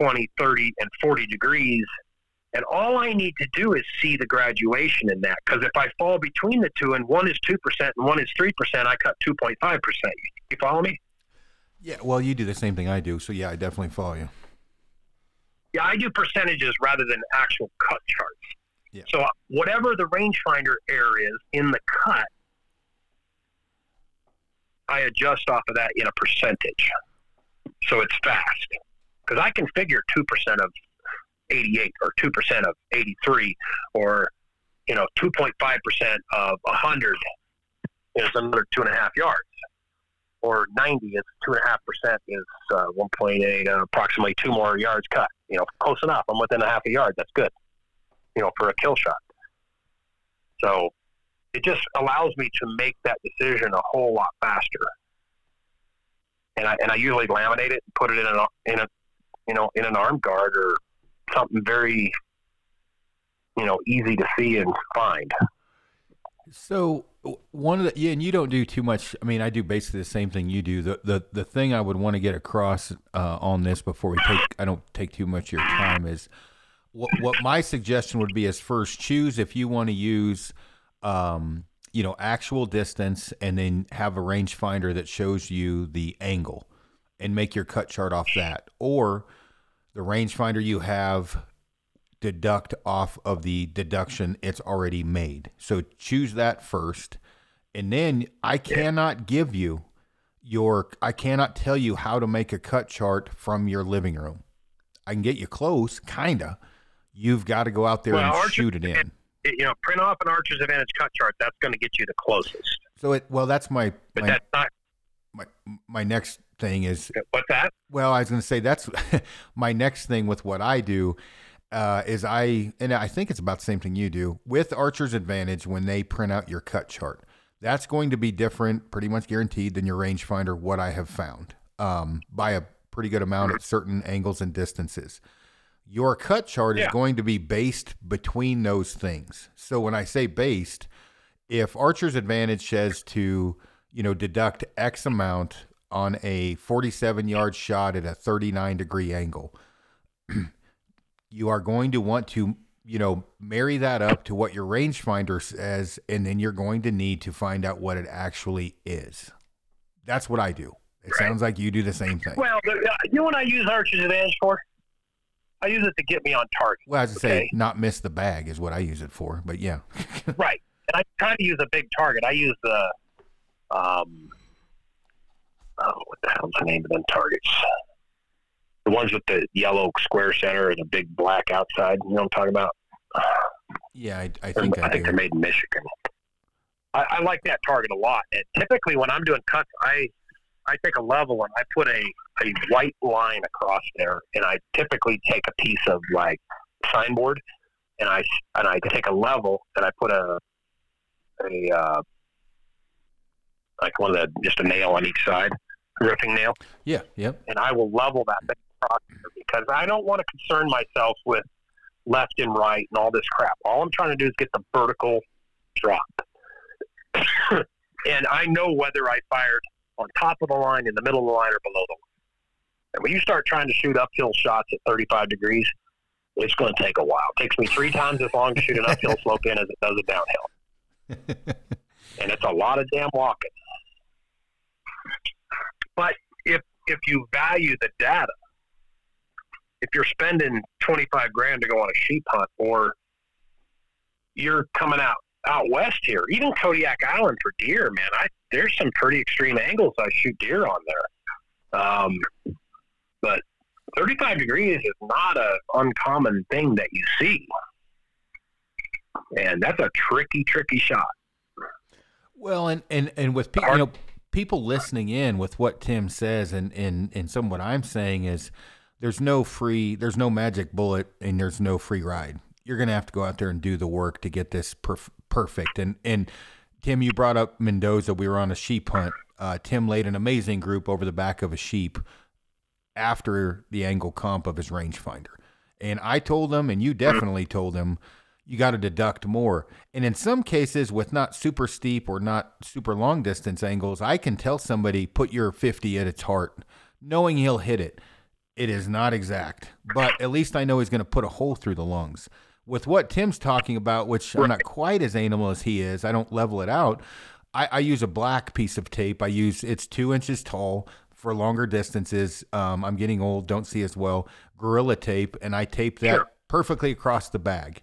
20, 30, and 40 degrees. And all I need to do is see the graduation in that. Because if I fall between the two, and one is 2% and one is 3%, I cut 2.5%. You follow me? Yeah, well, you do the same thing I do. So, yeah, I definitely follow you. Yeah, I do percentages rather than actual cut charts. Yeah. So whatever the rangefinder error is in the cut, I adjust off of that in a percentage. So it's fast. Because I can figure 2% of 88 or 2% of 83 or, you know, 2.5% of 100 is another 2.5 yards, or 90 is 2.5% is 1.8, approximately 2 more yards cut, you know, close enough. I'm within a half a yard. That's good, you know, for a kill shot. So it just allows me to make that decision a whole lot faster. And I usually laminate it and put it in an arm guard or something very, you know, easy to see and find. So one of the, and you don't do too much. I mean, I do basically the same thing you do. The thing I would want to get across on this before we take, I don't take too much of your time, is what my suggestion would be is first choose if you want to use, you know, actual distance, and then have a rangefinder that shows you the angle and make your cut chart off that, or the rangefinder you have deduct off of the deduction it's already made. So choose that first. And then I cannot give you your, I cannot tell you how to make a cut chart from your living room. I can get you close, kinda. You've got to go out there and shoot it in. You know, print off an Archer's Advantage cut chart. That's going to get you the closest. So it, well, that's my, but my, that's not my next thing is, what's that? Well, I was going to say that's my next thing with what I do. Is I think it's about the same thing you do with Archer's Advantage. When they print out your cut chart, that's going to be different, pretty much guaranteed, than your rangefinder. What I have found, by a pretty good amount at certain angles and distances, your cut chart is going to be based between those things. So when I say based, if Archer's Advantage says to, you know, deduct X amount on a 47 yard shot at a 39 degree angle, you are going to want to, you know, marry that up to what your rangefinder says, and then you're going to need to find out what it actually is. That's what I do. It sounds like you do the same thing. Well, you know what I use Archer's Advantage for? I use it to get me on target. Well, I was going to say, not miss the bag is what I use it for, but yeah. Right. And I try to use a big target. I use the, what the hell's the name of them targets? The ones with the yellow square center and the big black outside, you know what I'm talking about? Yeah, I think they're made in Michigan. I like that target a lot. And typically when I'm doing cuts, I take a level and I put a white line across there, and I typically take a piece of like signboard, and I take a level and I put a like one of the, just a nail on each side, a roofing nail. Yeah, yep. And I will level that thing, because I don't want to concern myself with left and right and all this crap. All I'm trying to do is get the vertical drop. And I know whether I fired on top of the line, in the middle of the line, or below the line. And when you start trying to shoot uphill shots at 35 degrees, it's going to take a while. It takes me 3 times as long to shoot an uphill slope in as it does a downhill. And it's a lot of damn walking. But if you value the data, if you're spending $25,000 to go on a sheep hunt, or you're coming out west here, even Kodiak Island for deer, man, there's some pretty extreme angles I shoot deer on there. But 35 degrees is not an uncommon thing that you see. And that's a tricky, tricky shot. Well, and with people, you know, people listening in with what Tim says and some of what I'm saying is, there's no magic bullet, and there's no free ride. You're going to have to go out there and do the work to get this perfect. And Tim, you brought up Mendoza. We were on a sheep hunt. Tim laid an amazing group over the back of a sheep after the angle comp of his rangefinder. And I told him, and you definitely told him, you got to deduct more. And in some cases with not super steep or not super long distance angles, I can tell somebody, put your 50 at its heart, knowing he'll hit it. It is not exact, but at least I know he's going to put a hole through the lungs. With what Tim's talking about, which I'm not quite as animal as he is, I don't level it out. I use a black piece of tape. It's 2 inches tall for longer distances. I'm getting old, don't see as well. Gorilla tape, and I tape that perfectly across the bag.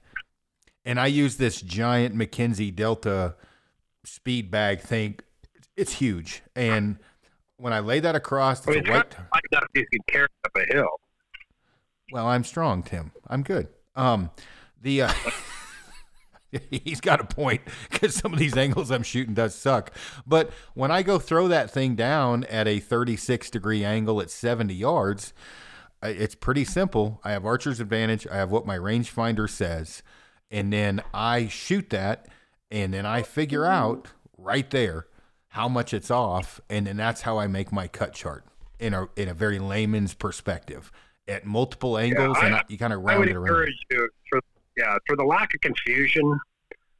And I use this giant McKenzie Delta speed bag thing. It's huge, and when I lay that across, it's a white. I thought you could carry up a hill. Well, I'm strong, Tim. I'm good. He's got a point, because some of these angles I'm shooting does suck. But when I go throw that thing down at a 36 degree angle at 70 yards, it's pretty simple. I have Archer's Advantage. I have what my rangefinder says, and then I shoot that, and then I figure out right there how much it's off, and then that's how I make my cut chart in a very layman's perspective at multiple angles, and you kind of round it around. I would encourage you, for the lack of confusion,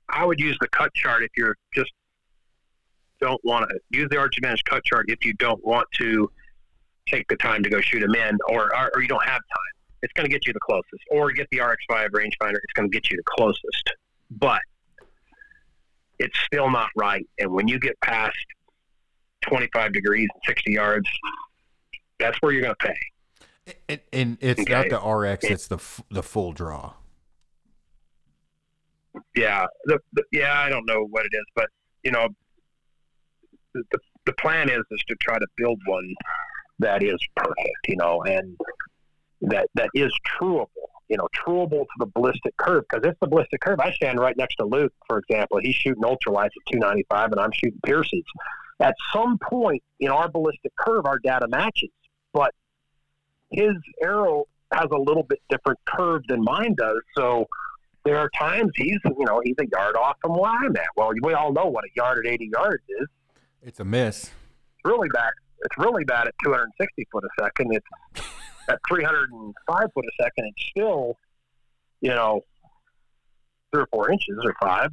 I would use the cut chart if you just don't want to. Use the Archer's Advantage cut chart if you don't want to take the time to go shoot them in, or you don't have time. It's going to get you the closest. Or get the RX5 rangefinder. It's going to get you the closest. But it's still not right. And when you get past 25 degrees and 60 yards, that's where you're going to pay. And it's okay. Not the RX, it's the full draw. Yeah. Yeah, I don't know what it is, but, you know, the plan is to try to build one that is perfect, you know, and that is trueable, you know, trueable to the ballistic curve, because it's the ballistic curve. I stand right next to Luke, for example. He's shooting ultralights at 295, and I'm shooting Pierces. At some point in our ballistic curve, our data matches, but his arrow has a little bit different curve than mine does. So there are times he's a yard off from where I'm at. Well, we all know what a yard at 80 yards is. It's a miss. It's really bad at 260 foot a second. It's at 305 foot a second. It's still, 3 or 4 inches or 5.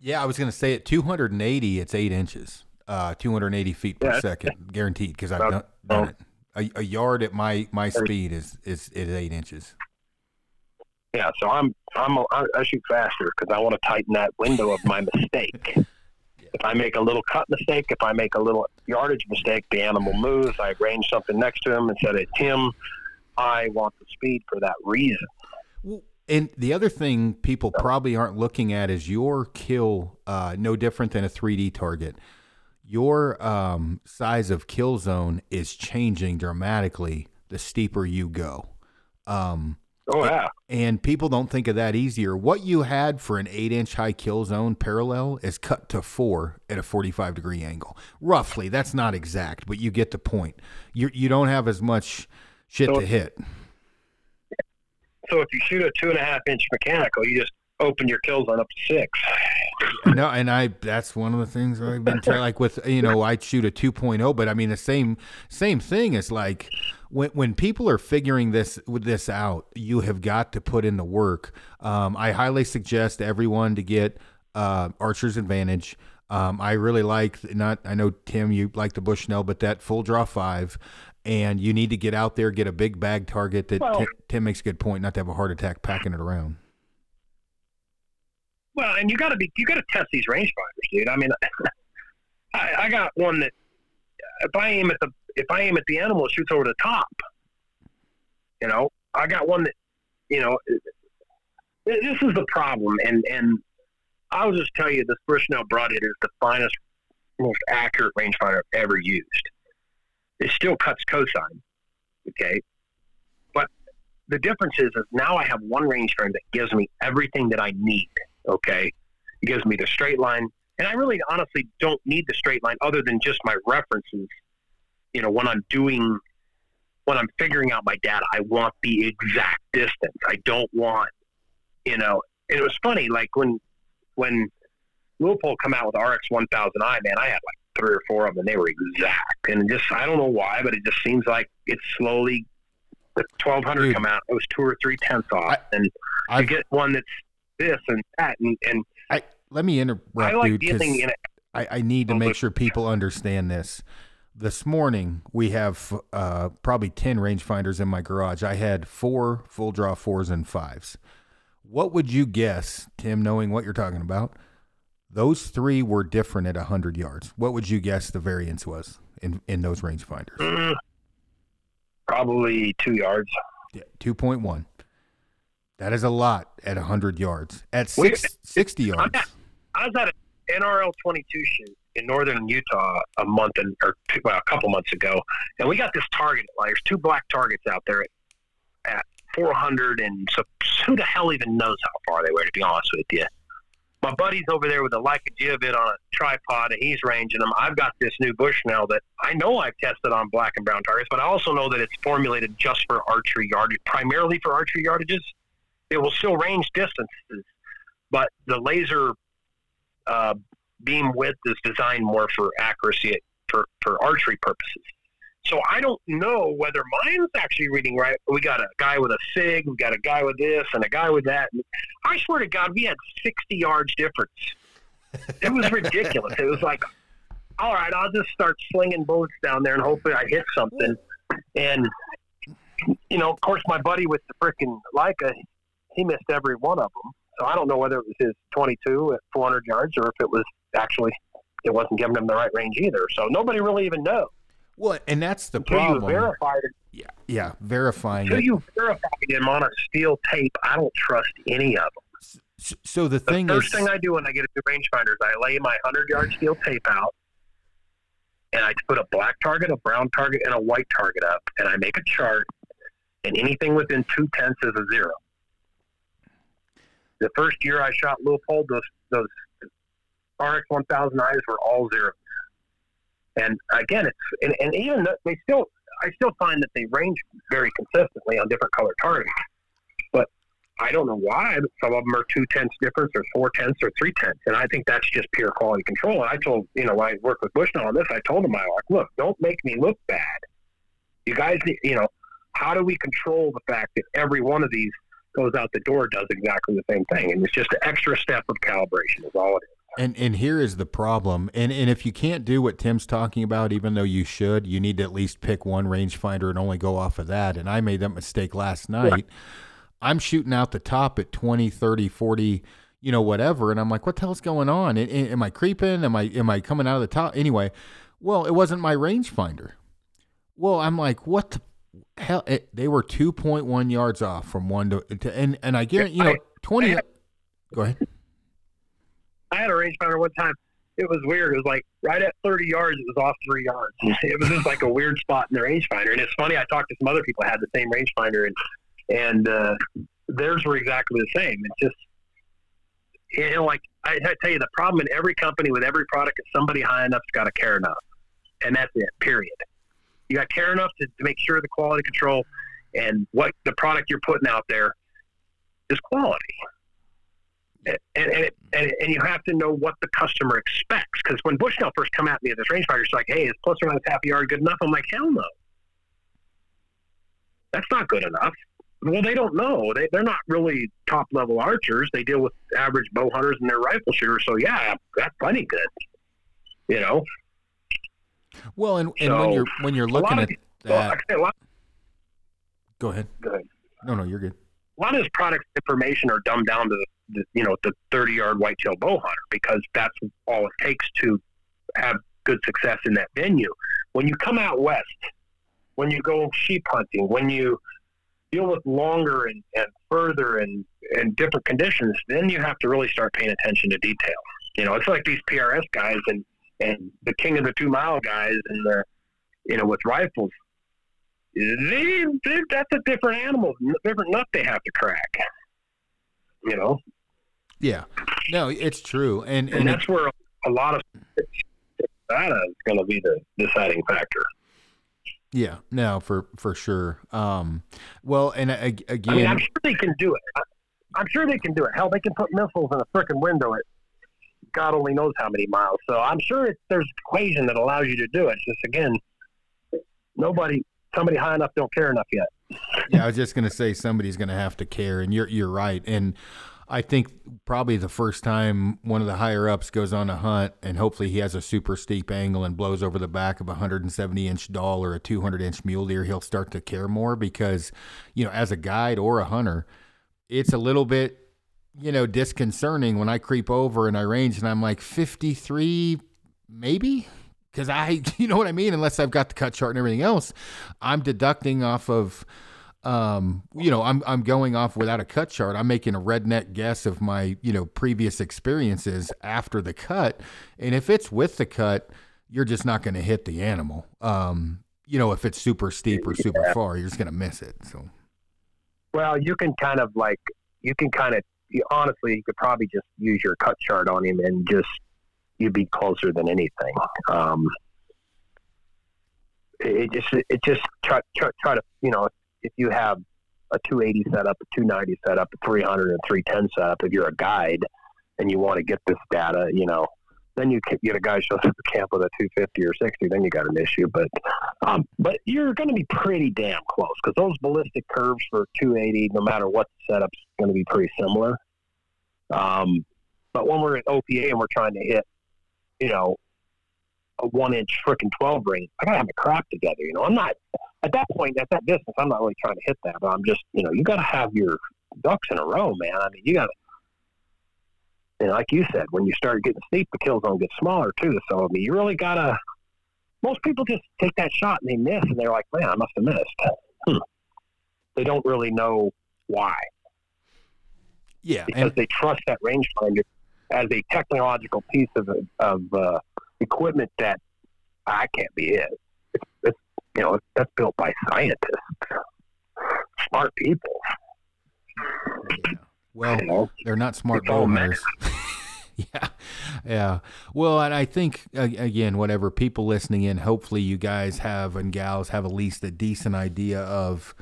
Yeah, I was going to say at 280, it's 8 inches, 280 feet per second, guaranteed, because I've done it. A yard at my speed is 8 inches. Yeah, so I shoot faster because I want to tighten that window of my mistake. Yeah. If I make a little cut mistake, if I make a little yardage mistake, the animal moves. I arrange something next to him and said, "Hey, Tim, I want the speed for that reason." Well, and the other thing people probably aren't looking at is your kill, no different than a 3D target. Your size of kill zone is changing dramatically the steeper you go. And people don't think of that easier. What you had for an 8-inch high kill zone parallel is cut to 4 at a 45-degree angle. Roughly, that's not exact, but you get the point. You don't have as much shit to hit. So if you shoot a 2.5-inch mechanical, you just open your kill zone up to 6. No, and that's one of the things I've been trying, like with, I shoot a 2.0, but I mean, the same thing is like when people are figuring this out, you have got to put in the work. I highly suggest everyone to get Archer's Advantage. I really like, I know Tim, you like the Bushnell, but that full draw 5. And you need to get out there, get a big bag target that Tim makes a good point, not to have a heart attack packing it around. Well, and you got to test these rangefinders, dude. I mean, I got one that if I aim at the animal, it shoots over the top. I got one that, this is the problem. And I'll just tell you, this Bushnell brought it as the finest, most accurate rangefinder I've ever used. It still cuts cosine, okay? But the difference is now I have one rangefinder that gives me everything that I need, okay? It gives me the straight line, and I really honestly don't need the straight line other than just my references. When I'm figuring out my data, I want the exact distance. I don't want, it was funny, like when Leupold come out with RX1000i, man, I had like 3 or 4 of them, and they were exact. And I don't know why, but it just seems like it's slowly, the 1200 come out, it was 2 or 3 tenths off. I get one that's this and that. And let me interrupt, I like dealing in it. I need to make sure people understand this. This morning, we have probably 10 rangefinders in my garage. I had 4 full draw 4s and 5s. What would you guess, Tim, knowing what you're talking about? Those 3 were different at 100 yards. What would you guess the variance was in those rangefinders? Probably 2 yards. Yeah, 2.1. That is a lot at 100 yards. At 60 yards. I was at an NRL 22 shoot in northern Utah a couple months ago, and we got this target. Like, there's 2 black targets out there at 400, and so who the hell even knows how far they were, to be honest with you. My buddy's over there with a Leica Geovit on a tripod, and he's ranging them. I've got this new Bushnell that I know I've tested on black and brown targets, but I also know that it's formulated just for archery yardage, primarily for archery yardages. It will still range distances, but the laser beam width is designed more for accuracy for archery purposes. So I don't know whether mine's actually reading right. We got a guy with a fig, we got a guy with this, and a guy with that. And I swear to God, we had 60 yards difference. It was ridiculous. It was like, all right, I'll just start slinging bullets down there and hopefully I hit something. And, you know, of course, my buddy with the freaking Leica, he missed every one of them. So I don't know whether it was his 22 at 400 yards or if it was actually, it wasn't giving him the right range either. So nobody really even knows. Well, and that's the problem. You verified it. Yeah, verifying it. Until you verified them on a steel tape, I don't trust any of them. So the first thing I do when I get a new rangefinder is I lay my 100-yard steel tape out, and I put a black target, a brown target, and a white target up, and I make a chart, and anything within 0.2 is a zero. The first year I shot Leupold, those RX-1000Is were all zeros. And again, and even they still, I still find that they range very consistently on different color targets, but I don't know why, but some of them are 0.2 difference or 0.4 or 0.3. And I think that's just pure quality control. And I told, when I worked with Bushnell on this, I told him, I like, look, don't make me look bad. You guys, how do we control the fact that every one of these goes out the door, does exactly the same thing? And it's just an extra step of calibration is all it is. And here is the problem. And if you can't do what Tim's talking about, even though you should, you need to at least pick one rangefinder and only go off of that. And I made that mistake last night. Right. I'm shooting out the top at 20, 30, 40, whatever. And I'm like, what the hell's going on? Am I creeping? Am I coming out of the top? Anyway, well, it wasn't my rangefinder. Well, I'm like, what the hell? They were 2.1 yards off from one to and I guarantee, 20. Go ahead. I had a rangefinder one time. It was weird. It was like right at 30 yards, it was off 3 yards. It was just like a weird spot in the rangefinder. And it's funny, I talked to some other people who had the same rangefinder, and theirs were exactly the same. It's just, I tell you, the problem in every company with every product is somebody high enough's got to care enough. And that's it, period. You got to care enough to make sure the quality control and what the product you're putting out there is quality. And you have to know what the customer expects, because when Bushnell first come at me at this rangefinder, it's like, hey, is plus or minus half a yard good enough? I'm like, hell no. That's not good enough. Well, they don't know. They're not really top-level archers. They deal with average bow hunters and their rifle shooters, so yeah, that's plenty good, Well, and when you're looking at that... Go ahead. No, you're good. A lot of his product information are dumbed down to the 30-yard whitetail bow hunter, because that's all it takes to have good success in that venue. When you come out west, when you go sheep hunting, when you deal with longer and further and different conditions, then you have to really start paying attention to detail. It's like these PRS guys and the king of the 2 mile guys and with rifles. That's a different animal, different nut they have to crack. Yeah, no, it's true, and that's where a lot of data is going to be the deciding factor. Yeah, no, for sure. Again, I'm sure they can do it. I'm sure they can do it. Hell, they can put missiles in a frickin' window at God only knows how many miles. So I'm sure there's an equation that allows you to do it. It's just, again, somebody high enough don't care enough yet. Yeah, I was just going to say somebody's going to have to care, and you're right, and. I think probably the first time one of the higher ups goes on a hunt and hopefully he has a super steep angle and blows over the back of a 170-inch doll or a 200-inch mule deer, he'll start to care more because, as a guide or a hunter, it's a little bit, disconcerting when I creep over and I range and I'm like 53, maybe? Because unless I've got the cut chart and everything else, I'm deducting off of, I'm going off without a cut chart. I'm making a redneck guess of my, previous experiences after the cut. And if it's with the cut, you're just not going to hit the animal. If it's super steep or super far, you're just going to miss it. So, well, honestly, you could probably just use your cut chart on him and you'd be closer than anything. Try to, if you have a 280 setup, a 290 setup, a 300 and 310 setup, if you're a guide and you want to get this data, Then you get a guy shows up to camp with a 250 or 60, then you got an issue. But you're going to be pretty damn close because those ballistic curves for 280, no matter what setup's going to be pretty similar. But when we're at OPA and we're trying to hit, a 1-inch frickin' 12 ring, I got to have my crap together. I'm not at that point at that distance. I'm not really trying to hit that, but I'm just, you got to have your ducks in a row, man. I mean, you got to. And like you said, when you start getting steep, the kill zone gets smaller too. So, I mean, you really gotta. Most people just take that shot and they miss, and they're like, "Man, I must have missed." They don't really know why. Yeah, because they trust that rangefinder as a technological piece of equipment that I can't be hit. It's that's built by scientists, smart people. Yeah. Well, they're not smart bow hunters. Yeah. Well, and I think, again, whatever, people listening in, hopefully you guys have and gals have at least a decent idea of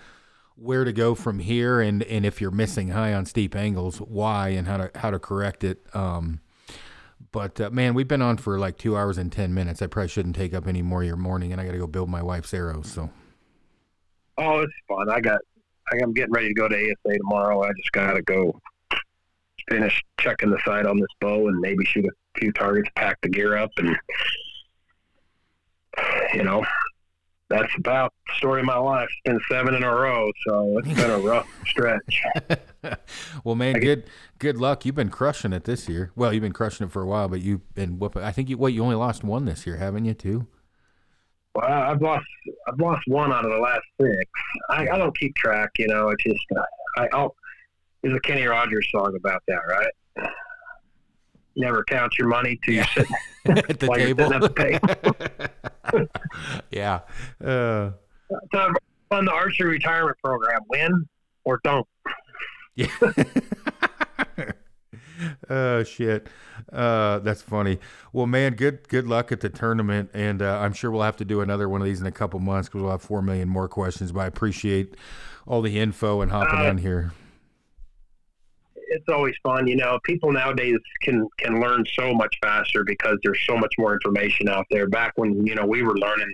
where to go from here, and if you're missing high on steep angles, why, and how to correct it. But man, we've been on for like 2 hours and 10 minutes. I probably shouldn't take up any more of your morning, and I got to go build my wife's arrows. So. Oh, it's fun. I'm getting ready to go to ASA tomorrow. I just got to go finish checking the sight on this bow and maybe shoot a few targets, pack the gear up, and, that's about the story of my life. It's been 7 in a row, so it's been a rough stretch. Well, man, good luck. You've been crushing it this year. Well, you've been crushing it for a while, but you've been whooping. I think you only lost one this year, haven't you, too? I've lost one out of the last 6. I don't keep track, It's just there's a Kenny Rogers song about that, right? Never count your money till you sit at the table. Yeah. So on the archery retirement program, win or don't. Yeah. Oh, shit. That's funny. Well, man, good luck at the tournament. And I'm sure we'll have to do another one of these in a couple months because we'll have 4 million more questions. But I appreciate all the info and hopping on here. It's always fun. People nowadays can learn so much faster because there's so much more information out there. Back when, we were learning,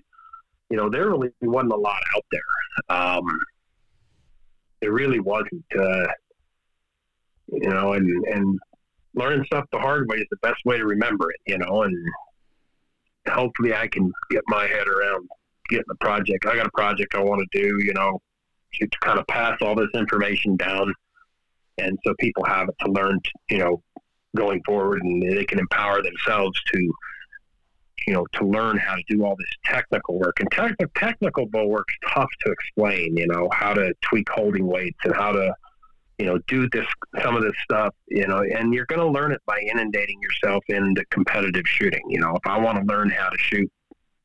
there really wasn't a lot out there. There really wasn't, and learning stuff the hard way is the best way to remember it, and hopefully I can get my head around getting a project. I got a project I want to do, to kind of pass all this information down. And so people have it to learn, going forward, and they can empower themselves to, to learn how to do all this technical work. And technical bow work's tough to explain, how to tweak holding weights and how to, do this, some of this stuff, and you're going to learn it by inundating yourself into competitive shooting. If I want to learn how to shoot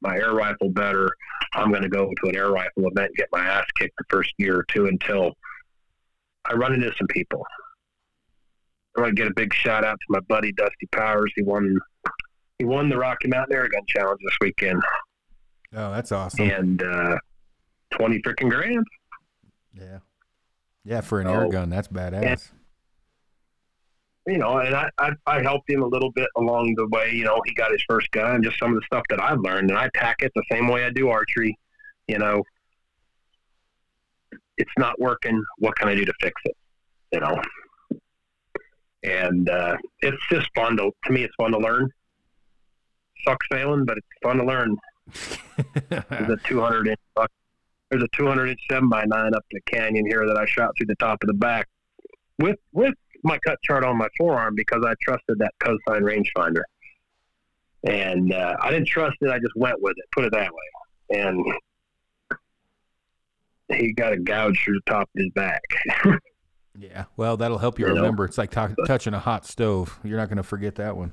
my air rifle better, I'm going to go to an air rifle event and get my ass kicked the first year or two until I run into some people. I'm going to get a big shout out to my buddy, Dusty Powers. He won the Rocky Mountain Air Gun Challenge this weekend. Oh, that's awesome. And, 20 freaking grand. Yeah. Yeah, for an air gun, that's badass. And, and I helped him a little bit along the way. He got his first gun, and just some of the stuff that I've learned, and I pack it the same way I do archery. It's not working. What can I do to fix it? And it's just fun to me. It's fun to learn. Sucks failing, but it's fun to learn. There's a 200-inch buck. There's a 200-inch 7x9 up the canyon here that I shot through the top of the back with my cut chart on my forearm because I trusted that cosine rangefinder. And I didn't trust it. I just went with it, put it that way. And he got a gouge through the top of his back. Yeah, well, that'll help you remember. It's like touching a hot stove. You're not going to forget that one.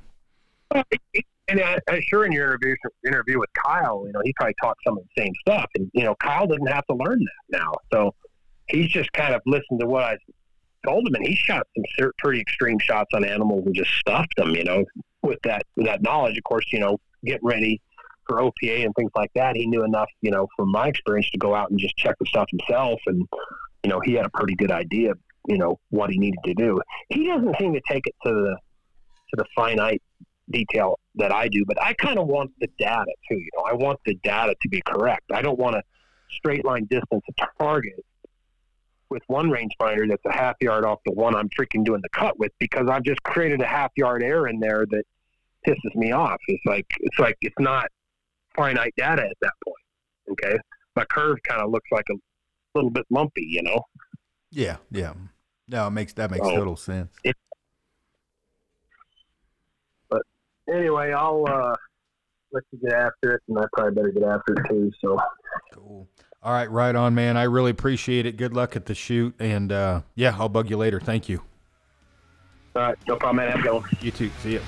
And I'm sure in your interview with Kyle, he probably taught some of the same stuff. And, Kyle doesn't have to learn that now. So he's just kind of listened to what I told him, and he shot some pretty extreme shots on animals and just stuffed them, with that knowledge. Of course, get ready for OPA and things like that. He knew enough, from my experience to go out and just check the stuff himself. And, he had a pretty good idea, what he needed to do. He doesn't seem to take it to the finite detail that I do, but I kind of want the data too. You know, I want the data to be correct. I don't want to straight line distance a target with one rangefinder that's a half yard off the one I'm freaking doing the cut with, because I've just created a half yard error in there that pisses me off. It's like it's not finite data at that point. Okay, my curve kind of looks like a little bit lumpy, you know. Yeah, yeah. No, that makes total sense. But anyway, I'll let you get after it, and I probably better get after it too. So cool. All right, right on, man. I really appreciate it. Good luck at the shoot, and yeah, I'll bug you later. Thank you. All right, no problem, man. Have a good one. You too. See ya.